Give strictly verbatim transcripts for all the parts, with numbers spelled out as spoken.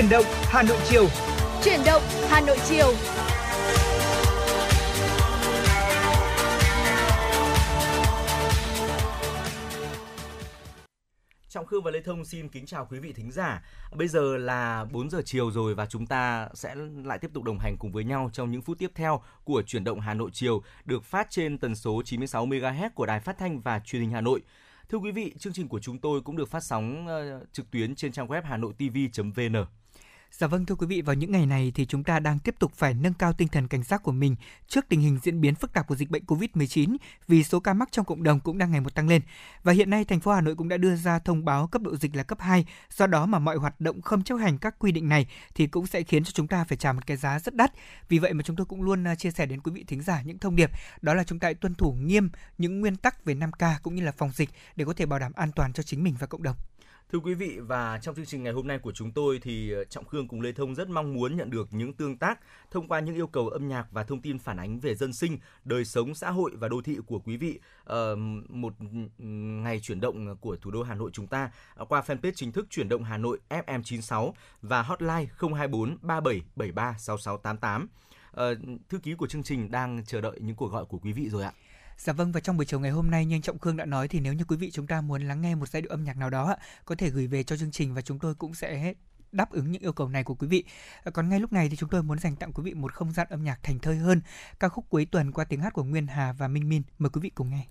Chuyển động Hà Nội chiều. Chuyển động Hà Nội chiều. Trọng Khương và Lê Thông xin kính chào quý vị thính giả. Bây giờ là bốn giờ chiều rồi và chúng ta sẽ lại tiếp tục đồng hành cùng với nhau trong những phút tiếp theo của Chuyển động Hà Nội chiều được phát trên tần số chín mươi sáu mê ga héc của Đài Phát Thanh và Truyền hình Hà Nội. Thưa quý vị, chương trình của chúng tôi cũng được phát sóng trực tuyến trên trang web hanoitv chấm vn. Dạ vâng, thưa quý vị, vào những ngày này thì chúng ta đang tiếp tục phải nâng cao tinh thần cảnh giác của mình trước tình hình diễn biến phức tạp của dịch bệnh cô vít mười chín vì số ca mắc trong cộng đồng cũng đang ngày một tăng lên. Và hiện nay thành phố Hà Nội cũng đã đưa ra thông báo cấp độ dịch là cấp hai, do đó mà mọi hoạt động không chấp hành các quy định này thì cũng sẽ khiến cho chúng ta phải trả một cái giá rất đắt. Vì vậy mà chúng tôi cũng luôn chia sẻ đến quý vị thính giả những thông điệp đó là chúng ta hãy tuân thủ nghiêm những nguyên tắc về năm ca cũng như là phòng dịch để có thể bảo đảm an toàn cho chính mình và cộng đồng. Thưa quý vị, và trong chương trình ngày hôm nay của chúng tôi thì Trọng Khương cùng Lê Thông rất mong muốn nhận được những tương tác thông qua những yêu cầu âm nhạc và thông tin phản ánh về dân sinh, đời sống, xã hội và đô thị của quý vị. À, một ngày chuyển động của thủ đô Hà Nội chúng ta qua fanpage chính thức Chuyển động Hà Nội ép em chín sáu và hotline không hai bốn ba bảy bảy ba sáu sáu tám tám. À, thư ký của chương trình đang chờ đợi những cuộc gọi của quý vị rồi ạ. Dạ vâng, và trong buổi chiều ngày hôm nay như anh Trọng Khương đã nói thì nếu như quý vị chúng ta muốn lắng nghe một giai điệu âm nhạc nào đó có thể gửi về cho chương trình và chúng tôi cũng sẽ đáp ứng những yêu cầu này của quý vị. Còn ngay lúc này thì chúng tôi muốn dành tặng quý vị một không gian âm nhạc thành thơi hơn, ca khúc Cuối Tuần qua tiếng hát của Nguyên Hà và Minh Minh. Mời quý vị cùng nghe.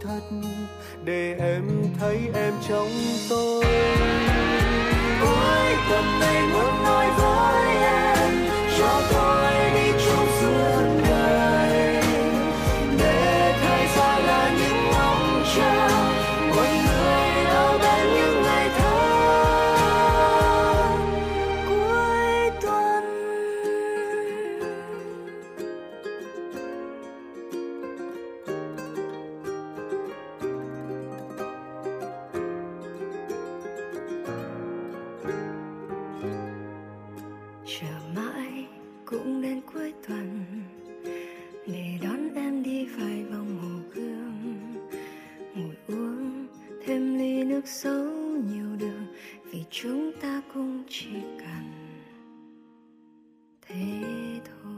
Thật để em thấy em trong tôi. cuối tuần này muốn nói với em, cho tôi đi trong sương ngày để thay ra là những ngóng chờ một người đau đớn những ngày tháng cuối tuần. Chờ mãi cũng đến cuối tuần để đón em đi vài vòng Hồ Gươm, ngồi uống thêm ly nước sấu nhiều đường, vì chúng ta cũng chỉ cần thế thôi.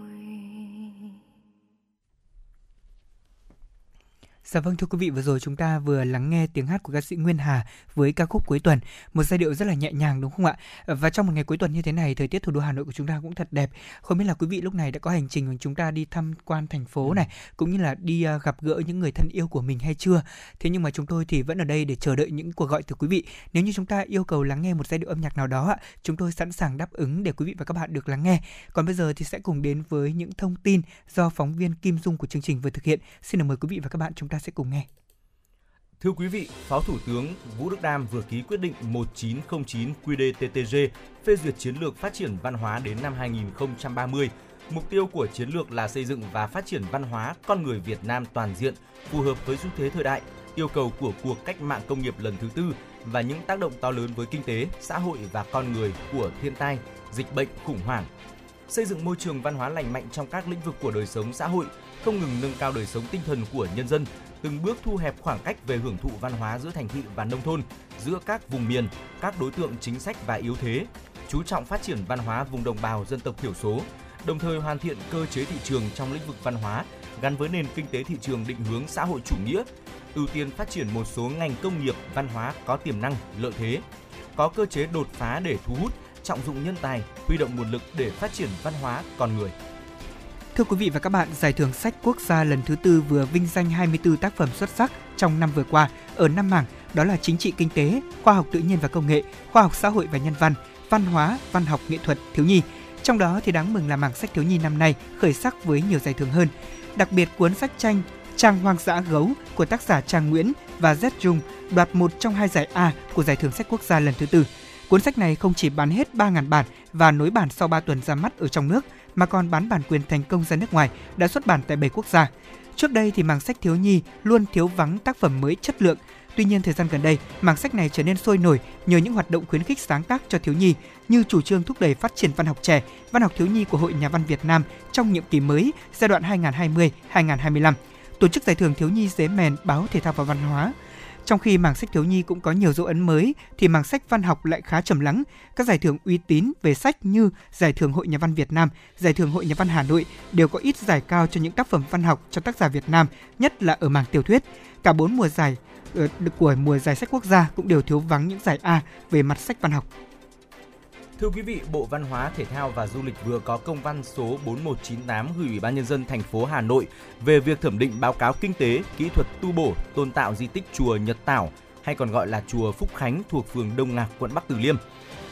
Dạ vâng, thưa quý vị, vừa rồi chúng ta vừa lắng nghe tiếng hát của ca sĩ Nguyên Hà với ca khúc Cuối Tuần, một giai điệu rất là nhẹ nhàng đúng không ạ? Và trong một ngày cuối tuần như thế này, thời tiết thủ đô Hà Nội của chúng ta cũng thật đẹp. Không biết là quý vị lúc này đã có hành trình của chúng ta đi tham quan thành phố này, cũng như là đi gặp gỡ những người thân yêu của mình hay chưa? Thế nhưng mà chúng tôi thì vẫn ở đây để chờ đợi những cuộc gọi từ quý vị. Nếu như chúng ta yêu cầu lắng nghe một giai điệu âm nhạc nào đó, chúng tôi sẵn sàng đáp ứng để quý vị và các bạn được lắng nghe. Còn bây giờ thì sẽ cùng đến với những thông tin do phóng viên Kim Dung của chương trình vừa thực hiện. Xin mời quý vị và các bạn chúng ta sẽ cùng nghe. Thưa quý vị, Phó Thủ tướng Vũ Đức Đam vừa ký quyết định một chín không chín quy đê tê tê giê phê duyệt chiến lược phát triển văn hóa đến năm hai không ba không. Mục tiêu của chiến lược là xây dựng và phát triển văn hóa con người Việt Nam toàn diện, phù hợp với xu thế thời đại, yêu cầu của cuộc cách mạng công nghiệp lần thứ tư và những tác động to lớn với kinh tế, xã hội và con người của thiên tai, dịch bệnh, khủng hoảng. Xây dựng môi trường văn hóa lành mạnh trong các lĩnh vực của đời sống xã hội, không ngừng nâng cao đời sống tinh thần của nhân dân, từng bước thu hẹp khoảng cách về hưởng thụ văn hóa giữa thành thị và nông thôn, giữa các vùng miền, các đối tượng chính sách và yếu thế, chú trọng phát triển văn hóa vùng đồng bào dân tộc thiểu số, đồng thời hoàn thiện cơ chế thị trường trong lĩnh vực văn hóa gắn với nền kinh tế thị trường định hướng xã hội chủ nghĩa, ưu tiên phát triển một số ngành công nghiệp văn hóa có tiềm năng, lợi thế, có cơ chế đột phá để thu hút, trọng dụng nhân tài, huy động nguồn lực để phát triển văn hóa con người. Thưa quý vị và các bạn, Giải thưởng Sách Quốc gia lần thứ tư vừa vinh danh hai mươi tư tác phẩm xuất sắc trong năm vừa qua ở năm mảng, đó là chính trị kinh tế, khoa học tự nhiên và công nghệ, khoa học xã hội và nhân văn, văn hóa, văn học nghệ thuật thiếu nhi. Trong đó thì đáng mừng là mảng sách thiếu nhi năm nay khởi sắc với nhiều giải thưởng hơn. Đặc biệt cuốn sách tranh Trang hoang dã gấu của tác giả Trang Nguyễn và Z Dung đoạt một trong hai giải A của Giải thưởng Sách Quốc gia lần thứ tư. Cuốn sách này không chỉ bán hết ba nghìn bản và nối bản sau ba tuần ra mắt ở trong nước, mà còn bán bản quyền thành công ra nước ngoài, đã xuất bản tại bảy quốc gia. Trước đây thì mảng sách thiếu nhi luôn thiếu vắng tác phẩm mới chất lượng. Tuy nhiên thời gian gần đây, mảng sách này trở nên sôi nổi nhờ những hoạt động khuyến khích sáng tác cho thiếu nhi, như chủ trương thúc đẩy phát triển văn học trẻ, văn học thiếu nhi của Hội Nhà văn Việt Nam trong nhiệm kỳ mới giai đoạn hai nghìn không trăm hai mươi đến hai nghìn không trăm hai mươi lăm, tổ chức giải thưởng thiếu nhi Dế Mèn Báo Thể thao và Văn hóa. Trong khi mảng sách thiếu nhi cũng có nhiều dấu ấn mới, thì mảng sách văn học lại khá trầm lắng. Các giải thưởng uy tín về sách như Giải thưởng Hội Nhà văn Việt Nam, Giải thưởng Hội Nhà văn Hà Nội đều có ít giải cao cho những tác phẩm văn học cho tác giả Việt Nam, nhất là ở mảng tiểu thuyết. Cả bốn mùa giải của mùa giải Sách Quốc gia cũng đều thiếu vắng những giải A về mặt sách văn học. Thưa quý vị, Bộ Văn hóa, Thể thao và Du lịch vừa có công văn số bốn một chín tám gửi Ủy ban Nhân dân thành phố Hà Nội về việc thẩm định báo cáo kinh tế, kỹ thuật tu bổ, tôn tạo di tích chùa Nhật Tảo, hay còn gọi là chùa Phúc Khánh thuộc phường Đông Ngạc, quận Bắc Từ Liêm.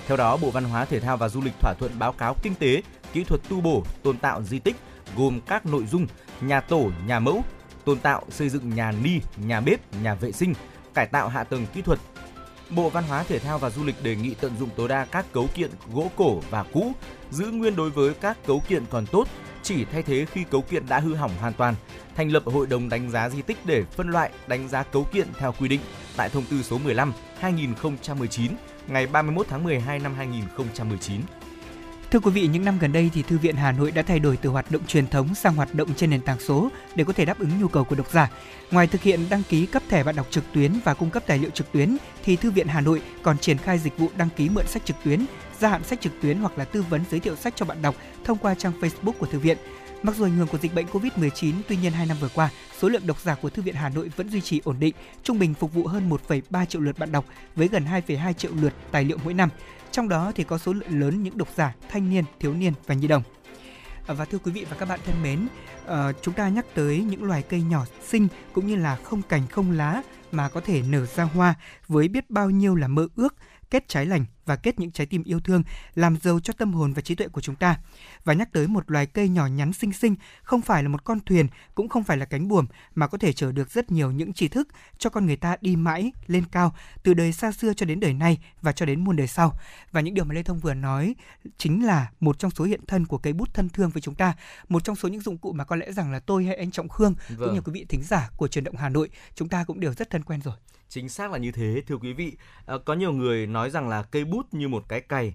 Theo đó, Bộ Văn hóa, Thể thao và Du lịch thỏa thuận báo cáo kinh tế, kỹ thuật tu bổ, tôn tạo di tích gồm các nội dung nhà tổ, nhà mẫu, tôn tạo, xây dựng nhà ni, nhà bếp, nhà vệ sinh, cải tạo hạ tầng kỹ thuật. Bộ Văn hóa, Thể thao và Du lịch đề nghị tận dụng tối đa các cấu kiện gỗ cổ và cũ, giữ nguyên đối với các cấu kiện còn tốt, chỉ thay thế khi cấu kiện đã hư hỏng hoàn toàn, thành lập hội đồng đánh giá di tích để phân loại, đánh giá cấu kiện theo quy định tại Thông tư số mười lăm trên hai nghìn không trăm mười chín ngày ba mươi mốt tháng mười hai năm hai nghìn không trăm mười chín. Thưa quý vị, những năm gần đây thì Thư viện Hà Nội đã thay đổi từ hoạt động truyền thống sang hoạt động trên nền tảng số để có thể đáp ứng nhu cầu của độc giả. Ngoài thực hiện đăng ký cấp thẻ bạn đọc trực tuyến và cung cấp tài liệu trực tuyến, thì Thư viện Hà Nội còn triển khai dịch vụ đăng ký mượn sách trực tuyến, gia hạn sách trực tuyến hoặc là tư vấn giới thiệu sách cho bạn đọc thông qua trang Facebook của Thư viện. Mặc dù ảnh hưởng của dịch bệnh covid mười chín, tuy nhiên hai năm vừa qua, số lượng độc giả của Thư viện Hà Nội vẫn duy trì ổn định, trung bình phục vụ hơn một phẩy ba triệu lượt bạn đọc với gần hai phẩy hai triệu lượt tài liệu mỗi năm. Trong đó thì có số lượng lớn những độc giả thanh niên, thiếu niên và nhi đồng. Và thưa quý vị và các bạn thân mến, à, chúng ta nhắc tới những loài cây nhỏ xinh cũng như là không cành không lá mà có thể nở ra hoa với biết bao nhiêu là mơ ước, kết trái lành và kết những trái tim yêu thương, làm giàu cho tâm hồn và trí tuệ của chúng ta. Và nhắc tới một loài cây nhỏ nhắn xinh xinh, không phải là một con thuyền, cũng không phải là cánh buồm, mà có thể chở được rất nhiều những tri thức cho con người ta đi mãi lên cao, từ đời xa xưa cho đến đời nay và cho đến muôn đời sau. Và những điều mà Lê Thông vừa nói chính là một trong số hiện thân của cây bút thân thương với chúng ta, một trong số những dụng cụ mà có lẽ rằng là tôi hay anh Trọng Khương, vâng, cũng như quý vị thính giả của Truyền động Hà Nội, chúng ta cũng đều rất thân quen rồi. Chính xác là như thế, thưa quý vị. À, có nhiều người nói rằng là cây bút như một cái cày,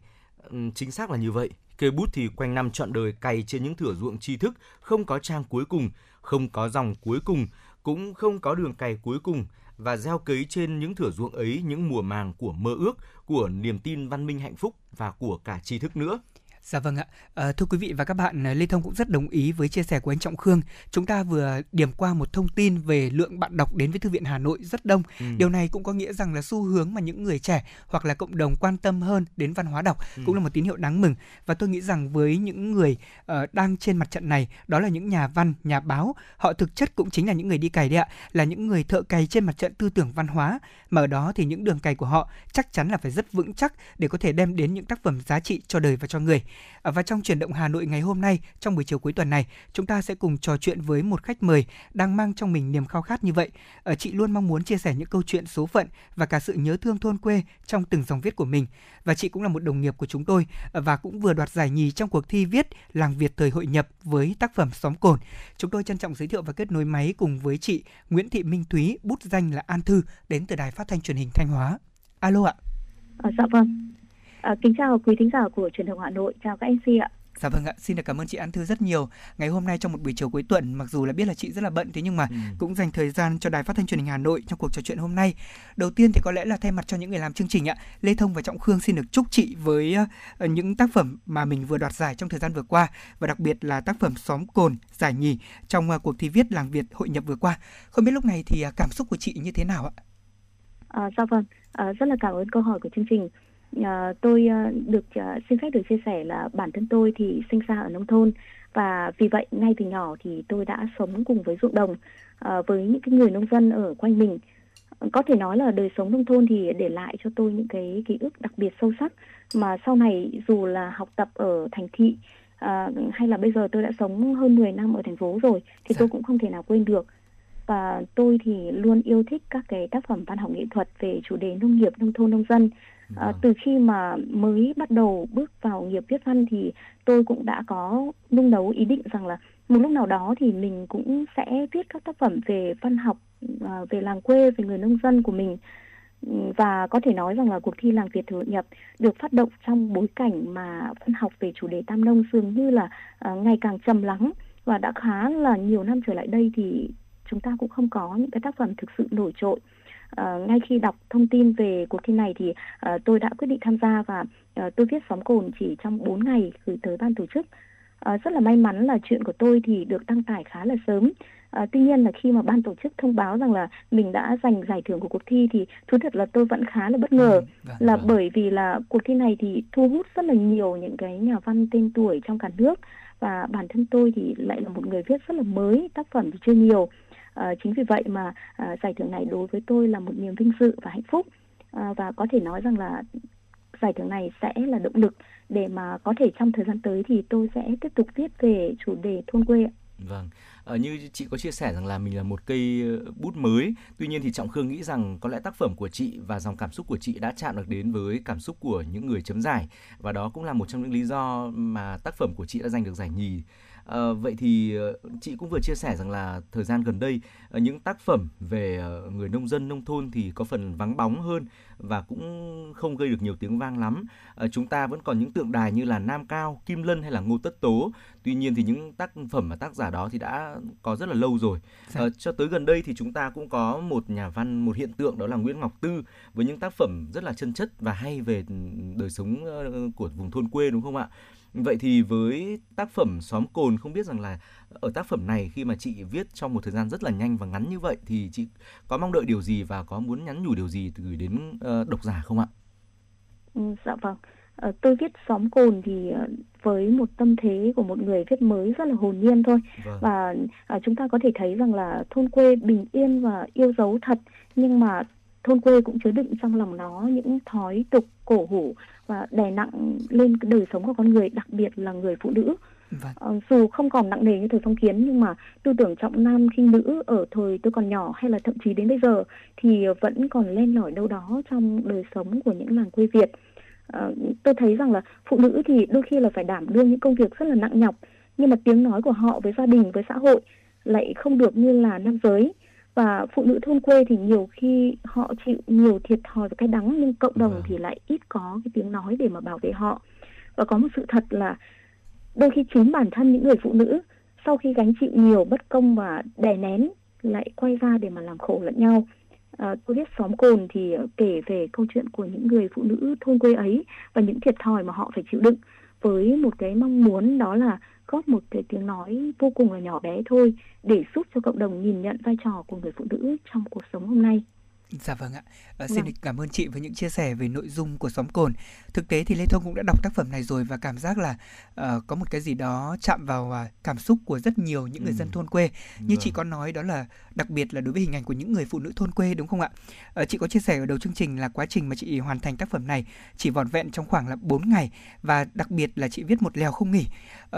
ừ, chính xác là như vậy. Cây bút thì quanh năm trọn đời cày trên những thửa ruộng tri thức, không có trang cuối cùng, không có dòng cuối cùng, cũng không có đường cày cuối cùng, và gieo cấy trên những thửa ruộng ấy những mùa màng của mơ ước, của niềm tin văn minh hạnh phúc và của cả tri thức nữa. Dạ vâng ạ. À, thưa quý vị và các bạn, Lê Thông cũng rất đồng ý với chia sẻ của anh Trọng Khương. Chúng ta vừa điểm qua một thông tin về lượng bạn đọc đến với Thư viện Hà Nội rất đông. Ừ. Điều này cũng có nghĩa rằng là xu hướng mà những người trẻ hoặc là cộng đồng quan tâm hơn đến văn hóa đọc, ừ, cũng là một tín hiệu đáng mừng. Và tôi nghĩ rằng với những người uh, đang trên mặt trận này, đó là những nhà văn, nhà báo, họ thực chất cũng chính là những người đi cày đấy ạ, là những người thợ cày trên mặt trận tư tưởng văn hóa. Mà ở đó thì những đường cày của họ chắc chắn là phải rất vững chắc để có thể đem đến những tác phẩm giá trị cho đời và cho người. Và trong Chuyển động Hà Nội ngày hôm nay, trong buổi chiều cuối tuần này, chúng ta sẽ cùng trò chuyện với một khách mời đang mang trong mình niềm khao khát như vậy. Chị luôn mong muốn chia sẻ những câu chuyện số phận và cả sự nhớ thương thôn quê trong từng dòng viết của mình. Và chị cũng là một đồng nghiệp của chúng tôi và cũng vừa đoạt giải nhì trong cuộc thi viết Làng Việt thời hội nhập với tác phẩm Xóm Cồn. Chúng tôi trân trọng giới thiệu và kết nối máy cùng với chị Nguyễn Thị Minh Thúy, bút danh là An Thư, đến từ Đài Phát Thanh Truyền hình Thanh Hóa. Alo ạ. À, dạ vâng. À, kính chào quý thính giả của Truyền thông Hà Nội, chào các em xê ạ. Dạ vâng ạ, xin được cảm ơn chị An Thư rất nhiều. Ngày hôm nay trong một buổi chiều cuối tuần, mặc dù là biết là chị rất là bận, thế nhưng mà ừ. cũng dành thời gian cho Đài Phát Thanh Truyền hình Hà Nội trong cuộc trò chuyện hôm nay. Đầu tiên thì có lẽ là thay mặt cho những người làm chương trình ạ, Lê Thông và Trọng Khương xin được chúc chị với uh, những tác phẩm mà mình vừa đoạt giải trong thời gian vừa qua, và đặc biệt là tác phẩm Xóm Cồn giải nhì trong uh, cuộc thi viết Làng Việt hội nhập vừa qua. Không biết lúc này thì uh, cảm xúc của chị như thế nào ạ? À, dạ vâng, à, rất là cảm ơn câu hỏi của chương trình. À, tôi à, được à, xin phép được chia sẻ là bản thân tôi thì sinh ra ở nông thôn, và vì vậy ngay từ nhỏ thì tôi đã sống cùng với ruộng đồng, à, với những cái người nông dân ở quanh mình. Có thể nói là đời sống nông thôn thì để lại cho tôi những cái ký ức đặc biệt sâu sắc mà sau này dù là học tập ở thành thị à, hay là bây giờ tôi đã sống hơn mười năm ở thành phố rồi thì dạ. tôi cũng không thể nào quên được. Và tôi thì luôn yêu thích các cái tác phẩm văn học nghệ thuật về chủ đề nông nghiệp, nông thôn, nông dân. À, từ khi mà mới bắt đầu bước vào nghiệp viết văn thì tôi cũng đã có nung nấu ý định rằng là một lúc nào đó thì mình cũng sẽ viết các tác phẩm về văn học, về làng quê, về người nông dân của mình. Và có thể nói rằng là cuộc thi Làng Việt Thời hội nhập được phát động trong bối cảnh mà văn học về chủ đề tam nông dường như là ngày càng trầm lắng, và đã khá là nhiều năm trở lại đây thì chúng ta cũng không có những cái tác phẩm thực sự nổi trội. À, ngay khi đọc thông tin về cuộc thi này thì à, tôi đã quyết định tham gia, và à, tôi viết Xóm Cồn chỉ trong bốn ngày gửi tới ban tổ chức. À, rất là may mắn là chuyện của tôi thì được đăng tải khá là sớm. À, tuy nhiên là khi mà ban tổ chức thông báo rằng là mình đã giành giải thưởng của cuộc thi thì thú thật là tôi vẫn khá là bất ngờ, là bởi vì là cuộc thi này thì thu hút rất là nhiều những cái nhà văn tên tuổi trong cả nước, và bản thân tôi thì lại là một người viết rất là mới, tác phẩm thì chưa nhiều. À, chính vì vậy mà à, giải thưởng này đối với tôi là một niềm vinh dự và hạnh phúc, à, và có thể nói rằng là giải thưởng này sẽ là động lực để mà có thể trong thời gian tới thì tôi sẽ tiếp tục viết về chủ đề thôn quê. Vâng, à, như chị có chia sẻ rằng là mình là một cây bút mới, tuy nhiên thì Trọng Khương nghĩ rằng có lẽ tác phẩm của chị và dòng cảm xúc của chị đã chạm được đến với cảm xúc của những người chấm giải, và đó cũng là một trong những lý do mà tác phẩm của chị đã giành được giải nhì. À, vậy thì chị cũng vừa chia sẻ rằng là thời gian gần đây những tác phẩm về người nông dân nông thôn thì có phần vắng bóng hơn và cũng không gây được nhiều tiếng vang lắm. À, chúng ta vẫn còn những tượng đài như là Nam Cao, Kim Lân hay là Ngô Tất Tố. Tuy nhiên thì những tác phẩm mà tác giả đó thì đã có rất là lâu rồi. À, cho tới gần đây thì chúng ta cũng có một nhà văn, một hiện tượng, đó là Nguyễn Ngọc Tư, với những tác phẩm rất là chân chất và hay về đời sống của vùng thôn quê, đúng không ạ? Vậy thì với tác phẩm Xóm Cồn, không biết rằng là ở tác phẩm này khi mà chị viết trong một thời gian rất là nhanh và ngắn như vậy thì chị có mong đợi điều gì và có muốn nhắn nhủ điều gì gửi đến uh, độc giả không ạ? Ừ, dạ vâng. Tôi viết Xóm Cồn thì với một tâm thế của một người viết mới rất là hồn nhiên thôi. Vâng. Và chúng ta có thể thấy rằng là thôn quê bình yên và yêu dấu thật, nhưng mà thôn quê cũng chứa đựng trong lòng nó những thói tục cổ hủ và đè nặng lên cái đời sống của con người, đặc biệt là người phụ nữ. Vâng. Dù không còn nặng nề như thời phong kiến, nhưng mà tư tưởng trọng nam khinh nữ ở thời tôi còn nhỏ hay là thậm chí đến bây giờ thì vẫn còn len lỏi đâu đó trong đời sống của những làng quê Việt. À, tôi thấy rằng là phụ nữ thì đôi khi là phải đảm đương những công việc rất là nặng nhọc, nhưng mà tiếng nói của họ với gia đình, với xã hội lại không được như là nam giới. Và phụ nữ thôn quê thì nhiều khi họ chịu nhiều thiệt thòi và cái đắng, nhưng cộng đồng thì lại ít có cái tiếng nói để mà bảo vệ họ. Và có một sự thật là đôi khi chính bản thân những người phụ nữ sau khi gánh chịu nhiều bất công và đè nén lại quay ra để mà làm khổ lẫn nhau. À, tôi viết Xóm Cồn thì kể về câu chuyện của những người phụ nữ thôn quê ấy và những thiệt thòi mà họ phải chịu đựng, với một cái mong muốn đó là góp một cái tiếng nói vô cùng là nhỏ bé thôi để giúp cho cộng đồng nhìn nhận vai trò của người phụ nữ trong cuộc sống hôm nay. Dạ vâng ạ. À, xin vâng. cảm ơn chị với những chia sẻ về nội dung của Xóm Cồn. Thực tế thì Lê Thông cũng đã đọc tác phẩm này rồi và cảm giác là uh, có một cái gì đó chạm vào uh, cảm xúc của rất nhiều những người ừ. dân thôn quê. Như vâng. chị có nói đó là đặc biệt là đối với hình ảnh của những người phụ nữ thôn quê, đúng không ạ? Uh, chị có chia sẻ ở đầu chương trình là quá trình mà chị hoàn thành tác phẩm này chỉ vỏn vẹn trong khoảng là bốn ngày, và đặc biệt là chị viết một lèo không nghỉ.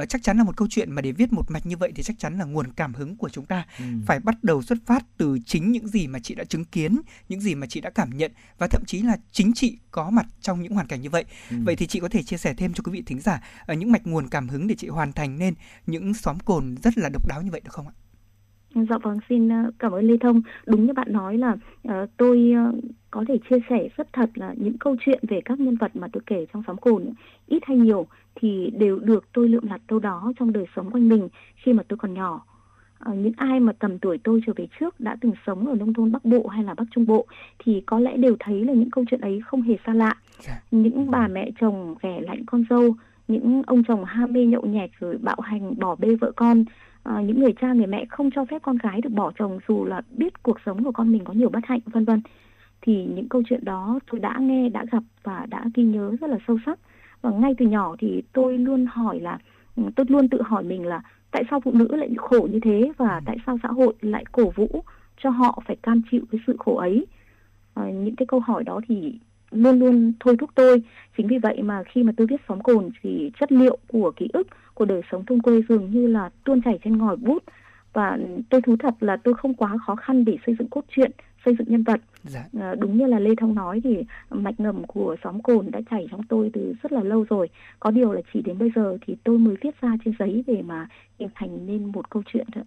Uh, chắc chắn là một câu chuyện mà để viết một mạch như vậy thì chắc chắn là nguồn cảm hứng của chúng ta ừ. phải bắt đầu xuất phát từ chính những gì mà chị đã chứng kiến, những gì mà chị đã cảm nhận, và thậm chí là chính chị có mặt trong những hoàn cảnh như vậy. Ừ. Vậy thì chị có thể chia sẻ thêm cho quý vị thính giả ở những mạch nguồn cảm hứng để chị hoàn thành nên những Xóm Cồn rất là độc đáo như vậy được không ạ? Dạ vâng, xin cảm ơn Lê Thông. Đúng như bạn nói là uh, tôi uh, có thể chia sẻ rất thật là những câu chuyện về các nhân vật mà tôi kể trong Xóm Cồn ít hay nhiều thì đều được tôi lượm lặt đâu đó trong đời sống quanh mình khi mà tôi còn nhỏ. À, những ai mà tầm tuổi tôi trở về trước đã từng sống ở nông thôn Bắc Bộ hay là Bắc Trung Bộ thì có lẽ đều thấy là những câu chuyện ấy không hề xa lạ. Những bà mẹ chồng ghẻ lạnh con dâu, những ông chồng ham mê nhậu nhẹt rồi bạo hành bỏ bê vợ con, à, những người cha người mẹ không cho phép con gái được bỏ chồng dù là biết cuộc sống của con mình có nhiều bất hạnh, vân vân. Thì những câu chuyện đó tôi đã nghe, đã gặp và đã ghi nhớ rất là sâu sắc. Và ngay từ nhỏ thì tôi luôn hỏi là tôi luôn tự hỏi mình là tại sao phụ nữ lại khổ như thế, và tại sao xã hội lại cổ vũ cho họ phải cam chịu cái sự khổ ấy. À, những cái câu hỏi đó thì luôn luôn thôi thúc tôi. Chính vì vậy mà khi mà tôi viết Xóm Cồn thì chất liệu của ký ức của đời sống thôn quê dường như là tuôn chảy trên ngòi bút. Và tôi thú thật là tôi không quá khó khăn để xây dựng cốt truyện, xây dựng nhân vật. Dạ. À, đúng như là Lê Thông nói thì mạch ngầm của Xóm Cồn đã chảy trong tôi từ rất là lâu rồi. Có điều là chỉ đến bây giờ thì tôi mới viết ra trên giấy để mà hình thành nên một câu chuyện thôi.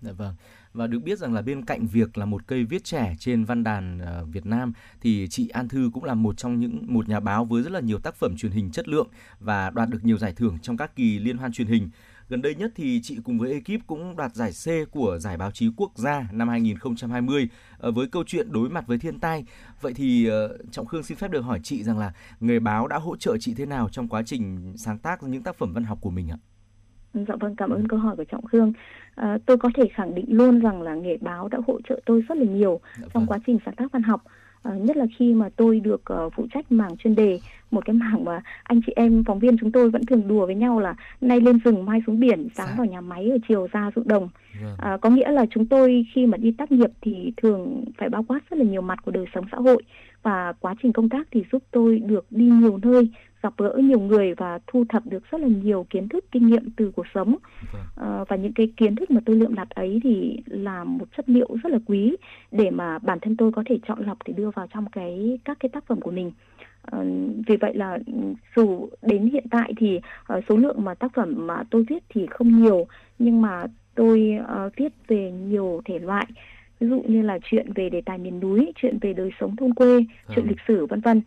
Dạ vâng. Và được biết rằng là bên cạnh việc là một cây viết trẻ trên văn đàn uh, Việt Nam thì chị An Thư cũng là một trong những một nhà báo với rất là nhiều tác phẩm truyền hình chất lượng và đoạt được nhiều giải thưởng trong các kỳ liên hoan truyền hình. Gần đây nhất thì chị cùng với ekip cũng đoạt giải C của Giải báo chí quốc gia năm hai không hai không với câu chuyện Đối mặt với thiên tai. Vậy thì Trọng Khương xin phép được hỏi chị rằng là nghề báo đã hỗ trợ chị thế nào trong quá trình sáng tác những tác phẩm văn học của mình ạ? Dạ vâng, cảm ơn câu hỏi của Trọng Khương. À, tôi có thể khẳng định luôn rằng là nghề báo đã hỗ trợ tôi rất là nhiều dạ trong vâng. quá trình sáng tác văn học. À, nhất là khi mà tôi được uh, phụ trách mảng chuyên đề, một cái mảng mà anh chị em phóng viên chúng tôi vẫn thường đùa với nhau là nay lên rừng mai xuống biển, sáng dạ. vào nhà máy ở chiều ra ruộng đồng. Dạ. À, có nghĩa là chúng tôi khi mà đi tác nghiệp thì thường phải bao quát rất là nhiều mặt của đời sống xã hội, và quá trình công tác thì giúp tôi được đi nhiều nơi, gặp gỡ nhiều người và thu thập được rất là nhiều kiến thức, kinh nghiệm từ cuộc sống. À, và những cái kiến thức mà tôi lượm lặt ấy thì là một chất liệu rất là quý để mà bản thân tôi có thể chọn lọc để đưa vào trong cái các cái tác phẩm của mình. À, vì vậy là dù đến hiện tại thì uh, số lượng mà tác phẩm mà tôi viết thì không nhiều, nhưng mà tôi uh, viết về nhiều thể loại, ví dụ như là chuyện về đề tài miền núi, chuyện về đời sống thôn quê, chuyện lịch sử, vân vân.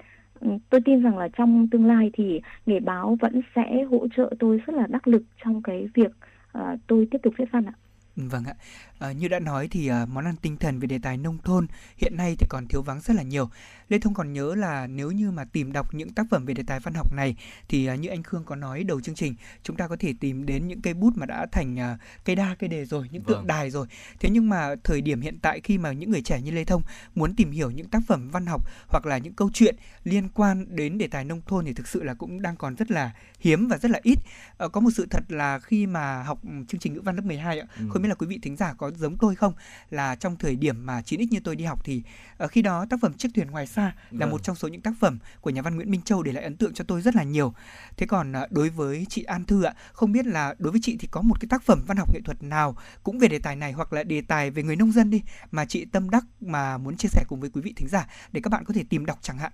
Tôi tin rằng là trong tương lai thì nghề báo vẫn sẽ hỗ trợ tôi rất là đắc lực trong cái việc uh, tôi tiếp tục viết văn ạ. Vâng ạ. À, như đã nói thì à, món ăn tinh thần về đề tài nông thôn hiện nay thì còn thiếu vắng rất là nhiều. Lê Thông còn nhớ là nếu như mà tìm đọc những tác phẩm về đề tài văn học này thì à, như anh Khương có nói đầu chương trình, chúng ta có thể tìm đến những cây bút mà đã thành à, cây đa, cây đề rồi, những tượng vâng. đài rồi. Thế nhưng mà thời điểm hiện tại khi mà những người trẻ như Lê Thông muốn tìm hiểu những tác phẩm văn học hoặc là những câu chuyện liên quan đến đề tài nông thôn thì thực sự là cũng đang còn rất là hiếm và rất là ít. À, có một sự thật là khi mà học chương trình ngữ văn lớp mười hai ạ, ừ. không biết là quý vị thính giả có giống tôi không, là trong thời điểm mà chín x như tôi đi học thì uh, khi đó tác phẩm Chiếc thuyền ngoài xa là ừ. một trong số những tác phẩm của nhà văn Nguyễn Minh Châu để lại ấn tượng cho tôi rất là nhiều. Thế còn uh, đối với chị An Thư ạ, không biết là đối với chị thì có một cái tác phẩm văn học nghệ thuật nào cũng về đề tài này hoặc là đề tài về người nông dân đi mà chị tâm đắc mà muốn chia sẻ cùng với quý vị thính giả để các bạn có thể tìm đọc chẳng hạn?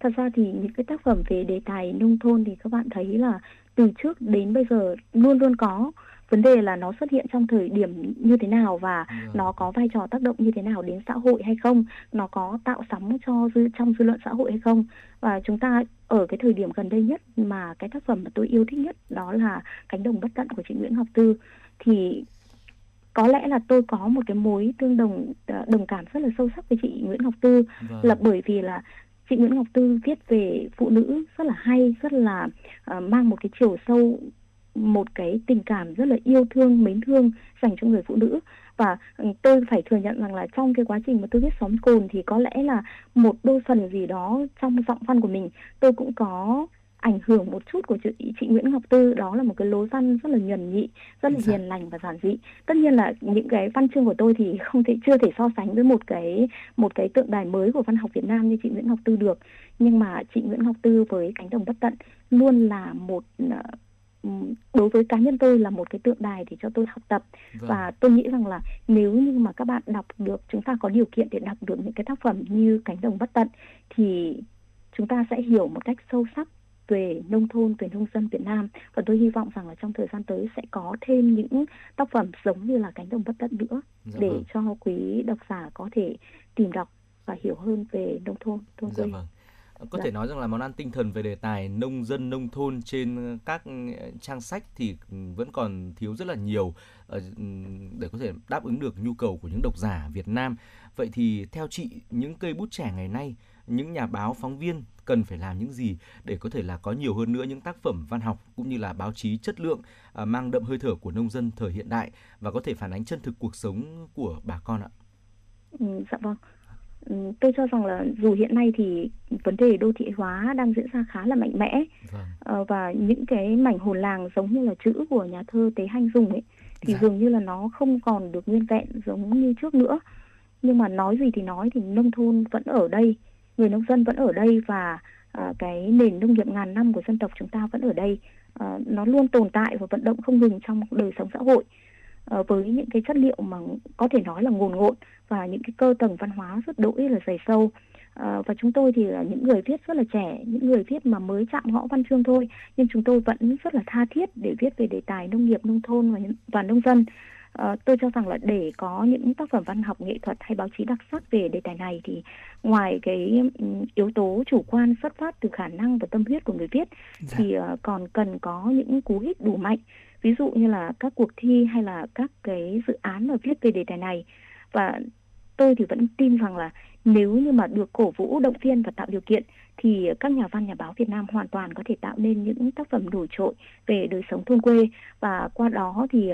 Thật ra thì những cái tác phẩm về đề tài nông thôn thì các bạn thấy là từ trước đến bây giờ luôn luôn có. Vấn đề là nó xuất hiện trong thời điểm như thế nào và yeah. nó có vai trò tác động như thế nào đến xã hội hay không, nó có tạo sóng cho dư, trong dư luận xã hội hay không. Và chúng ta ở cái thời điểm gần đây nhất mà cái tác phẩm mà tôi yêu thích nhất đó là Cánh đồng bất tận của chị Nguyễn Ngọc Tư. Thì có lẽ là tôi có một cái mối tương đồng, đồng cảm rất là sâu sắc với chị Nguyễn Ngọc Tư yeah. là bởi vì là chị Nguyễn Ngọc Tư viết về phụ nữ rất là hay, rất là uh, mang một cái chiều sâu, một cái tình cảm rất là yêu thương, mến thương dành cho người phụ nữ. Và tôi phải thừa nhận rằng là trong cái quá trình mà tôi viết Xóm Cồn thì có lẽ là một đôi phần gì đó trong giọng văn của mình tôi cũng có ảnh hưởng một chút của chị, chị Nguyễn Ngọc Tư. Đó là một cái lối văn rất là nhuần nhị, rất là hiền lành và giản dị. Tất nhiên là những cái văn chương của tôi thì không thể, chưa thể so sánh với một cái một cái tượng đài mới của văn học Việt Nam như chị Nguyễn Ngọc Tư được. Nhưng mà chị Nguyễn Ngọc Tư với Cánh đồng bất tận luôn là một, đối với cá nhân tôi là một cái tượng đài để cho tôi học tập. Vâng. Và tôi nghĩ rằng là nếu như mà các bạn đọc được, chúng ta có điều kiện để đọc được những cái tác phẩm như Cánh đồng bất tận thì chúng ta sẽ hiểu một cách sâu sắc về nông thôn, về nông dân Việt Nam. Và tôi hy vọng rằng là trong thời gian tới sẽ có thêm những tác phẩm giống như là Cánh đồng bất tận nữa dạ để vâng. cho quý độc giả có thể tìm đọc và hiểu hơn về nông thôn. Thôn dạ vâng. Có dạ. thể nói rằng là món ăn tinh thần về đề tài nông dân, nông thôn trên các trang sách thì vẫn còn thiếu rất là nhiều để có thể đáp ứng được nhu cầu của những độc giả Việt Nam. Vậy thì theo chị, những cây bút trẻ ngày nay, những nhà báo, phóng viên cần phải làm những gì để có thể là có nhiều hơn nữa những tác phẩm văn học cũng như là báo chí chất lượng mang đậm hơi thở của nông dân thời hiện đại và có thể phản ánh chân thực cuộc sống của bà con ạ? Ừ, dạ vâng. Tôi cho rằng là dù hiện nay thì vấn đề đô thị hóa đang diễn ra khá là mạnh mẽ vâng. và những cái mảnh hồn làng giống như là chữ của nhà thơ Tế Hanh Dùng ấy thì dạ. dường như là nó không còn được nguyên vẹn giống như trước nữa. Nhưng mà nói gì thì nói thì nông thôn vẫn ở đây, người nông dân vẫn ở đây và uh, cái nền nông nghiệp ngàn năm của dân tộc chúng ta vẫn ở đây. Uh, nó luôn tồn tại và vận động không ngừng trong đời sống xã hội. Với những cái chất liệu mà có thể nói là ngồn ngộn và những cái cơ tầng văn hóa rất đỗi là dày sâu. Và chúng tôi thì là những người viết rất là trẻ, những người viết mà mới chạm ngõ văn chương thôi, nhưng chúng tôi vẫn rất là tha thiết để viết về đề tài nông nghiệp, nông thôn và, và nông dân. Tôi cho rằng là để có những tác phẩm văn học nghệ thuật hay báo chí đặc sắc về đề tài này thì ngoài cái yếu tố chủ quan xuất phát từ khả năng và tâm huyết của người viết dạ. thì còn cần có những cú hích đủ mạnh. Ví dụ như là các cuộc thi hay là các cái dự án mà viết về đề tài này. Và tôi thì vẫn tin rằng là nếu như mà được cổ vũ, động viên và tạo điều kiện thì các nhà văn, nhà báo Việt Nam hoàn toàn có thể tạo nên những tác phẩm nổi trội về đời sống thôn quê. Và qua đó thì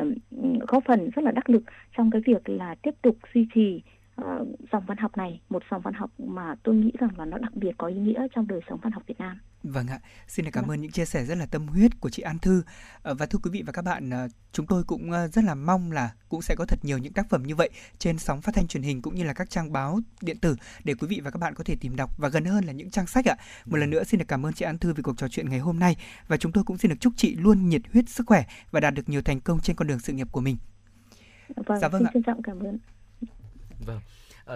góp phần rất là đắc lực trong cái việc là tiếp tục duy trì uh, dòng văn học này. Một dòng văn học mà tôi nghĩ rằng là nó đặc biệt có ý nghĩa trong đời sống văn học Việt Nam. Vâng ạ, xin cảm vâng. ơn những chia sẻ rất là tâm huyết của chị An Thư. Và thưa quý vị và các bạn, chúng tôi cũng rất là mong là cũng sẽ có thật nhiều những tác phẩm như vậy trên sóng phát thanh truyền hình cũng như là các trang báo điện tử để quý vị và các bạn có thể tìm đọc và gần hơn là những trang sách ạ. Một lần nữa xin được cảm ơn chị An Thư vì cuộc trò chuyện ngày hôm nay và chúng tôi cũng xin được chúc chị luôn nhiệt huyết, sức khỏe và đạt được nhiều thành công trên con đường sự nghiệp của mình. Vâng, dạ, vâng xin trân trọng cảm ơn. Vâng.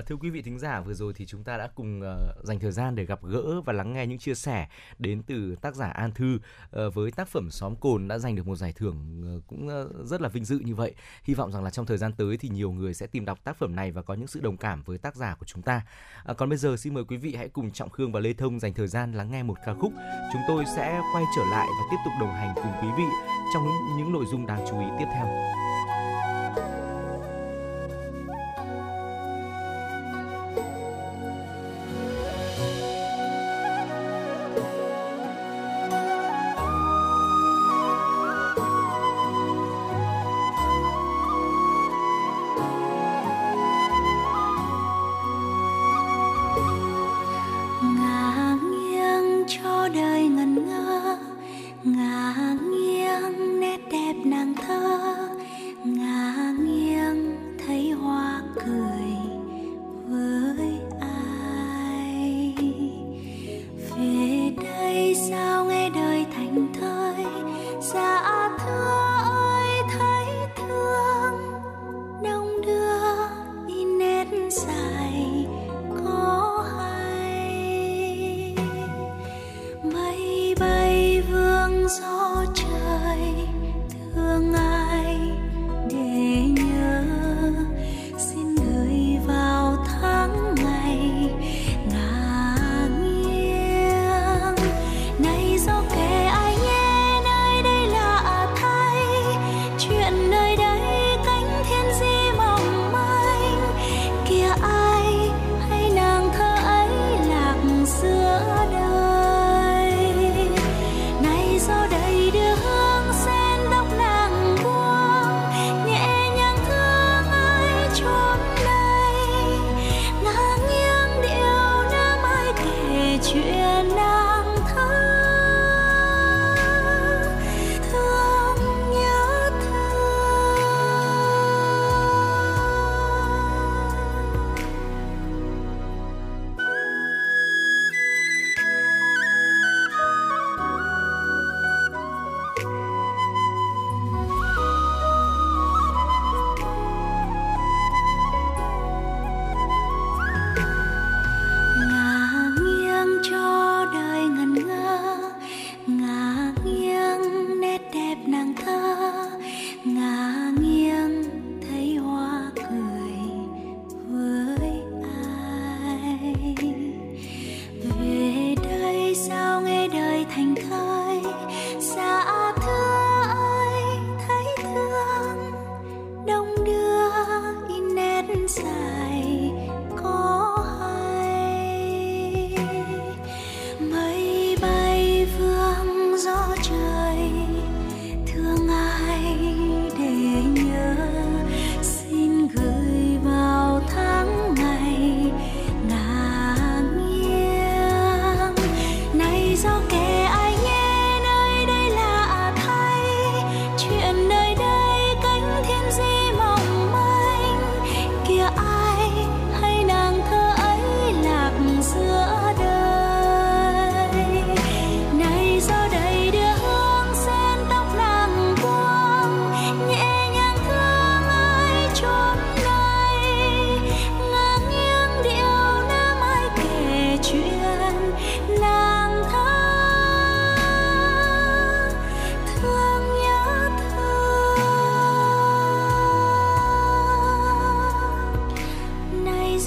Thưa quý vị thính giả, vừa rồi thì chúng ta đã cùng uh, dành thời gian để gặp gỡ và lắng nghe những chia sẻ đến từ tác giả An Thư uh, với tác phẩm Xóm Cồn đã giành được một giải thưởng uh, cũng uh, rất là vinh dự như vậy. Hy vọng rằng là trong thời gian tới thì nhiều người sẽ tìm đọc tác phẩm này và có những sự đồng cảm với tác giả của chúng ta. Uh, còn bây giờ xin mời quý vị hãy cùng Trọng Khương và Lê Thông dành thời gian lắng nghe một ca khúc. Chúng tôi sẽ quay trở lại và tiếp tục đồng hành cùng quý vị trong những, những nội dung đáng chú ý tiếp theo.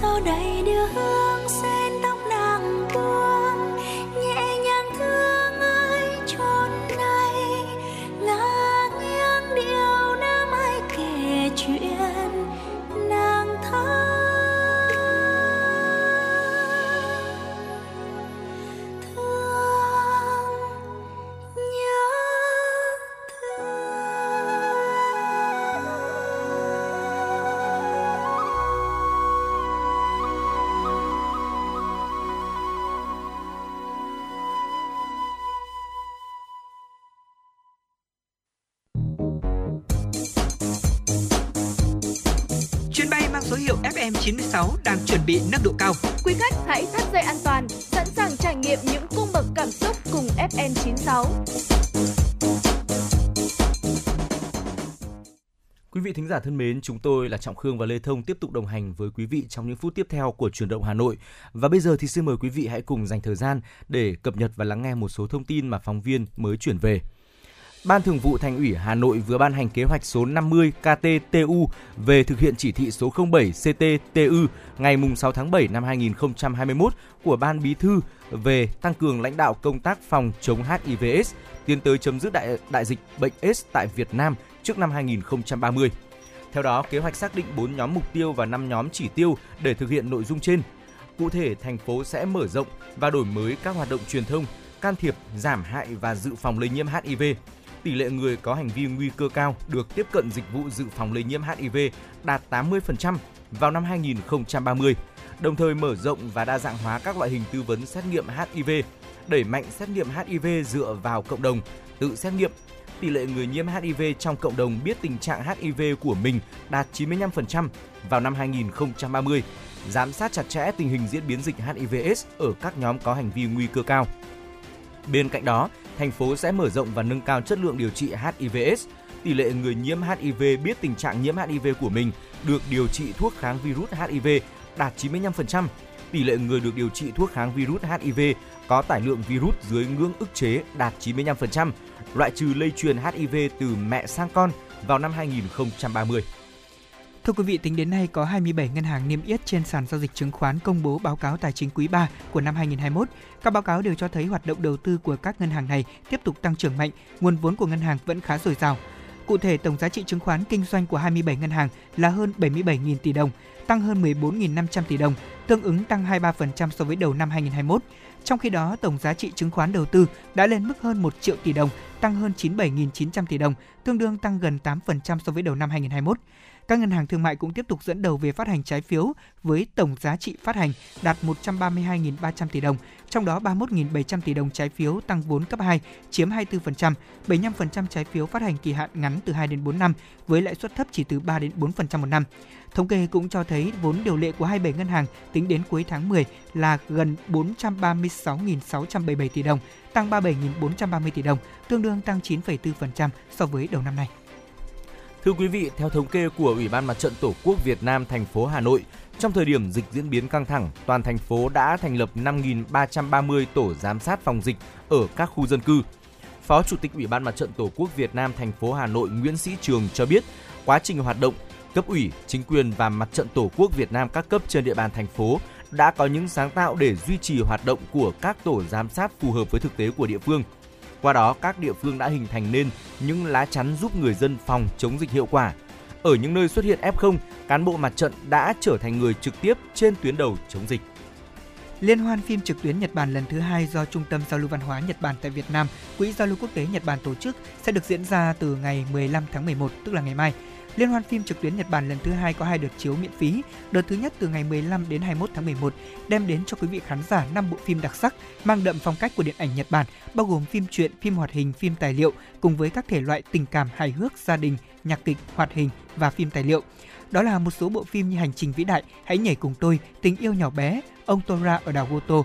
gió đầy đưa hương sen tóc nàng buông nhẹ nhàng thương ai chốn này ngả nghiêng điều nam ai kể chuyện nàng thắm thương nhớ chín mươi sáu đang chuẩn bị nâng độ cao. Quý khách hãy thắt dây an toàn, sẵn sàng trải nghiệm những cung bậc cảm xúc cùng ép em chín sáu. Quý vị thính giả thân mến, chúng tôi là Trọng Khương và Lê Thông tiếp tục đồng hành với quý vị trong những phút tiếp theo của Chuyển động Hà Nội. Và bây giờ thì xin mời quý vị hãy cùng dành thời gian để cập nhật và lắng nghe một số thông tin mà phóng viên mới chuyển về. Ban Thường vụ Thành ủy Hà Nội vừa ban hành kế hoạch số năm mươi ca tê tê u về thực hiện chỉ thị số không bảy xê tê tê u ngày sáu tháng bảy năm hai nghìn không trăm hai mươi mốt của Ban Bí thư về tăng cường lãnh đạo công tác phòng chống hát i vê/AIDS, tiến tới chấm dứt đại, đại dịch bệnh AIDS tại Việt Nam trước năm hai nghìn không trăm ba mươi. Theo đó, kế hoạch xác định bốn nhóm mục tiêu và năm nhóm chỉ tiêu để thực hiện nội dung trên. Cụ thể, thành phố sẽ mở rộng và đổi mới các hoạt động truyền thông, can thiệp, giảm hại và dự phòng lây nhiễm hát i vê. Tỷ lệ người có hành vi nguy cơ cao được tiếp cận dịch vụ dự phòng lây nhiễm hát i vê đạt tám mươi phần trăm vào năm hai nghìn không trăm ba mươi, đồng thời mở rộng và đa dạng hóa các loại hình tư vấn xét nghiệm hát i vê, đẩy mạnh xét nghiệm hát i vê dựa vào cộng đồng, tự xét nghiệm. Tỷ lệ người nhiễm hát i vê trong cộng đồng biết tình trạng hát i vê của mình đạt chín mươi lăm phần trăm vào năm hai nghìn không trăm ba mươi, giám sát chặt chẽ tình hình diễn biến dịch hát i vê/AIDS ở các nhóm có hành vi nguy cơ cao. Bên cạnh đó, thành phố sẽ mở rộng và nâng cao chất lượng điều trị hát i vê/AIDS. Tỷ lệ người nhiễm hát i vê biết tình trạng nhiễm hát i vê của mình được điều trị thuốc kháng virus hát i vê đạt chín mươi lăm phần trăm. Tỷ lệ người được điều trị thuốc kháng virus hát i vê có tải lượng virus dưới ngưỡng ức chế đạt chín mươi lăm phần trăm, loại trừ lây truyền hát i vê từ mẹ sang con vào năm hai nghìn không trăm ba mươi. Thưa quý vị, tính đến nay có hai mươi bảy ngân hàng niêm yết trên sàn giao dịch chứng khoán công bố báo cáo tài chính quý ba của năm hai nghìn không trăm hai mươi mốt. Các báo cáo đều cho thấy hoạt động đầu tư của các ngân hàng này tiếp tục tăng trưởng mạnh, nguồn vốn của ngân hàng vẫn khá dồi dào. Cụ thể, tổng giá trị chứng khoán kinh doanh của hai mươi bảy ngân hàng là hơn bảy mươi bảy nghìn tỷ đồng, tăng hơn mười bốn nghìn năm trăm tỷ đồng, tương ứng tăng hai mươi ba phần trăm so với đầu năm hai nghìn không trăm hai mươi mốt. Trong khi đó, tổng giá trị chứng khoán đầu tư đã lên mức hơn một triệu tỷ đồng, tăng hơn chín mươi bảy nghìn chín trăm tỷ đồng, tương đương tăng gần tám phần trăm so với đầu năm hai nghìn không trăm hai mươi mốt. Các ngân hàng thương mại cũng tiếp tục dẫn đầu về phát hành trái phiếu với tổng giá trị phát hành đạt một trăm ba mươi hai nghìn ba trăm tỷ đồng, trong đó ba mươi mốt nghìn bảy trăm tỷ đồng trái phiếu tăng vốn cấp hai chiếm hai mươi bốn phần trăm, bảy mươi lăm phần trăm trái phiếu phát hành kỳ hạn ngắn từ hai đến bốn năm với lãi suất thấp chỉ từ ba đến bốn phần trăm một năm. Thống kê cũng cho thấy vốn điều lệ của hai mươi bảy ngân hàng tính đến cuối tháng mười là gần bốn trăm ba mươi sáu nghìn sáu trăm bảy mươi bảy tỷ đồng, tăng ba mươi bảy nghìn bốn trăm ba mươi tỷ đồng, tương đương tăng chín phẩy bốn phần trăm so với đầu năm nay. Thưa quý vị, theo thống kê của Ủy ban Mặt trận Tổ quốc Việt Nam thành phố Hà Nội, trong thời điểm dịch diễn biến căng thẳng, toàn thành phố đã thành lập năm nghìn ba trăm ba mươi tổ giám sát phòng dịch ở các khu dân cư. Phó Chủ tịch Ủy ban Mặt trận Tổ quốc Việt Nam thành phố Hà Nội Nguyễn Sĩ Trường cho biết, quá trình hoạt động, cấp ủy, chính quyền và Mặt trận Tổ quốc Việt Nam các cấp trên địa bàn thành phố đã có những sáng tạo để duy trì hoạt động của các tổ giám sát phù hợp với thực tế của địa phương. Qua đó, các địa phương đã hình thành nên những lá chắn giúp người dân phòng chống dịch hiệu quả. Ở những nơi xuất hiện ép không, cán bộ mặt trận đã trở thành người trực tiếp trên tuyến đầu chống dịch. Liên hoan phim trực tuyến Nhật Bản lần thứ hai do Trung tâm Giao lưu Văn hóa Nhật Bản tại Việt Nam, Quỹ Giao lưu Quốc tế Nhật Bản tổ chức sẽ được diễn ra từ ngày mười lăm tháng mười một, tức là ngày mai. Liên hoan phim trực tuyến Nhật Bản lần thứ hai có hai đợt chiếu miễn phí. Đợt thứ nhất từ ngày mười lăm đến hai mươi mốt tháng mười một đem đến cho quý vị khán giả năm bộ phim đặc sắc mang đậm phong cách của điện ảnh Nhật Bản, bao gồm phim truyện, phim hoạt hình, phim tài liệu cùng với các thể loại tình cảm, hài hước, gia đình, nhạc kịch, hoạt hình và phim tài liệu. Đó là một số bộ phim như Hành trình vĩ đại, Hãy nhảy cùng tôi, Tình yêu nhỏ bé, Ông Tora ở đảo Goto,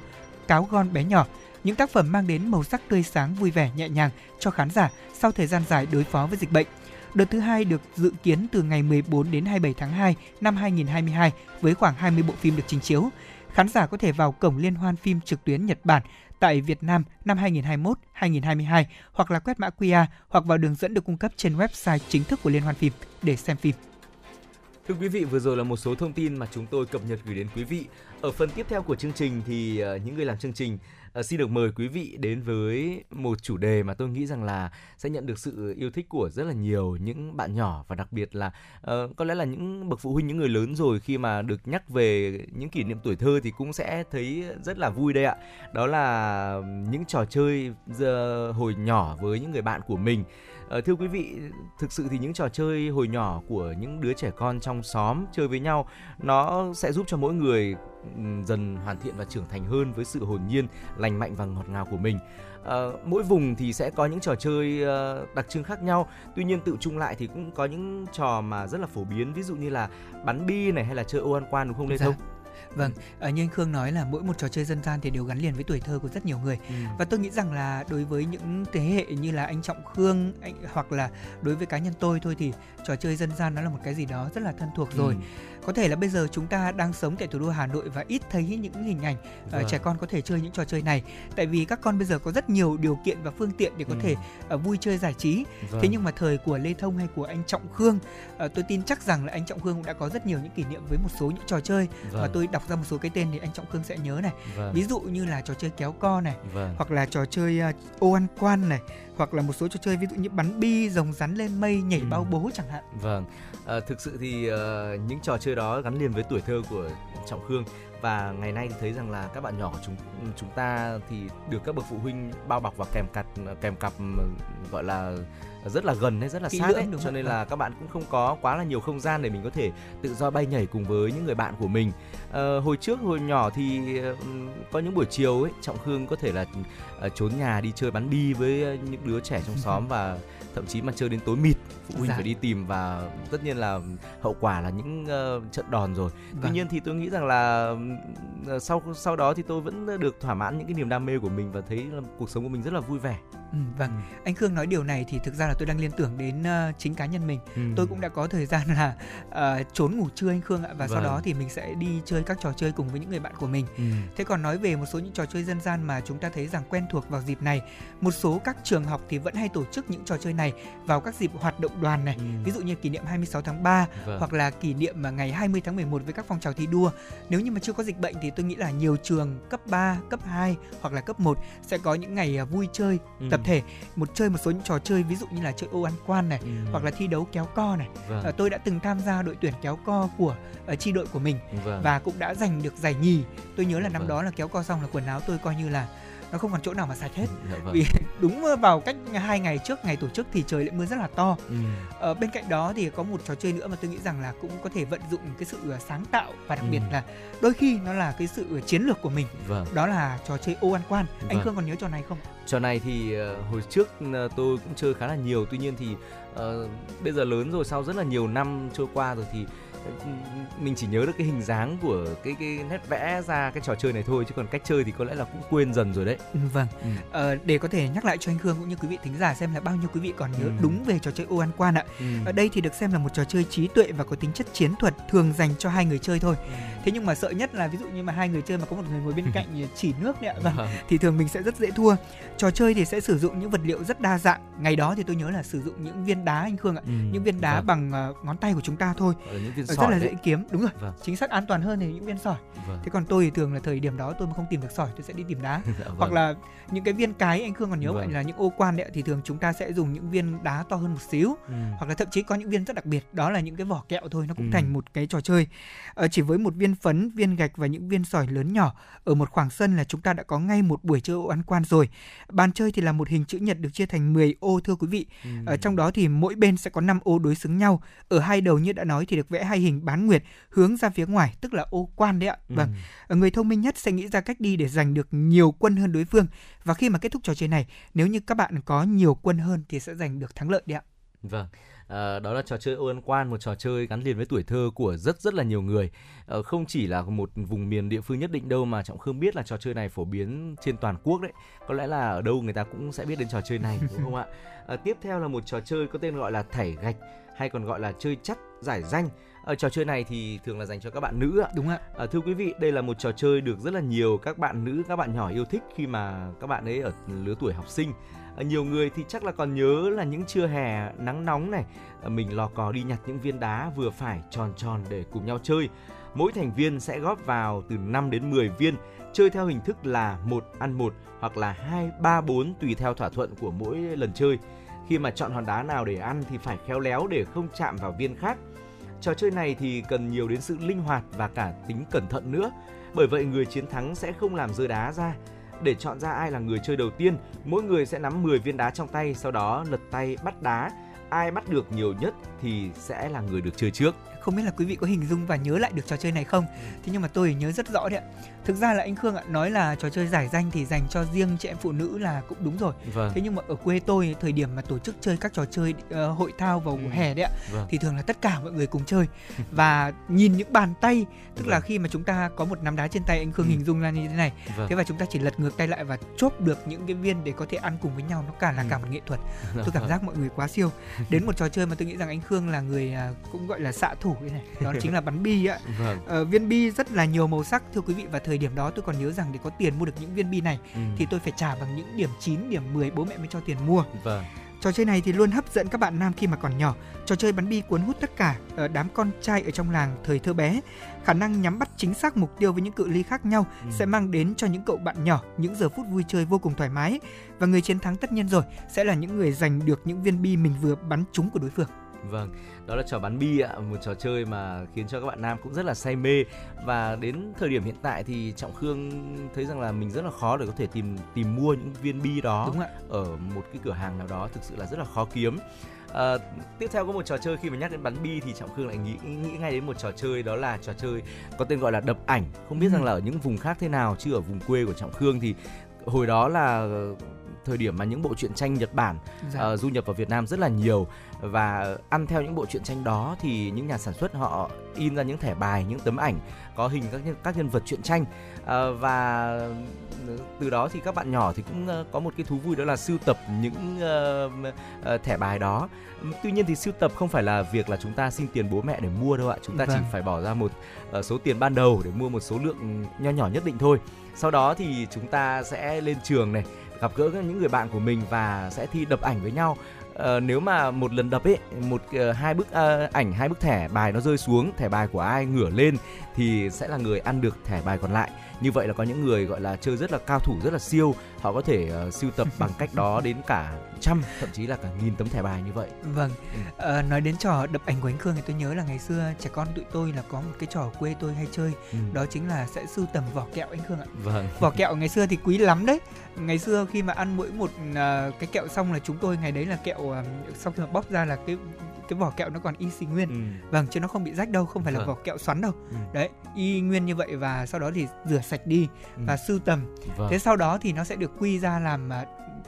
Cáo con bé nhỏ. Những tác phẩm mang đến màu sắc tươi sáng, vui vẻ, nhẹ nhàng cho khán giả sau thời gian dài đối phó với dịch bệnh. Đợt thứ hai được dự kiến từ ngày mười bốn đến hai mươi bảy tháng hai năm hai nghìn không trăm hai mươi hai với khoảng hai mươi bộ phim được trình chiếu. Khán giả có thể vào cổng liên hoan phim trực tuyến Nhật Bản tại Việt Nam năm hai nghìn không trăm hai mươi mốt đến hai nghìn không trăm hai mươi hai hoặc là quét mã quy rờ hoặc vào đường dẫn được cung cấp trên website chính thức của liên hoan phim để xem phim. Thưa quý vị, vừa rồi là một số thông tin mà chúng tôi cập nhật gửi đến quý vị. Ở phần tiếp theo của chương trình thì những người làm chương trình xin được mời quý vị đến với một chủ đề mà tôi nghĩ rằng là sẽ nhận được sự yêu thích của rất là nhiều những bạn nhỏ, và đặc biệt là uh, có lẽ là những bậc phụ huynh, những người lớn rồi khi mà được nhắc về những kỷ niệm tuổi thơ thì cũng sẽ thấy rất là vui đây ạ. Đó là những trò chơi hồi nhỏ với những người bạn của mình. Thưa quý vị, thực sự thì những trò chơi hồi nhỏ của những đứa trẻ con trong xóm chơi với nhau nó sẽ giúp cho mỗi người dần hoàn thiện và trưởng thành hơn với sự hồn nhiên, lành mạnh và ngọt ngào của mình. À, mỗi vùng thì sẽ có những trò chơi uh, đặc trưng khác nhau. Tuy nhiên tự chung lại thì cũng có những trò mà rất là phổ biến, ví dụ như là bắn bi này hay là chơi ô ăn quan, đúng không Lê Thông? Vâng, như anh Khương nói là mỗi một trò chơi dân gian thì đều gắn liền với tuổi thơ của rất nhiều người. Ừ. Và tôi nghĩ rằng là đối với những thế hệ như là anh Trọng Khương anh, hoặc là đối với cá nhân tôi thôi thì trò chơi dân gian nó là một cái gì đó rất là thân thuộc rồi. Ừ. Có thể là bây giờ chúng ta đang sống tại thủ đô Hà Nội và ít thấy những hình ảnh vâng. uh, trẻ con có thể chơi những trò chơi này. Tại vì các con bây giờ có rất nhiều điều kiện và phương tiện để có ừ. thể uh, vui chơi giải trí. Vâng. Thế nhưng mà thời của Lê Thông hay của anh Trọng Khương, uh, tôi tin chắc rằng là anh Trọng Khương cũng đã có rất nhiều những kỷ niệm với một số những trò chơi. Vâng. Và tôi đọc ra một số cái tên thì anh Trọng Khương sẽ nhớ này. Vâng. Ví dụ như là trò chơi kéo co này, vâng. hoặc là trò chơi uh, ô ăn quan này, hoặc là một số trò chơi ví dụ như bắn bi, rồng rắn lên mây, nhảy ừ. bao bố chẳng hạn. Vâng, à, thực sự thì uh, những trò chơi đó gắn liền với tuổi thơ của Trọng Khương. Và ngày nay thì thấy rằng là các bạn nhỏ chúng chúng ta thì được các bậc phụ huynh bao bọc và kèm cặp kèm cặp gọi là rất là gần hay rất là kỹ sát ấy, cho nên là các bạn cũng không có quá là nhiều không gian để mình có thể tự do bay nhảy cùng với những người bạn của mình. À, hồi trước hồi nhỏ thì có những buổi chiều ấy, Trọng Khương có thể là trốn nhà đi chơi bắn bi với những đứa trẻ trong xóm và thậm chí mà chơi đến tối mịt, phụ huynh dạ. phải đi tìm, và tất nhiên là hậu quả là những uh, trận đòn rồi. Vâng. Tuy nhiên thì tôi nghĩ rằng là uh, sau sau đó thì tôi vẫn được thỏa mãn những cái niềm đam mê của mình và thấy là cuộc sống của mình rất là vui vẻ. Ừ, vâng, ừ. Anh Khương nói điều này thì thực ra là tôi đang liên tưởng đến uh, chính cá nhân mình. Ừ. Tôi cũng đã có thời gian là uh, trốn ngủ trưa anh Khương ạ, và vâng. sau đó thì mình sẽ đi chơi các trò chơi cùng với những người bạn của mình. Ừ. Thế còn nói về một số những trò chơi dân gian mà chúng ta thấy rằng quen thuộc vào dịp này, một số các trường học thì vẫn hay tổ chức những trò chơi này vào các dịp hoạt động đoàn này, ừ. ví dụ như kỷ niệm hai mươi sáu tháng ba vâng. hoặc là kỷ niệm ngày hai mươi tháng mười một với các phong trào thi đua. Nếu như mà chưa có dịch bệnh thì tôi nghĩ là nhiều trường cấp ba, cấp hai hoặc là cấp một sẽ có những ngày vui chơi ừ. tập thể, một chơi một số những trò chơi ví dụ như là chơi ô ăn quan này, ừ. hoặc là thi đấu kéo co này. Vâng. À, tôi đã từng tham gia đội tuyển kéo co của uh, chi đội của mình vâng. và cũng đã giành được giải nhì. Tôi nhớ là năm vâng. đó là kéo co xong là quần áo tôi coi như là nó không còn chỗ nào mà sạch hết. Dạ vâng. Vì đúng vào cách hai ngày trước ngày tổ chức thì trời lại mưa rất là to. Ừ. Ờ, bên cạnh đó thì có một trò chơi nữa mà tôi nghĩ rằng là cũng có thể vận dụng cái sự sáng tạo và đặc ừ. biệt là đôi khi nó là cái sự chiến lược của mình. Vâng. Đó là trò chơi ô ăn quan. Vâng. Anh Khương còn nhớ trò này không? Trò này thì hồi trước tôi cũng chơi khá là nhiều. Tuy nhiên thì uh, bây giờ lớn rồi, sau rất là nhiều năm trôi qua rồi thì mình chỉ nhớ được cái hình dáng của cái cái nét vẽ ra cái trò chơi này thôi, chứ còn cách chơi thì có lẽ là cũng quên dần rồi đấy. Vâng. Ừ. Ờ, để có thể nhắc lại cho anh Khương cũng như quý vị thính giả xem là bao nhiêu quý vị còn nhớ ừ. đúng về trò chơi ô ăn quan ạ. Ừ. Ở đây thì được xem là một trò chơi trí tuệ và có tính chất chiến thuật, thường dành cho hai người chơi thôi. Ừ. Thế nhưng mà sợ nhất là ví dụ như mà hai người chơi mà có một người ngồi bên cạnh chỉ nước đấy ạ. Vâng. Ừ. Thì thường mình sẽ rất dễ thua. Trò chơi thì sẽ sử dụng những vật liệu rất đa dạng. Ngày đó thì tôi nhớ là sử dụng những viên đá anh Khương ạ, ừ. những viên đá vâng. bằng ngón tay của chúng ta thôi. Ừ, những viên rất là dễ kiếm, đúng rồi. Vâng. Chính xác, an toàn hơn thì những viên sỏi. Vâng. Thế còn tôi thì thường là thời điểm đó tôi mà không tìm được sỏi tôi sẽ đi tìm đá. Vâng. Hoặc là những cái viên cái anh Khương còn nhớ vậy vâng. là những ô quan đấy thì thường chúng ta sẽ dùng những viên đá to hơn một xíu. Ừ. Hoặc là thậm chí có những viên rất đặc biệt đó là những cái vỏ kẹo thôi, nó cũng ừ. thành một cái trò chơi. Ờ, chỉ với một viên phấn, viên gạch và những viên sỏi lớn nhỏ ở một khoảng sân là chúng ta đã có ngay một buổi chơi ô ăn quan rồi. Bàn chơi thì là một hình chữ nhật được chia thành mười ô thưa quý vị. Ừ. Ờ, trong đó thì mỗi bên sẽ có năm ô đối xứng nhau. Ở hai đầu như đã nói thì được vẽ hai hình bán nguyệt hướng ra phía ngoài, tức là ô quan đấy ạ. Ừ. Vâng. Người thông minh nhất sẽ nghĩ ra cách đi để giành được nhiều quân hơn đối phương, và khi mà kết thúc trò chơi này, nếu như các bạn có nhiều quân hơn thì sẽ giành được thắng lợi đấy ạ. Vâng. À, đó là trò chơi ô ăn quan, một trò chơi gắn liền với tuổi thơ của rất rất là nhiều người. À, không chỉ là một vùng miền địa phương nhất định đâu mà Trọng Khương biết là trò chơi này phổ biến trên toàn quốc đấy. Có lẽ là ở đâu người ta cũng sẽ biết đến trò chơi này, đúng không ạ? À, tiếp theo là một trò chơi có tên gọi là thảy gạch, hay còn gọi là chơi chắt giải danh. Ở trò chơi này thì thường là dành cho các bạn nữ ạ. Đúng ạ. À, thưa quý vị, đây là một trò chơi được rất là nhiều các bạn nữ, các bạn nhỏ yêu thích khi mà các bạn ấy ở lứa tuổi học sinh. Nhiều người thì chắc là còn nhớ là những trưa hè nắng nóng này, mình lò cò đi nhặt những viên đá vừa phải tròn tròn để cùng nhau chơi. Mỗi thành viên sẽ góp vào từ năm đến mười viên, chơi theo hình thức là một ăn một hoặc là hai, ba, bốn tùy theo thỏa thuận của mỗi lần chơi. Khi mà chọn hòn đá nào để ăn thì phải khéo léo để không chạm vào viên khác. Trò chơi này thì cần nhiều đến sự linh hoạt và cả tính cẩn thận nữa. Bởi vậy người chiến thắng sẽ không làm rơi đá ra. Để chọn ra ai là người chơi đầu tiên, mỗi người sẽ nắm mười viên đá trong tay, sau đó lật tay bắt đá. Ai bắt được nhiều nhất thì sẽ là người được chơi trước. Không biết là quý vị có hình dung và nhớ lại được trò chơi này không? Thế nhưng mà tôi nhớ rất rõ đấy ạ. Thực ra là anh Khương ạ, nói là trò chơi giải danh thì dành cho riêng chị em phụ nữ là cũng đúng rồi. Vâng. Thế nhưng mà ở quê tôi, thời điểm mà tổ chức chơi các trò chơi uh, hội thao vào ừ. hè đấy ạ, vâng. thì thường là tất cả mọi người cùng chơi. Và nhìn những bàn tay, tức vâng. là khi mà chúng ta có một nắm đá trên tay, anh Khương ừ. hình dung ra như thế này. Vâng. Thế và chúng ta chỉ lật ngược tay lại và chốt được những cái viên để có thể ăn cùng với nhau, nó cả là ừ. cả một nghệ thuật. Tôi cảm giác mọi người quá siêu. Đến một trò chơi mà tôi nghĩ rằng anh Khương là người uh, cũng gọi là xạ thủ thế này, đó chính là bắn bi ạ. Vâng. Ờ, viên bi rất là nhiều màu sắc thưa quý vị, và thời điểm đó tôi còn nhớ rằng để có tiền mua được những viên bi này ừ. thì tôi phải trả bằng những điểm chín, điểm mười bố mẹ mới cho tiền mua. Vâng. Trò chơi này thì luôn hấp dẫn các bạn nam khi mà còn nhỏ. Trò chơi bắn bi cuốn hút tất cả đám con trai ở trong làng thời thơ bé. Khả năng nhắm bắt chính xác mục tiêu với những cự ly khác nhau ừ. sẽ mang đến cho những cậu bạn nhỏ những giờ phút vui chơi vô cùng thoải mái. Và người chiến thắng tất nhiên rồi sẽ là những người giành được những viên bi mình vừa bắn trúng của đối phương. Vâng, đó là trò bắn bi ạ, một trò chơi mà khiến cho các bạn nam cũng rất là say mê. Và đến thời điểm hiện tại thì Trọng Khương thấy rằng là mình rất là khó để có thể tìm tìm mua những viên bi đó. Đúng ạ. Ở một cái cửa hàng nào đó thực sự là rất là khó kiếm. À, tiếp theo có một trò chơi khi mà nhắc đến bắn bi thì Trọng Khương lại nghĩ nghĩ ngay đến một trò chơi, đó là trò chơi có tên gọi là đập ảnh. Không biết ừ. rằng là ở những vùng khác thế nào, chứ ở vùng quê của Trọng Khương thì hồi đó là thời điểm mà những bộ truyện tranh Nhật Bản dạ. uh, du nhập vào Việt Nam rất là nhiều, và ăn theo những bộ truyện tranh đó thì những nhà sản xuất họ in ra những thẻ bài, những tấm ảnh có hình các nhân, các nhân vật truyện tranh, uh, và từ đó thì các bạn nhỏ thì cũng uh, có một cái thú vui, đó là sưu tập những uh, uh, thẻ bài đó. Tuy nhiên thì sưu tập không phải là việc là chúng ta xin tiền bố mẹ để mua đâu ạ, chúng ta vâng. chỉ phải bỏ ra một uh, số tiền ban đầu để mua một số lượng nho nhỏ nhất định thôi. Sau đó thì chúng ta sẽ lên trường này, gặp gỡ những người bạn của mình và sẽ thi đập ảnh với nhau. À, nếu mà một lần đập ấy, một uh, hai bức uh, ảnh, hai bức thẻ bài nó rơi xuống, thẻ bài của ai ngửa lên thì sẽ là người ăn được thẻ bài còn lại. Như vậy là có những người gọi là chơi rất là cao thủ, rất là siêu, họ có thể uh, sưu tập bằng cách đó đến cả trăm, thậm chí là cả nghìn tấm thẻ bài như vậy. Vâng. ừ. À, nói đến trò đập ảnh của anh Khương thì tôi nhớ là ngày xưa trẻ con tụi tôi là có một cái trò ở quê tôi hay chơi, ừ. đó chính là sẽ sưu tầm vỏ kẹo anh Khương ạ. Vâng. Vỏ kẹo ngày xưa thì quý lắm đấy. Ngày xưa khi mà ăn mỗi một uh, cái kẹo xong là chúng tôi ngày đấy là kẹo uh, sau khi mà bóc ra là cái cái vỏ kẹo nó còn y xì nguyên, ừ. vâng, chứ nó không bị rách đâu, không phải là ừ. vỏ kẹo xoắn đâu, ừ. đấy, y nguyên như vậy, và sau đó thì rửa sạch đi ừ. và sưu tầm. Vâng. Thế sau đó thì nó sẽ được quy ra làm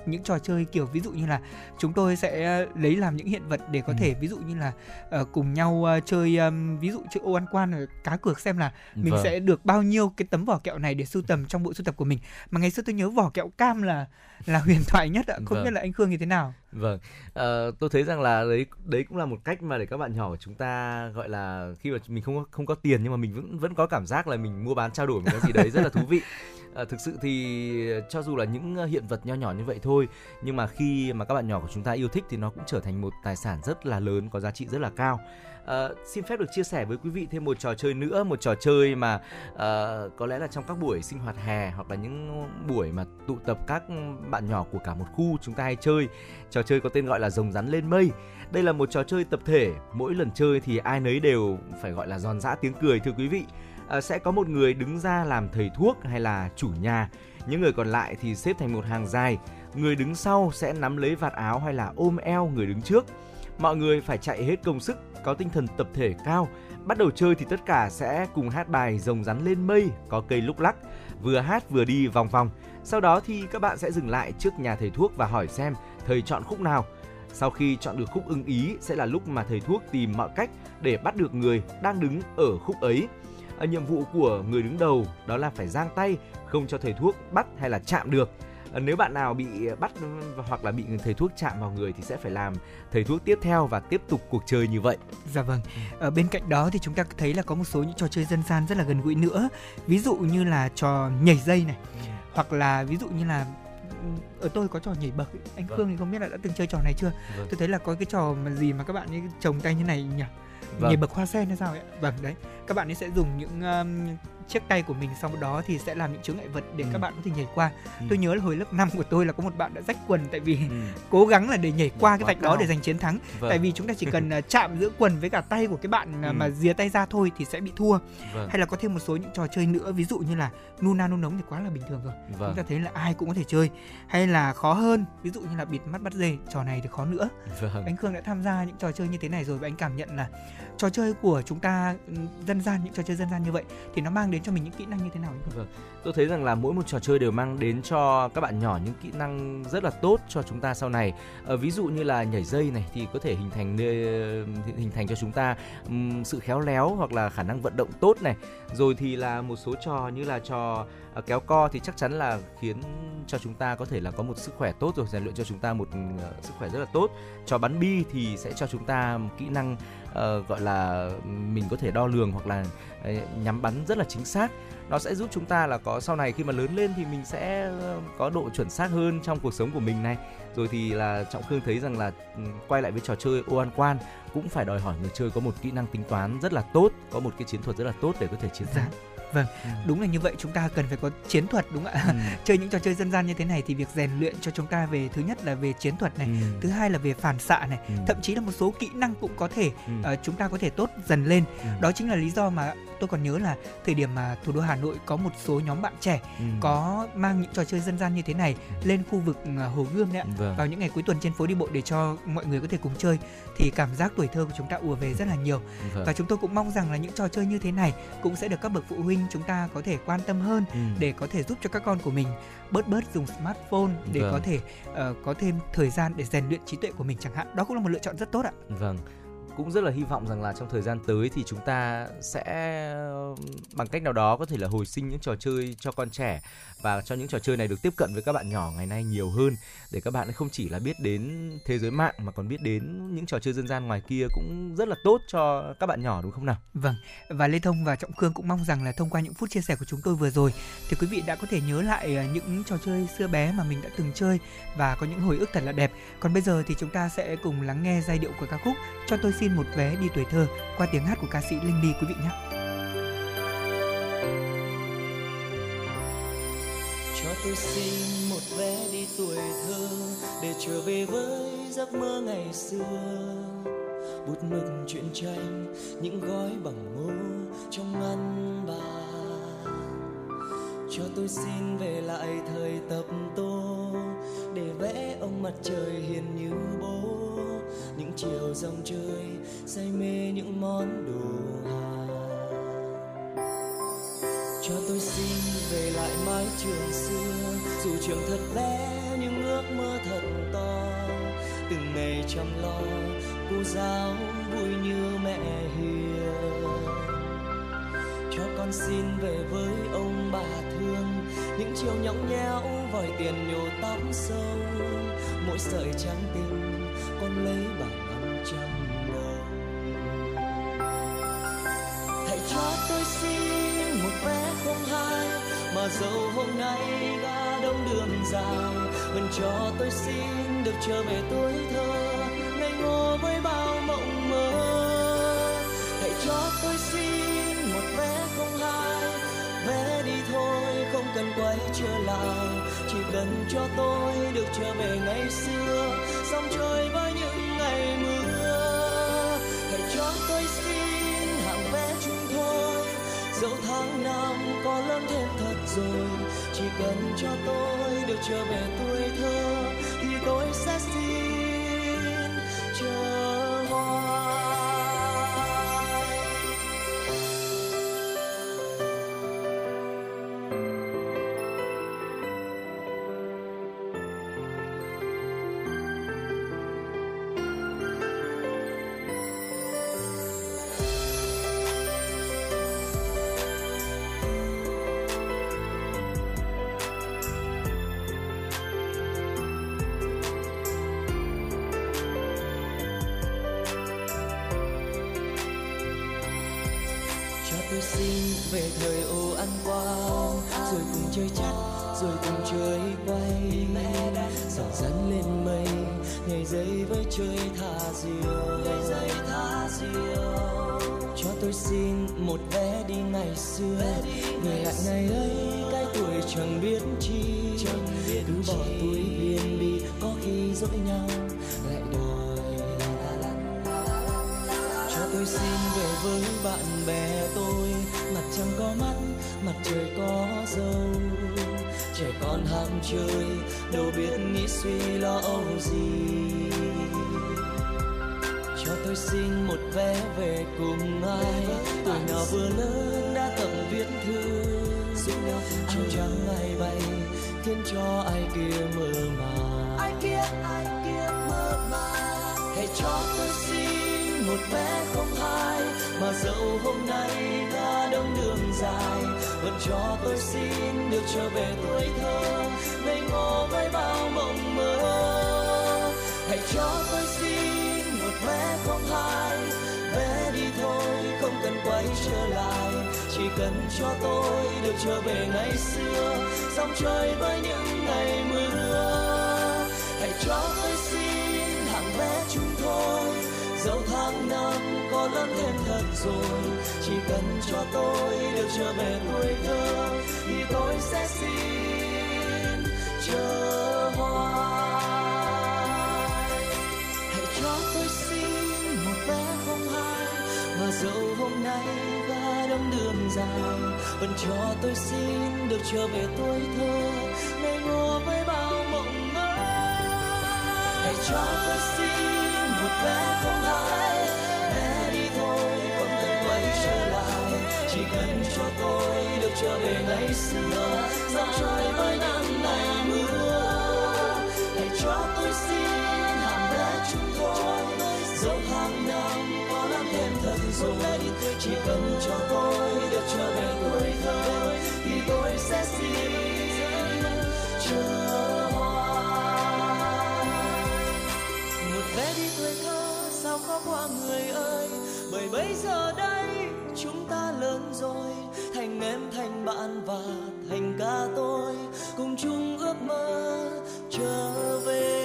những trò chơi kiểu ví dụ như là chúng tôi sẽ lấy làm những hiện vật để có ừ. thể ví dụ như là uh, cùng nhau uh, chơi um, ví dụ chơi ô ăn quan, cá cược xem là mình vâng. sẽ được bao nhiêu cái tấm vỏ kẹo này để sưu tầm trong bộ sưu tập của mình. Mà ngày xưa tôi nhớ vỏ kẹo cam là là huyền thoại nhất ạ. Không vâng. biết là anh Khương như thế nào? Vâng, à, tôi thấy rằng là đấy đấy cũng là một cách mà để các bạn nhỏ của chúng ta gọi là khi mà mình không không có tiền nhưng mà mình vẫn vẫn có cảm giác là mình mua bán trao đổi một cái gì đấy rất là thú vị. À, thực sự thì cho dù là những hiện vật nho nhỏ như vậy thôi, nhưng mà khi mà các bạn nhỏ của chúng ta yêu thích thì nó cũng trở thành một tài sản rất là lớn, có giá trị rất là cao. À, xin phép được chia sẻ với quý vị thêm một trò chơi nữa, một trò chơi mà à, có lẽ là trong các buổi sinh hoạt hè hoặc là những buổi mà tụ tập các bạn nhỏ của cả một khu chúng ta hay chơi. Trò chơi có tên gọi là rồng rắn lên mây. Đây là một trò chơi tập thể, mỗi lần chơi thì ai nấy đều phải gọi là giòn giã tiếng cười thưa quý vị. À, sẽ có một người đứng ra làm thầy thuốc hay là chủ nhà, những người còn lại thì xếp thành một hàng dài. Người đứng sau sẽ nắm lấy vạt áo hay là ôm eo người đứng trước. Mọi người phải chạy hết công sức, có tinh thần tập thể cao. Bắt đầu chơi thì tất cả sẽ cùng hát bài rồng rắn lên mây, có cây lúc lắc, vừa hát vừa đi vòng vòng. Sau đó thì các bạn sẽ dừng lại trước nhà thầy thuốc và hỏi xem thầy chọn khúc nào. Sau khi chọn được khúc ưng ý sẽ là lúc mà thầy thuốc tìm mọi cách để bắt được người đang đứng ở khúc ấy. À, nhiệm vụ của người đứng đầu đó là phải giang tay, không cho thầy thuốc bắt hay là chạm được. À, nếu bạn nào bị bắt hoặc là bị thầy thuốc chạm vào người thì sẽ phải làm thầy thuốc tiếp theo và tiếp tục cuộc chơi như vậy. Dạ vâng. Ở bên cạnh đó thì chúng ta thấy là có một số những trò chơi dân gian rất là gần gũi nữa. Ví dụ như là trò nhảy dây này, hoặc là ví dụ như là ở tôi có trò nhảy bậc ấy. Anh vâng. Khương thì không biết là đã từng chơi trò này chưa? Vâng. Tôi thấy là có cái trò mà gì mà các bạn ấy trồng tay như này nhỉ? Vâng. Nhảy bậc hoa sen hay sao ấy? Vâng đấy. Các bạn ấy sẽ dùng những um, chiếc tay của mình, sau đó thì sẽ làm những chướng ngại vật để ừ. các bạn có thể nhảy qua. Ừ. Tôi nhớ là hồi lớp năm của tôi là có một bạn đã rách quần tại vì ừ. cố gắng là để nhảy qua Quá cái vạch cao. Đó để giành chiến thắng. Vâng. Tại vì chúng ta chỉ cần chạm giữa quần với cả tay của cái bạn ừ. mà rìa tay ra thôi thì sẽ bị thua. Vâng. Hay là có thêm một số những trò chơi nữa, ví dụ như là nuna nôn nóng thì quá là bình thường rồi. Vâng. Chúng ta thấy là ai cũng có thể chơi. Hay là khó hơn, ví dụ như là bịt mắt bắt dê, trò này thì khó nữa. Vâng. Anh Khương đã tham gia những trò chơi như thế này rồi và anh cảm nhận là trò chơi của chúng ta dân gian, những trò chơi dân gian như vậy thì nó mang đến cho mình những kỹ năng như thế nào? Vâng. Tôi thấy rằng là mỗi một trò chơi đều mang đến cho các bạn nhỏ những kỹ năng rất là tốt cho chúng ta sau này. À, ví dụ như là nhảy dây này thì có thể hình thành hình thành cho chúng ta um, sự khéo léo hoặc là khả năng vận động tốt này. Rồi thì là một số trò như là trò uh, kéo co thì chắc chắn là khiến cho chúng ta có thể là có một sức khỏe tốt rồi, rèn luyện cho chúng ta một uh, sức khỏe rất là tốt. Trò bắn bi thì sẽ cho chúng ta một kỹ năng uh, gọi là mình có thể đo lường hoặc là nhắm bắn rất là chính xác. Nó sẽ giúp chúng ta là có sau này khi mà lớn lên thì mình sẽ có độ chuẩn xác hơn trong cuộc sống của mình này. Rồi thì là Trọng Khương thấy rằng là quay lại với trò chơi ô ăn quan cũng phải đòi hỏi người chơi có một kỹ năng tính toán rất là tốt, có một cái chiến thuật rất là tốt để có thể chiến thắng. Vâng, ừ. đúng là như vậy, chúng ta cần phải có chiến thuật, đúng ạ. Ừ. Chơi những trò chơi dân gian như thế này thì việc rèn luyện cho chúng ta về, thứ nhất là về chiến thuật này, ừ. thứ hai là về phản xạ này, ừ. thậm chí là một số kỹ năng cũng có thể ừ. uh, chúng ta có thể tốt dần lên. Ừ. Đó chính là lý do mà tôi còn nhớ là thời điểm mà thủ đô Hà Nội có một số nhóm bạn trẻ ừ. có mang những trò chơi dân gian như thế này lên khu vực Hồ Gươm đấy ạ, vâng. vào những ngày cuối tuần trên phố đi bộ để cho mọi người có thể cùng chơi, thì cảm giác tuổi thơ của chúng ta ùa về rất là nhiều. Vâng. Và chúng tôi cũng mong rằng là những trò chơi như thế này cũng sẽ được các bậc phụ huynh chúng ta có thể quan tâm hơn ừ. để có thể giúp cho các con của mình bớt bớt dùng smartphone để vâng. có thể uh, có thêm thời gian để rèn luyện trí tuệ của mình chẳng hạn. Đó cũng là một lựa chọn rất tốt ạ. Vâng. Cũng rất là hy vọng rằng là trong thời gian tới thì chúng ta sẽ bằng cách nào đó có thể là hồi sinh những trò chơi cho con trẻ và cho những trò chơi này được tiếp cận với các bạn nhỏ ngày nay nhiều hơn, để các bạn không chỉ là biết đến thế giới mạng mà còn biết đến những trò chơi dân gian ngoài kia cũng rất là tốt cho các bạn nhỏ, đúng không nào? Vâng, và Lê Thông và Trọng Khương cũng mong rằng là thông qua những phút chia sẻ của chúng tôi vừa rồi thì quý vị đã có thể nhớ lại những trò chơi xưa bé mà mình đã từng chơi và có những hồi ức thật là đẹp. Còn bây giờ thì chúng ta sẽ cùng lắng nghe giai điệu của ca khúc Cho tôi xin Xin một vé đi tuổi thơ qua tiếng hát của ca sĩ Linh Ly, quý vị nhé. Cho tôi xin một vé đi tuổi thơ để trở về với giấc mơ ngày xưa. Bút mực truyện tranh, những gói bằng ngô trong ngăn bàn. Cho tôi xin về lại thời tập tô để vẽ ông mặt trời hiền như bố. Những chiều dòng chơi say mê những món đồ Hà. Cho tôi xin về lại mái trường xưa, dù trường thật bé nhưng ước mơ thật to. Từng ngày chăm lo cô giáo vui như mẹ hiền. Cho con xin về với ông bà thương, những chiều nhõng nhẽo vòi tiền nhổ tóc sâu. Mỗi sợi trắng tinh con lấy bằng năm trăm đồng. Hãy cho tôi xin một vé không hai, mà dẫu hôm nay đã đông đường dài, vẫn cho tôi xin được trở về tuổi thơ ngây ngô với bao mộng mơ. Hãy cho tôi xin một vé không hai, vé đi thôi không cần quay trở lại, chỉ cần cho tôi được trở về ngày xưa, sóng trôi với những ngày mưa. Hãy cho tôi xin hạng vé chung thôi, dẫu tháng năm có lớn thêm thật rồi, chỉ cần cho tôi được trở về tuổi thơ thì tôi sẽ xin chờ hoài. Tôi xin về thời ô ăn quang rồi cùng chơi chắt rồi cùng trời quay dần dần lên mây, ngày giây với trời tha diều, ngày giây tha diều. Cho tôi xin một vé đi ngày xưa, người lại ngày ấy cái tuổi chẳng biết chi, cứ bỏ túi viên bi có khi dỗi nhau lại đòi. Cho tôi xin về với bạn bè tôi, mặt trăng có mắt, mặt trời có dâu, trẻ con ham chơi đâu biết nghĩ suy lo âu gì. Cho tôi xin một vé về cùng ai, tuổi nào vừa lớn đã tập viết thư, áo trắng ngày bay khiến cho ai kia mơ màng, ai kia ai kia mơ màng. Hãy cho tôi xin một vé không hai, mà dẫu hôm nay ta đông đường dài, vẫn cho tôi xin được trở về tuổi thơ, ngây ngô với bao mộng mơ. Hãy cho tôi xin một vé không hai, vé đi thôi không cần quay trở lại, chỉ cần cho tôi được trở về ngày xưa, sóng chơi với những ngày mưa. Hãy cho tôi xin hàng vé chúng tôi, dẫu tháng năm có lớn thêm thật rồi, chỉ cần cho tôi được trở về tuổi thơ thì tôi sẽ xin chờ hoài. Hãy cho tôi xin một vé không hai, và dẫu hôm nay ta đông đường dài, vẫn cho tôi xin được trở về tuổi thơ, ngây ngô với bao mộng mơ. Hãy cho tôi xin một vé không hai, vé đi thôi không cần quay trở lại, chỉ cần cho tôi được trở về ngày xưa, dạo chơi với năm ngày mưa. Hãy cho tôi xin hàng vé chúng tôi, dẫu hàng năm có lắm thêm thật rồi, chỉ cần cho tôi được trở về tuổi thơ thì tôi sẽ xin chờ hoài. Vé đi tuổi thơ sao khó quá người ơi, bởi bây giờ đây chúng ta lớn rồi, thành em thành bạn và thành cả tôi, cùng chung ước mơ trở về.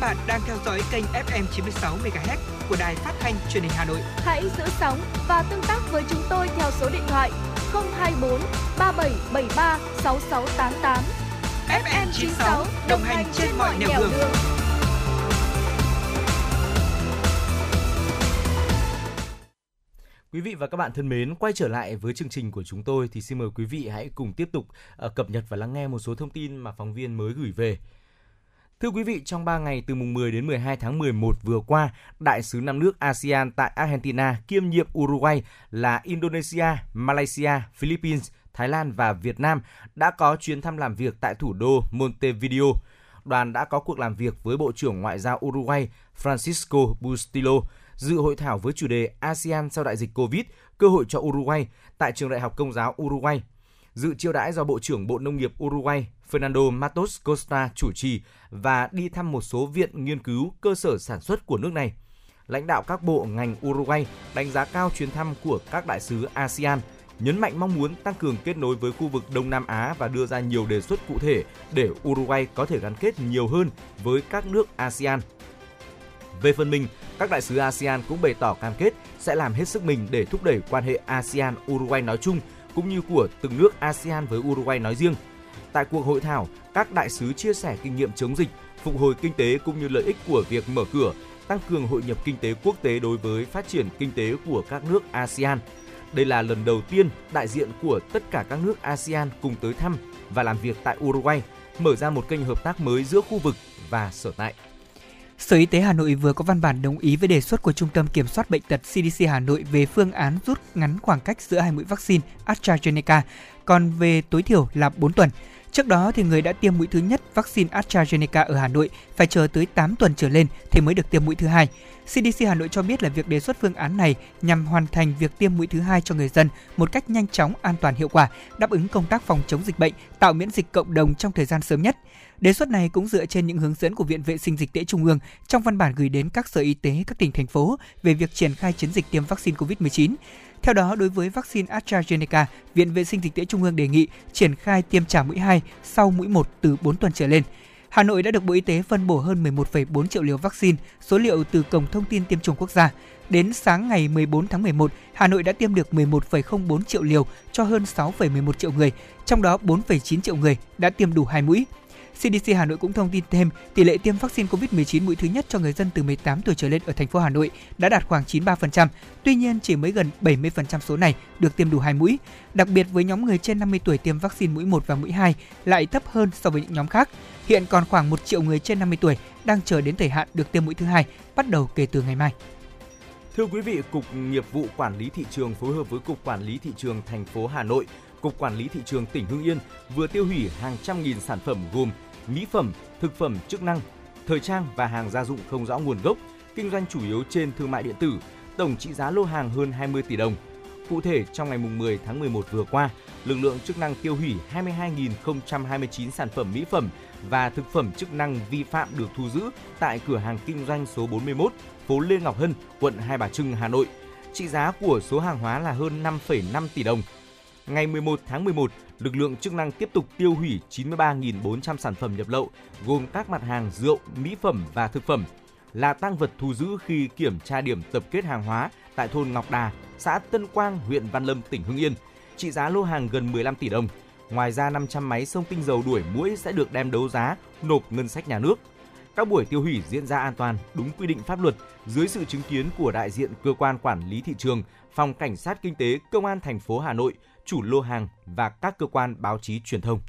Bạn đang theo dõi kênh ép em chín mươi sáu MHz của Đài Phát Thanh Truyền hình Hà Nội. Hãy giữ sóng và tương tác với chúng tôi theo số điện thoại không hai bốn ba bảy bảy ba sáu sáu tám tám. ép em chín mươi sáu đồng hành trên mọi nẻo đường. đường. Quý vị và các bạn thân mến, quay trở lại với chương trình của chúng tôi thì xin mời quý vị hãy cùng tiếp tục cập nhật và lắng nghe một số thông tin mà phóng viên mới gửi về. Thưa quý vị, trong ba ngày từ mùng mười đến mười hai tháng mười một vừa qua, đại sứ năm nước a sê an tại Argentina kiêm nhiệm Uruguay là Indonesia, Malaysia, Philippines, Thái Lan và Việt Nam đã có chuyến thăm làm việc tại thủ đô Montevideo. Đoàn đã có cuộc làm việc với Bộ trưởng Ngoại giao Uruguay Francisco Bustillo, dự hội thảo với chủ đề a sê an sau đại dịch Covid, cơ hội cho Uruguay tại Trường Đại học Công giáo Uruguay. Dự chiêu đãi do Bộ trưởng Bộ Nông nghiệp Uruguay Fernando Matos Costa chủ trì và đi thăm một số viện nghiên cứu cơ sở sản xuất của nước này. Lãnh đạo các bộ ngành Uruguay đánh giá cao chuyến thăm của các đại sứ a sê an, nhấn mạnh mong muốn tăng cường kết nối với khu vực Đông Nam Á và đưa ra nhiều đề xuất cụ thể để Uruguay có thể gắn kết nhiều hơn với các nước a sê an. Về phần mình, các đại sứ a sê an cũng bày tỏ cam kết sẽ làm hết sức mình để thúc đẩy quan hệ a sê an Uruguay nói chung cũng như của từng nước a sê an với Uruguay nói riêng. Tại cuộc hội thảo, các đại sứ chia sẻ kinh nghiệm chống dịch, phục hồi kinh tế cũng như lợi ích của việc mở cửa, tăng cường hội nhập kinh tế quốc tế đối với phát triển kinh tế của các nước a sê an. Đây là lần đầu tiên đại diện của tất cả các nước a sê an cùng tới thăm và làm việc tại Uruguay, mở ra một kênh hợp tác mới giữa khu vực và sở tại. Sở Y tế Hà Nội vừa có văn bản đồng ý với đề xuất của Trung tâm Kiểm soát Bệnh tật xê đê xê Hà Nội về phương án rút ngắn khoảng cách giữa hai mũi vaccine AstraZeneca, còn về tối thiểu là bốn tuần. Trước đó, thì người đã tiêm mũi thứ nhất vaccine AstraZeneca ở Hà Nội phải chờ tới tám tuần trở lên thì mới được tiêm mũi thứ hai. xê đê xê Hà Nội cho biết là việc đề xuất phương án này nhằm hoàn thành việc tiêm mũi thứ hai cho người dân một cách nhanh chóng, an toàn, hiệu quả, đáp ứng công tác phòng chống dịch bệnh, tạo miễn dịch cộng đồng trong thời gian sớm nhất. Đề xuất này cũng dựa trên những hướng dẫn của Viện Vệ sinh Dịch tễ Trung ương trong văn bản gửi đến các sở y tế các tỉnh, thành phố về việc triển khai chiến dịch tiêm vaccine covid mười chín. Theo đó, đối với vaccine AstraZeneca, Viện Vệ sinh Dịch tễ Trung ương đề nghị triển khai tiêm trả mũi hai sau mũi một từ bốn tuần trở lên. Hà Nội đã được Bộ Y tế phân bổ hơn mười một phẩy bốn triệu liều vaccine, số liệu từ Cổng Thông tin Tiêm chủng Quốc gia. Đến sáng ngày mười bốn tháng mười một, Hà Nội đã tiêm được mười một phẩy không bốn triệu liều cho hơn sáu phẩy mười một triệu người, trong đó bốn phẩy chín triệu người đã tiêm đủ hai mũi. xê đê xê Hà Nội cũng thông tin thêm tỷ lệ tiêm vaccine covid mười chín mũi thứ nhất cho người dân từ mười tám tuổi trở lên ở thành phố Hà Nội đã đạt khoảng chín mươi ba phần trăm, tuy nhiên chỉ mới gần bảy mươi phần trăm số này được tiêm đủ hai mũi. Đặc biệt với nhóm người trên năm mươi tuổi tiêm vaccine mũi một và mũi hai lại thấp hơn so với những nhóm khác. Hiện còn khoảng một triệu người trên năm mươi tuổi đang chờ đến thời hạn được tiêm mũi thứ hai bắt đầu kể từ ngày mai. Thưa quý vị, Cục Nghiệp vụ Quản lý Thị trường phối hợp với Cục Quản lý Thị trường thành phố Hà Nội, Cục Quản lý Thị trường tỉnh Hưng Yên vừa tiêu hủy hàng trăm nghìn sản phẩm gồm mỹ phẩm, thực phẩm chức năng, thời trang và hàng gia dụng không rõ nguồn gốc, kinh doanh chủ yếu trên thương mại điện tử, tổng trị giá lô hàng hơn hai mươi tỷ đồng. Cụ thể, trong ngày mười tháng mười một vừa qua, lực lượng chức năng tiêu hủy hai mươi hai nghìn không trăm hai mươi chín sản phẩm mỹ phẩm và thực phẩm chức năng vi phạm được thu giữ tại cửa hàng kinh doanh số bốn mươi mốt, phố Lê Ngọc Hân, quận Hai Bà Trưng, Hà Nội. Trị giá của số hàng hóa là hơn năm phẩy năm tỷ đồng. Ngày mười một tháng mười một, lực lượng chức năng tiếp tục tiêu hủy chín mươi ba nghìn bốn trăm sản phẩm nhập lậu, gồm các mặt hàng rượu, mỹ phẩm và thực phẩm, là tang vật thu giữ khi kiểm tra điểm tập kết hàng hóa tại thôn Ngọc Đà, xã Tân Quang, huyện Văn Lâm, tỉnh Hưng Yên, trị giá lô hàng gần mười lăm tỷ đồng. Ngoài ra, năm trăm máy xông tinh dầu đuổi muỗi sẽ được đem đấu giá, nộp ngân sách nhà nước. Các buổi tiêu hủy diễn ra an toàn, đúng quy định pháp luật, dưới sự chứng kiến của đại diện cơ quan quản lý thị trường, phòng cảnh sát kinh tế, công an thành phố Hà Nội, chủ lô hàng và các cơ quan báo chí truyền thông.